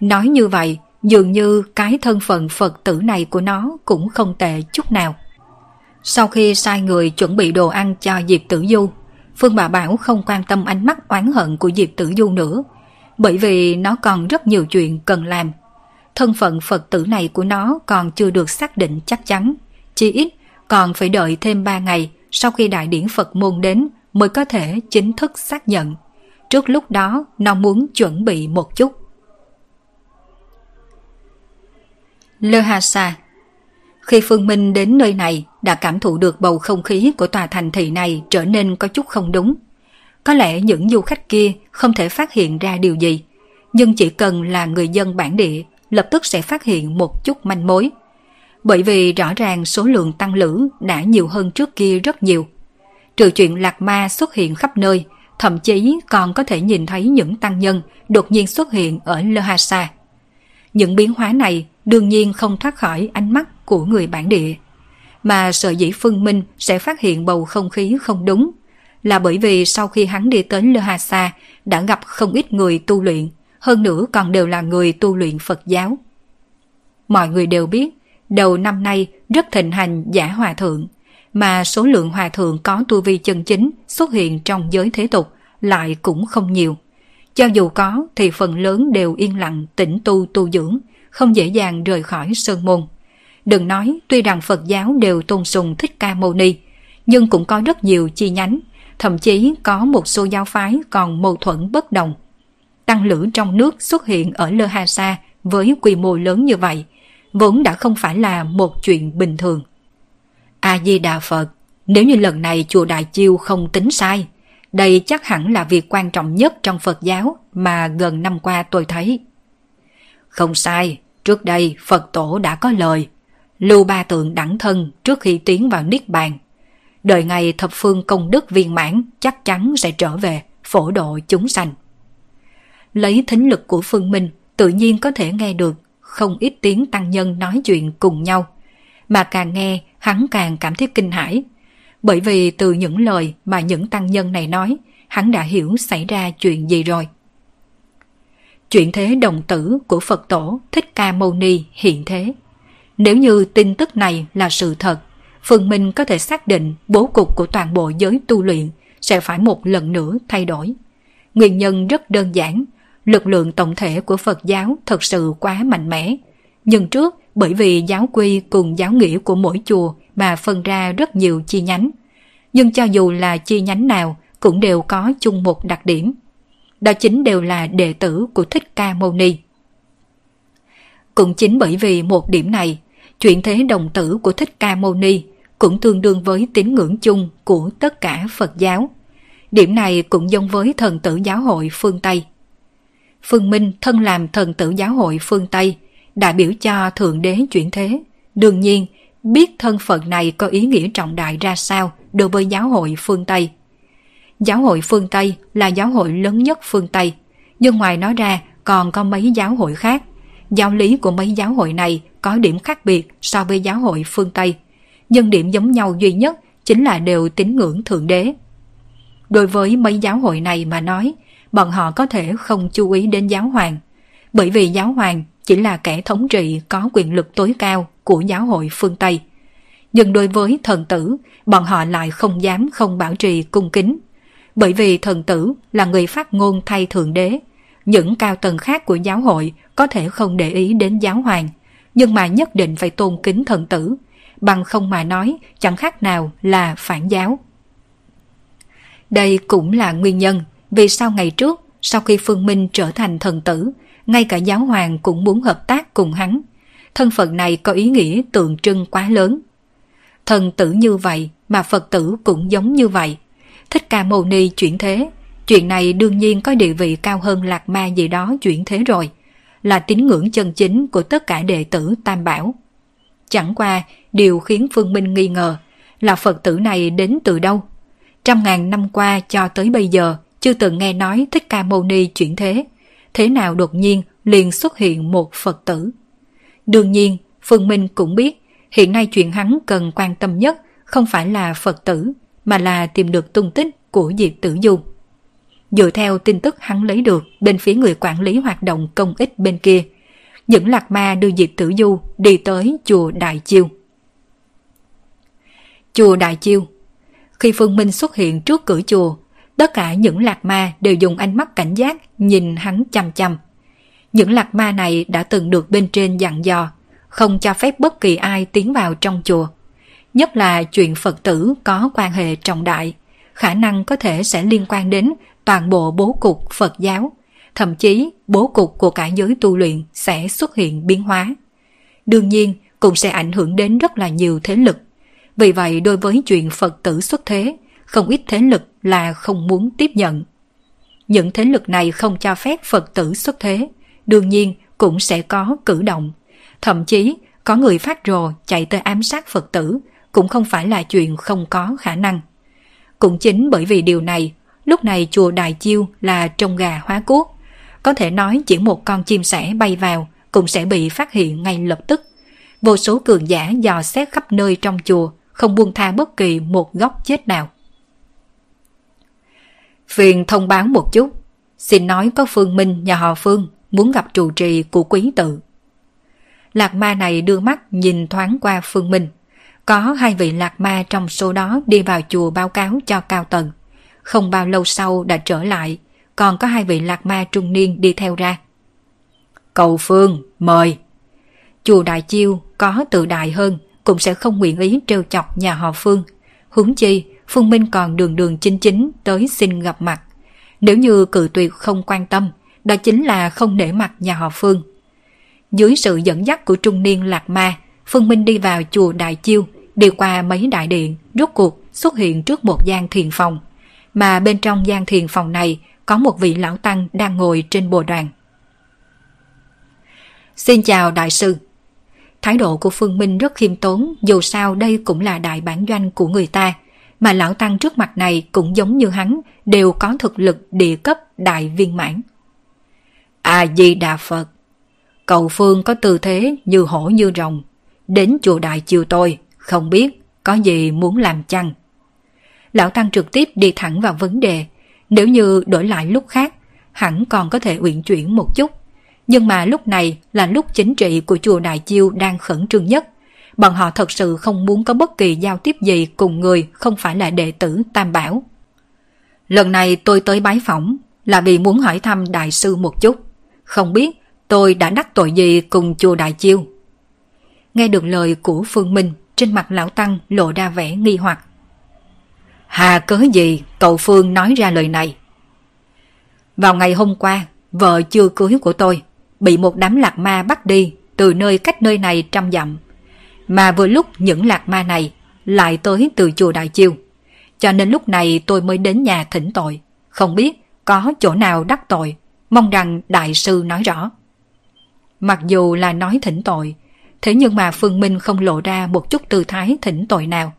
Nói như vậy, dường như cái thân phận Phật tử này của nó cũng không tệ chút nào. Sau khi sai người chuẩn bị đồ ăn cho Diệp Tử Du, Phương Bà Bảo không quan tâm ánh mắt oán hận của Diệp Tử Du nữa, bởi vì nó còn rất nhiều chuyện cần làm. Thân phận Phật tử này của nó còn chưa được xác định chắc chắn, chỉ ít còn phải đợi thêm ba ngày sau khi đại điển Phật môn đến mới có thể chính thức xác nhận. Trước lúc đó nó muốn chuẩn bị một chút. Lơ Hà Sa. Khi Phương Minh đến nơi này đã cảm thụ được bầu không khí của tòa thành thị này trở nên có chút không đúng. Có lẽ những du khách kia không thể phát hiện ra điều gì, nhưng chỉ cần là người dân bản địa lập tức sẽ phát hiện một chút manh mối. Bởi vì rõ ràng số lượng tăng lữ đã nhiều hơn trước kia rất nhiều. Trừ chuyện lạc ma xuất hiện khắp nơi, thậm chí còn có thể nhìn thấy những tăng nhân đột nhiên xuất hiện ở Lơ Hà Sa. Những biến hóa này đương nhiên không thoát khỏi ánh mắt của người bản địa. Mà sở dĩ Phương Minh sẽ phát hiện bầu không khí không đúng là bởi vì sau khi hắn đi tới Lơ Hà Sa đã gặp không ít người tu luyện, hơn nữa còn đều là người tu luyện Phật giáo. Mọi người đều biết đầu năm nay rất thịnh hành giả hòa thượng, mà số lượng hòa thượng có tu vi chân chính xuất hiện trong giới thế tục lại cũng không nhiều. Cho dù có thì phần lớn đều yên lặng tĩnh tu tu dưỡng, không dễ dàng rời khỏi sơn môn. Đừng nói tuy rằng Phật giáo đều tôn sùng Thích Ca Mâu Ni, nhưng cũng có rất nhiều chi nhánh, thậm chí có một số giáo phái còn mâu thuẫn bất đồng. Tăng lữ trong nước xuất hiện ở Lơ Hà Sa với quy mô lớn như vậy vốn đã không phải là một chuyện bình thường. A-di-đà Phật, nếu như lần này chùa Đại Chiêu không tính sai, đây chắc hẳn là việc quan trọng nhất trong Phật giáo mà gần năm qua tôi thấy. Không sai, trước đây Phật tổ đã có lời, lưu ba tượng đẳng thân trước khi tiến vào Niết Bàn. Đời ngày thập phương công đức viên mãn chắc chắn sẽ trở về, phổ độ chúng sanh. Lấy thính lực của Phương Minh tự nhiên có thể nghe được không ít tiếng tăng nhân nói chuyện cùng nhau. Mà càng nghe hắn càng cảm thấy kinh hãi, bởi vì từ những lời mà những tăng nhân này nói, hắn đã hiểu xảy ra chuyện gì rồi. Chuyện thế đồng tử của Phật tổ Thích Ca Mâu Ni hiện thế. Nếu như tin tức này là sự thật, Phương Minh có thể xác định bố cục của toàn bộ giới tu luyện sẽ phải một lần nữa thay đổi. Nguyên nhân rất đơn giản, lực lượng tổng thể của Phật giáo thật sự quá mạnh mẽ. Nhưng trước bởi vì giáo quy cùng giáo nghĩa của mỗi chùa mà phân ra rất nhiều chi nhánh. Nhưng cho dù là chi nhánh nào cũng đều có chung một đặc điểm. Đó chính đều là đệ tử của Thích Ca Mâu Ni. Cũng chính bởi vì một điểm này, chuyện thế đồng tử của Thích Ca Mâu Ni cũng tương đương với tín ngưỡng chung của tất cả Phật giáo. Điểm này cũng giống với thần tử giáo hội phương Tây. Phương Minh thân làm thần tử giáo hội phương Tây, đại biểu cho Thượng Đế chuyển thế. Đương nhiên, biết thân phận này có ý nghĩa trọng đại ra sao đối với giáo hội phương Tây. Giáo hội phương Tây là giáo hội lớn nhất phương Tây, nhưng ngoài nó ra còn có mấy giáo hội khác. Giáo lý của mấy giáo hội này có điểm khác biệt so với giáo hội phương Tây, nhưng điểm giống nhau duy nhất chính là đều tín ngưỡng Thượng Đế. Đối với mấy giáo hội này mà nói, bọn họ có thể không chú ý đến giáo hoàng, bởi vì giáo hoàng chỉ là kẻ thống trị có quyền lực tối cao của giáo hội phương Tây. Nhưng đối với thần tử, bọn họ lại không dám không bảo trì cung kính, bởi vì thần tử là người phát ngôn thay Thượng Đế. Những cao tầng khác của giáo hội có thể không để ý đến giáo hoàng, nhưng mà nhất định phải tôn kính thần tử, bằng không mà nói chẳng khác nào là phản giáo. Đây cũng là nguyên nhân vì sao ngày trước, sau khi Phương Minh trở thành thần tử, ngay cả giáo hoàng cũng muốn hợp tác cùng hắn. Thân phận này có ý nghĩa tượng trưng quá lớn. Thần tử như vậy mà Phật tử cũng giống như vậy. Thích Ca Mâu Ni chuyển thế, chuyện này đương nhiên có địa vị cao hơn Lạc Ma gì đó chuyển thế rồi, là tín ngưỡng chân chính của tất cả đệ tử Tam Bảo. Chẳng qua, điều khiến Phương Minh nghi ngờ là Phật tử này đến từ đâu. Trăm ngàn năm qua cho tới bây giờ, chưa từng nghe nói Thích Ca Mâu Ni chuyển thế. Thế nào đột nhiên liền xuất hiện một Phật tử? Đương nhiên, Phương Minh cũng biết, hiện nay chuyện hắn cần quan tâm nhất không phải là Phật tử, mà là tìm được tung tích của Diệp Tử Du. Dựa theo tin tức hắn lấy được bên phía người quản lý hoạt động công ích bên kia, những lạc ma đưa Diệp Tử Du đi tới chùa Đại Chiêu. Chùa Đại Chiêu. Khi Phương Minh xuất hiện trước cửa chùa, tất cả những lạc ma đều dùng ánh mắt cảnh giác nhìn hắn chằm chằm. Những lạc ma này đã từng được bên trên dặn dò, không cho phép bất kỳ ai tiến vào trong chùa. Nhất là chuyện Phật tử có quan hệ trọng đại, khả năng có thể sẽ liên quan đến toàn bộ bố cục Phật giáo, thậm chí bố cục của cả giới tu luyện sẽ xuất hiện biến hóa. Đương nhiên, cũng sẽ ảnh hưởng đến rất là nhiều thế lực. Vì vậy, đối với chuyện Phật tử xuất thế, không ít thế lực là không muốn tiếp nhận. Những thế lực này không cho phép Phật tử xuất thế, đương nhiên cũng sẽ có cử động. Thậm chí, có người phát rồ chạy tới ám sát Phật tử cũng không phải là chuyện không có khả năng. Cũng chính bởi vì điều này, lúc này chùa Đại Chiêu là trông gà hóa cuốc. Có thể nói chỉ một con chim sẻ bay vào cũng sẽ bị phát hiện ngay lập tức. Vô số cường giả dò xét khắp nơi trong chùa, không buông tha bất kỳ một góc chết nào. Phiền thông báo một chút, xin nói có Phương Minh nhà họ Phương muốn gặp trụ trì của quý tự. Lạc ma này đưa mắt nhìn thoáng qua Phương Minh. Có hai vị lạc ma trong số đó đi vào chùa báo cáo cho cao tầng, không bao lâu sau đã trở lại, còn có hai vị lạc ma trung niên đi theo ra. Cậu Phương, mời. Chùa Đại Chiêu có tự đại hơn cũng sẽ không nguyện ý trêu chọc nhà họ Phương, huống chi Phương Minh còn đường đường chính chính tới xin gặp mặt. Nếu như cự tuyệt không quan tâm, đó chính là không nể mặt nhà họ Phương. Dưới sự dẫn dắt của trung niên lạc ma, Phương Minh đi vào chùa Đại Chiêu, đi qua mấy đại điện, rốt cuộc xuất hiện trước một gian thiền phòng. Mà bên trong gian thiền phòng này có một vị lão tăng đang ngồi trên bồ đoàn. Xin chào đại sư. Thái độ của Phương Minh rất khiêm tốn, dù sao đây cũng là đại bản doanh của người ta, mà lão tăng trước mặt này cũng giống như hắn, đều có thực lực địa cấp đại viên mãn. A Di Đà Phật. Cậu Phương có tư thế như hổ như rồng, đến chùa Đại Chiêu tôi, không biết có gì muốn làm chăng? Lão tăng trực tiếp đi thẳng vào vấn đề. Nếu như đổi lại lúc khác, hẳn còn có thể uyển chuyển một chút, nhưng mà lúc này là lúc chính trị của chùa Đại Chiêu đang khẩn trương nhất. Bọn họ thật sự không muốn có bất kỳ giao tiếp gì cùng người không phải là đệ tử Tam Bảo. Lần này tôi tới bái phỏng là vì muốn hỏi thăm đại sư một chút, không biết tôi đã đắc tội gì cùng chùa Đại Chiêu? Nghe được lời của Phương Minh, trên mặt lão tăng lộ ra vẻ nghi hoặc. Hà cớ gì cậu Phương nói ra lời này? Vào ngày hôm qua, vợ chưa cưới của tôi bị một đám lạc ma bắt đi từ nơi cách nơi này trăm dặm. Mà vừa lúc những lạc ma này lại tới từ chùa Đại Chiêu. Cho nên lúc này tôi mới đến nhà thỉnh tội. Không biết có chỗ nào đắc tội, mong rằng đại sư nói rõ. Mặc dù là nói thỉnh tội, thế nhưng mà Phương Minh không lộ ra một chút tư thái thỉnh tội nào.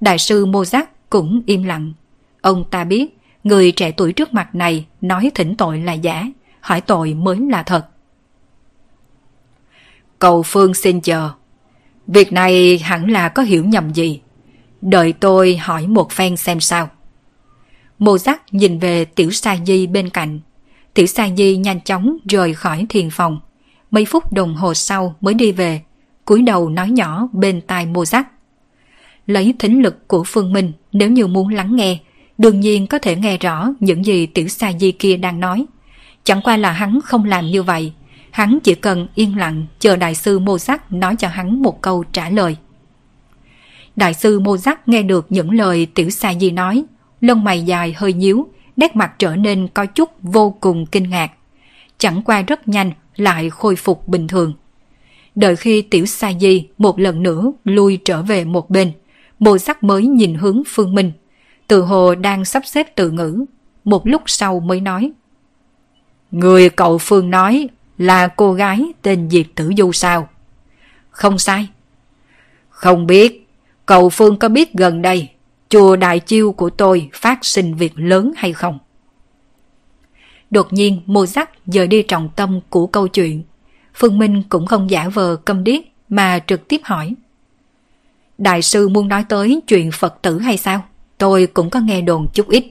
Đại sư Mô Giác cũng im lặng. Ông ta biết người trẻ tuổi trước mặt này nói thỉnh tội là giả, hỏi tội mới là thật. Cầu Phương xin chờ. Việc này hẳn là có hiểu nhầm gì. Đợi tôi hỏi một phen xem sao. Mô Giác nhìn về Tiểu Sa Di bên cạnh. Tiểu Sa Di nhanh chóng rời khỏi thiền phòng. Mấy phút đồng hồ sau mới đi về, cúi đầu nói nhỏ bên tai Mô Giác. Lấy thính lực của Phương Minh, nếu như muốn lắng nghe, đương nhiên có thể nghe rõ những gì Tiểu Sa Di kia đang nói. Chẳng qua là hắn không làm như vậy. Hắn chỉ cần yên lặng chờ đại sư Mô Giác nói cho hắn một câu trả lời. Đại sư Mô Giác nghe được những lời Tiểu Sa Di nói, lông mày dài hơi nhíu, nét mặt trở nên có chút vô cùng kinh ngạc. Chẳng qua rất nhanh lại khôi phục bình thường. Đợi khi Tiểu Sa Di một lần nữa lui trở về một bên, Mô Giác mới nhìn hướng Phương Minh, tự hồ đang sắp xếp từ ngữ. Một lúc sau mới nói: Người cậu Phương nói là cô gái tên Diệp Tử Du sao? Không sai. Không biết cậu Phương có biết gần đây chùa Đại Chiêu của tôi phát sinh việc lớn hay không? Đột nhiên Mô Giác dời đi trọng tâm của câu chuyện. Phương Minh cũng không giả vờ câm điếc mà trực tiếp hỏi: Đại sư muốn nói tới chuyện Phật tử hay sao? Tôi cũng có nghe đồn chút ít.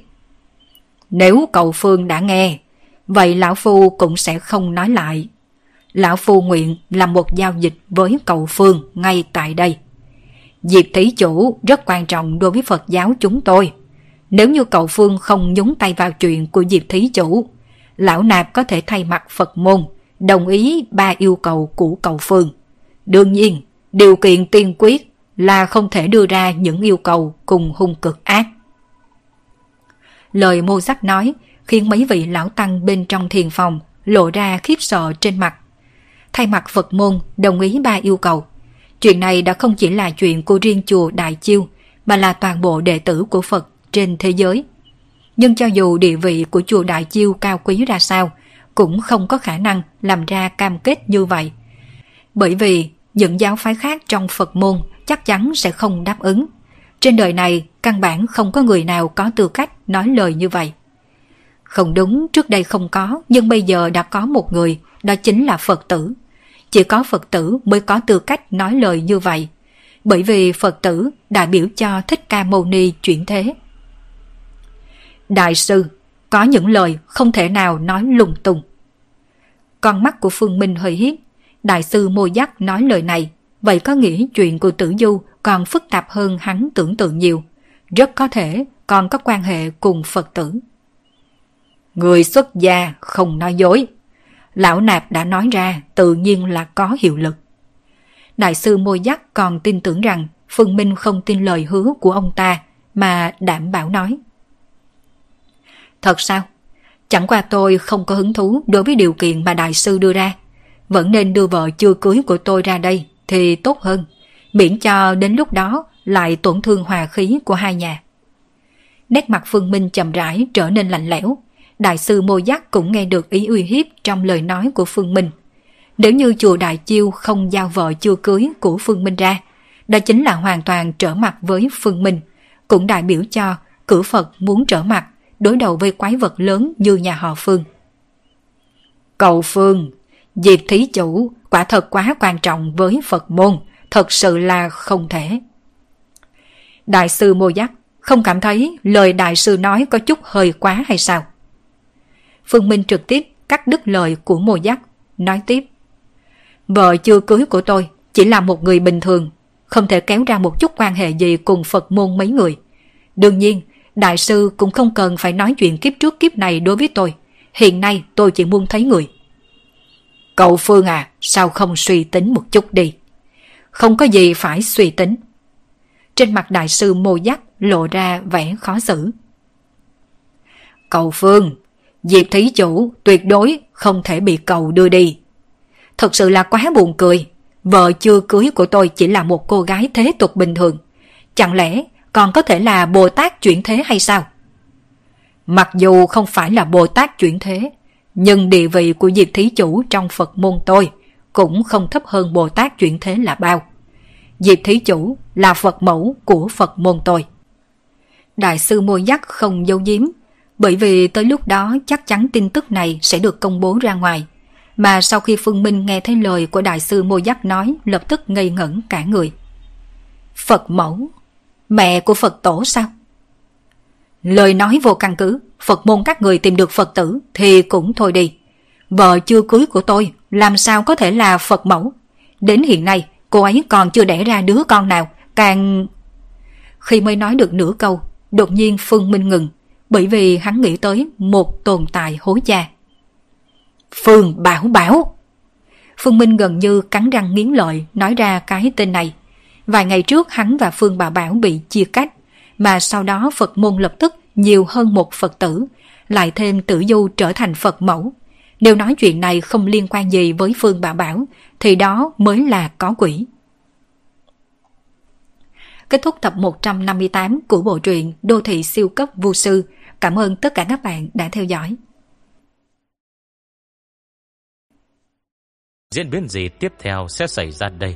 Nếu cậu Phương đã nghe, vậy lão phu cũng sẽ không nói lại. Lão phu nguyện làm một giao dịch với cậu Phương ngay tại đây. Việc thí chủ rất quan trọng đối với Phật giáo chúng tôi. Nếu như cậu Phương không nhúng tay vào chuyện của Diệp thí chủ, lão nạp có thể thay mặt Phật môn đồng ý ba yêu cầu của cậu Phương. Đương nhiên, điều kiện tiên quyết là không thể đưa ra những yêu cầu cùng hung cực ác. Lời Mô Giác nói khiến mấy vị lão tăng bên trong thiền phòng lộ ra khiếp sợ trên mặt. Thay mặt Phật môn đồng ý ba yêu cầu. Chuyện này đã không chỉ là chuyện của riêng chùa Đại Chiêu, mà là toàn bộ đệ tử của Phật trên thế giới. Nhưng cho dù địa vị của chùa Đại Chiêu cao quý ra sao, cũng không có khả năng làm ra cam kết như vậy. Bởi vì những giáo phái khác trong Phật môn chắc chắn sẽ không đáp ứng. Trên đời này căn bản không có người nào có tư cách nói lời như vậy. Không đúng, trước đây không có, nhưng bây giờ đã có một người, đó chính là Phật tử. Chỉ có Phật tử mới có tư cách nói lời như vậy, bởi vì Phật tử đại biểu cho Thích Ca Mâu Ni chuyển thế. Đại sư, có những lời không thể nào nói lung tung. Con mắt của Phương Minh hơi hiếp. Đại sư Mô Giác nói lời này, vậy có nghĩa chuyện của Tử Du còn phức tạp hơn hắn tưởng tượng nhiều. Rất có thể còn có quan hệ cùng Phật tử. Người xuất gia không nói dối. Lão nạp đã nói ra tự nhiên là có hiệu lực. Đại sư Mô Giác còn tin tưởng rằng Phương Minh không tin lời hứa của ông ta mà đảm bảo nói. Thật sao? Chẳng qua tôi không có hứng thú đối với điều kiện mà đại sư đưa ra. Vẫn nên đưa vợ chưa cưới của tôi ra đây thì tốt hơn, miễn cho đến lúc đó lại tổn thương hòa khí của hai nhà. Nét mặt Phương Minh chậm rãi trở nên lạnh lẽo. Đại sư Mô Giác cũng nghe được ý uy hiếp trong lời nói của Phương Minh. Nếu như chùa Đại Chiêu không giao vợ chưa cưới của Phương Minh ra, đó chính là hoàn toàn trở mặt với Phương Minh, cũng đại biểu cho cửa Phật muốn trở mặt, đối đầu với quái vật lớn như nhà họ Phương. Cậu Phương, Diệp thí chủ quả thật quá quan trọng với Phật môn, thật sự là không thể. Đại sư Mô Giác không cảm thấy lời đại sư nói có chút hơi quá hay sao? Phương Minh trực tiếp cắt đứt lời của Mô Giác, nói tiếp. Vợ chưa cưới của tôi chỉ là một người bình thường, không thể kéo ra một chút quan hệ gì cùng Phật môn mấy người. Đương nhiên, đại sư cũng không cần phải nói chuyện kiếp trước kiếp này đối với tôi. Hiện nay tôi chỉ muốn thấy người. Cậu Phương à, sao không suy tính một chút đi? không có gì phải suy tính. Trên mặt đại sư Mô Giác lộ ra vẻ khó xử. Cầu Phương, Diệp thí chủ tuyệt đối không thể bị cầu đưa đi. Thật sự là quá buồn cười, vợ chưa cưới của tôi chỉ là một cô gái thế tục bình thường. Chẳng lẽ còn có thể là Bồ Tát chuyển thế hay sao? Mặc dù không phải là Bồ Tát chuyển thế, nhưng địa vị của Diệp thí chủ trong Phật môn tôi cũng không thấp hơn Bồ Tát chuyển thế là bao. Diệp thí chủ là Phật mẫu của Phật môn tôi. Đại sư Mô Giác không giấu giếm, bởi vì tới lúc đó chắc chắn tin tức này sẽ được công bố ra ngoài. Mà sau khi Phương Minh nghe thấy lời của đại sư Mô Giác nói, lập tức ngây ngẩn cả người. Phật mẫu? Mẹ của Phật tổ sao? Lời nói vô căn cứ. Phật môn các người tìm được Phật tử thì cũng thôi đi. Vợ chưa cưới của tôi làm sao có thể là Phật mẫu? Đến hiện nay cô ấy còn chưa đẻ ra đứa con nào. Càng... Khi mới nói được nửa câu, đột nhiên Phương Minh ngừng, bởi vì hắn nghĩ tới một tồn tại hối cha. Phương Bảo Bảo. Phương Minh gần như cắn răng nghiến lợi nói ra cái tên này. Vài ngày trước hắn và Phương Bà Bảo bị chia cách, mà sau đó Phật môn lập tức nhiều hơn một Phật tử, lại thêm Tử Du trở thành Phật mẫu. Nếu nói chuyện này không liên quan gì với Phương Bà Bảo thì đó mới là có quỷ. Kết thúc tập một trăm năm mươi tám của bộ truyện Đô Thị Siêu Cấp Vũ Sư. Cảm ơn tất cả các bạn đã theo dõi. Diễn biến gì tiếp theo sẽ xảy ra đây?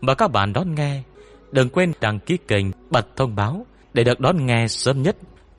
Mời các bạn đón nghe. Đừng quên đăng ký kênh, bật thông báo để được đón nghe sớm nhất.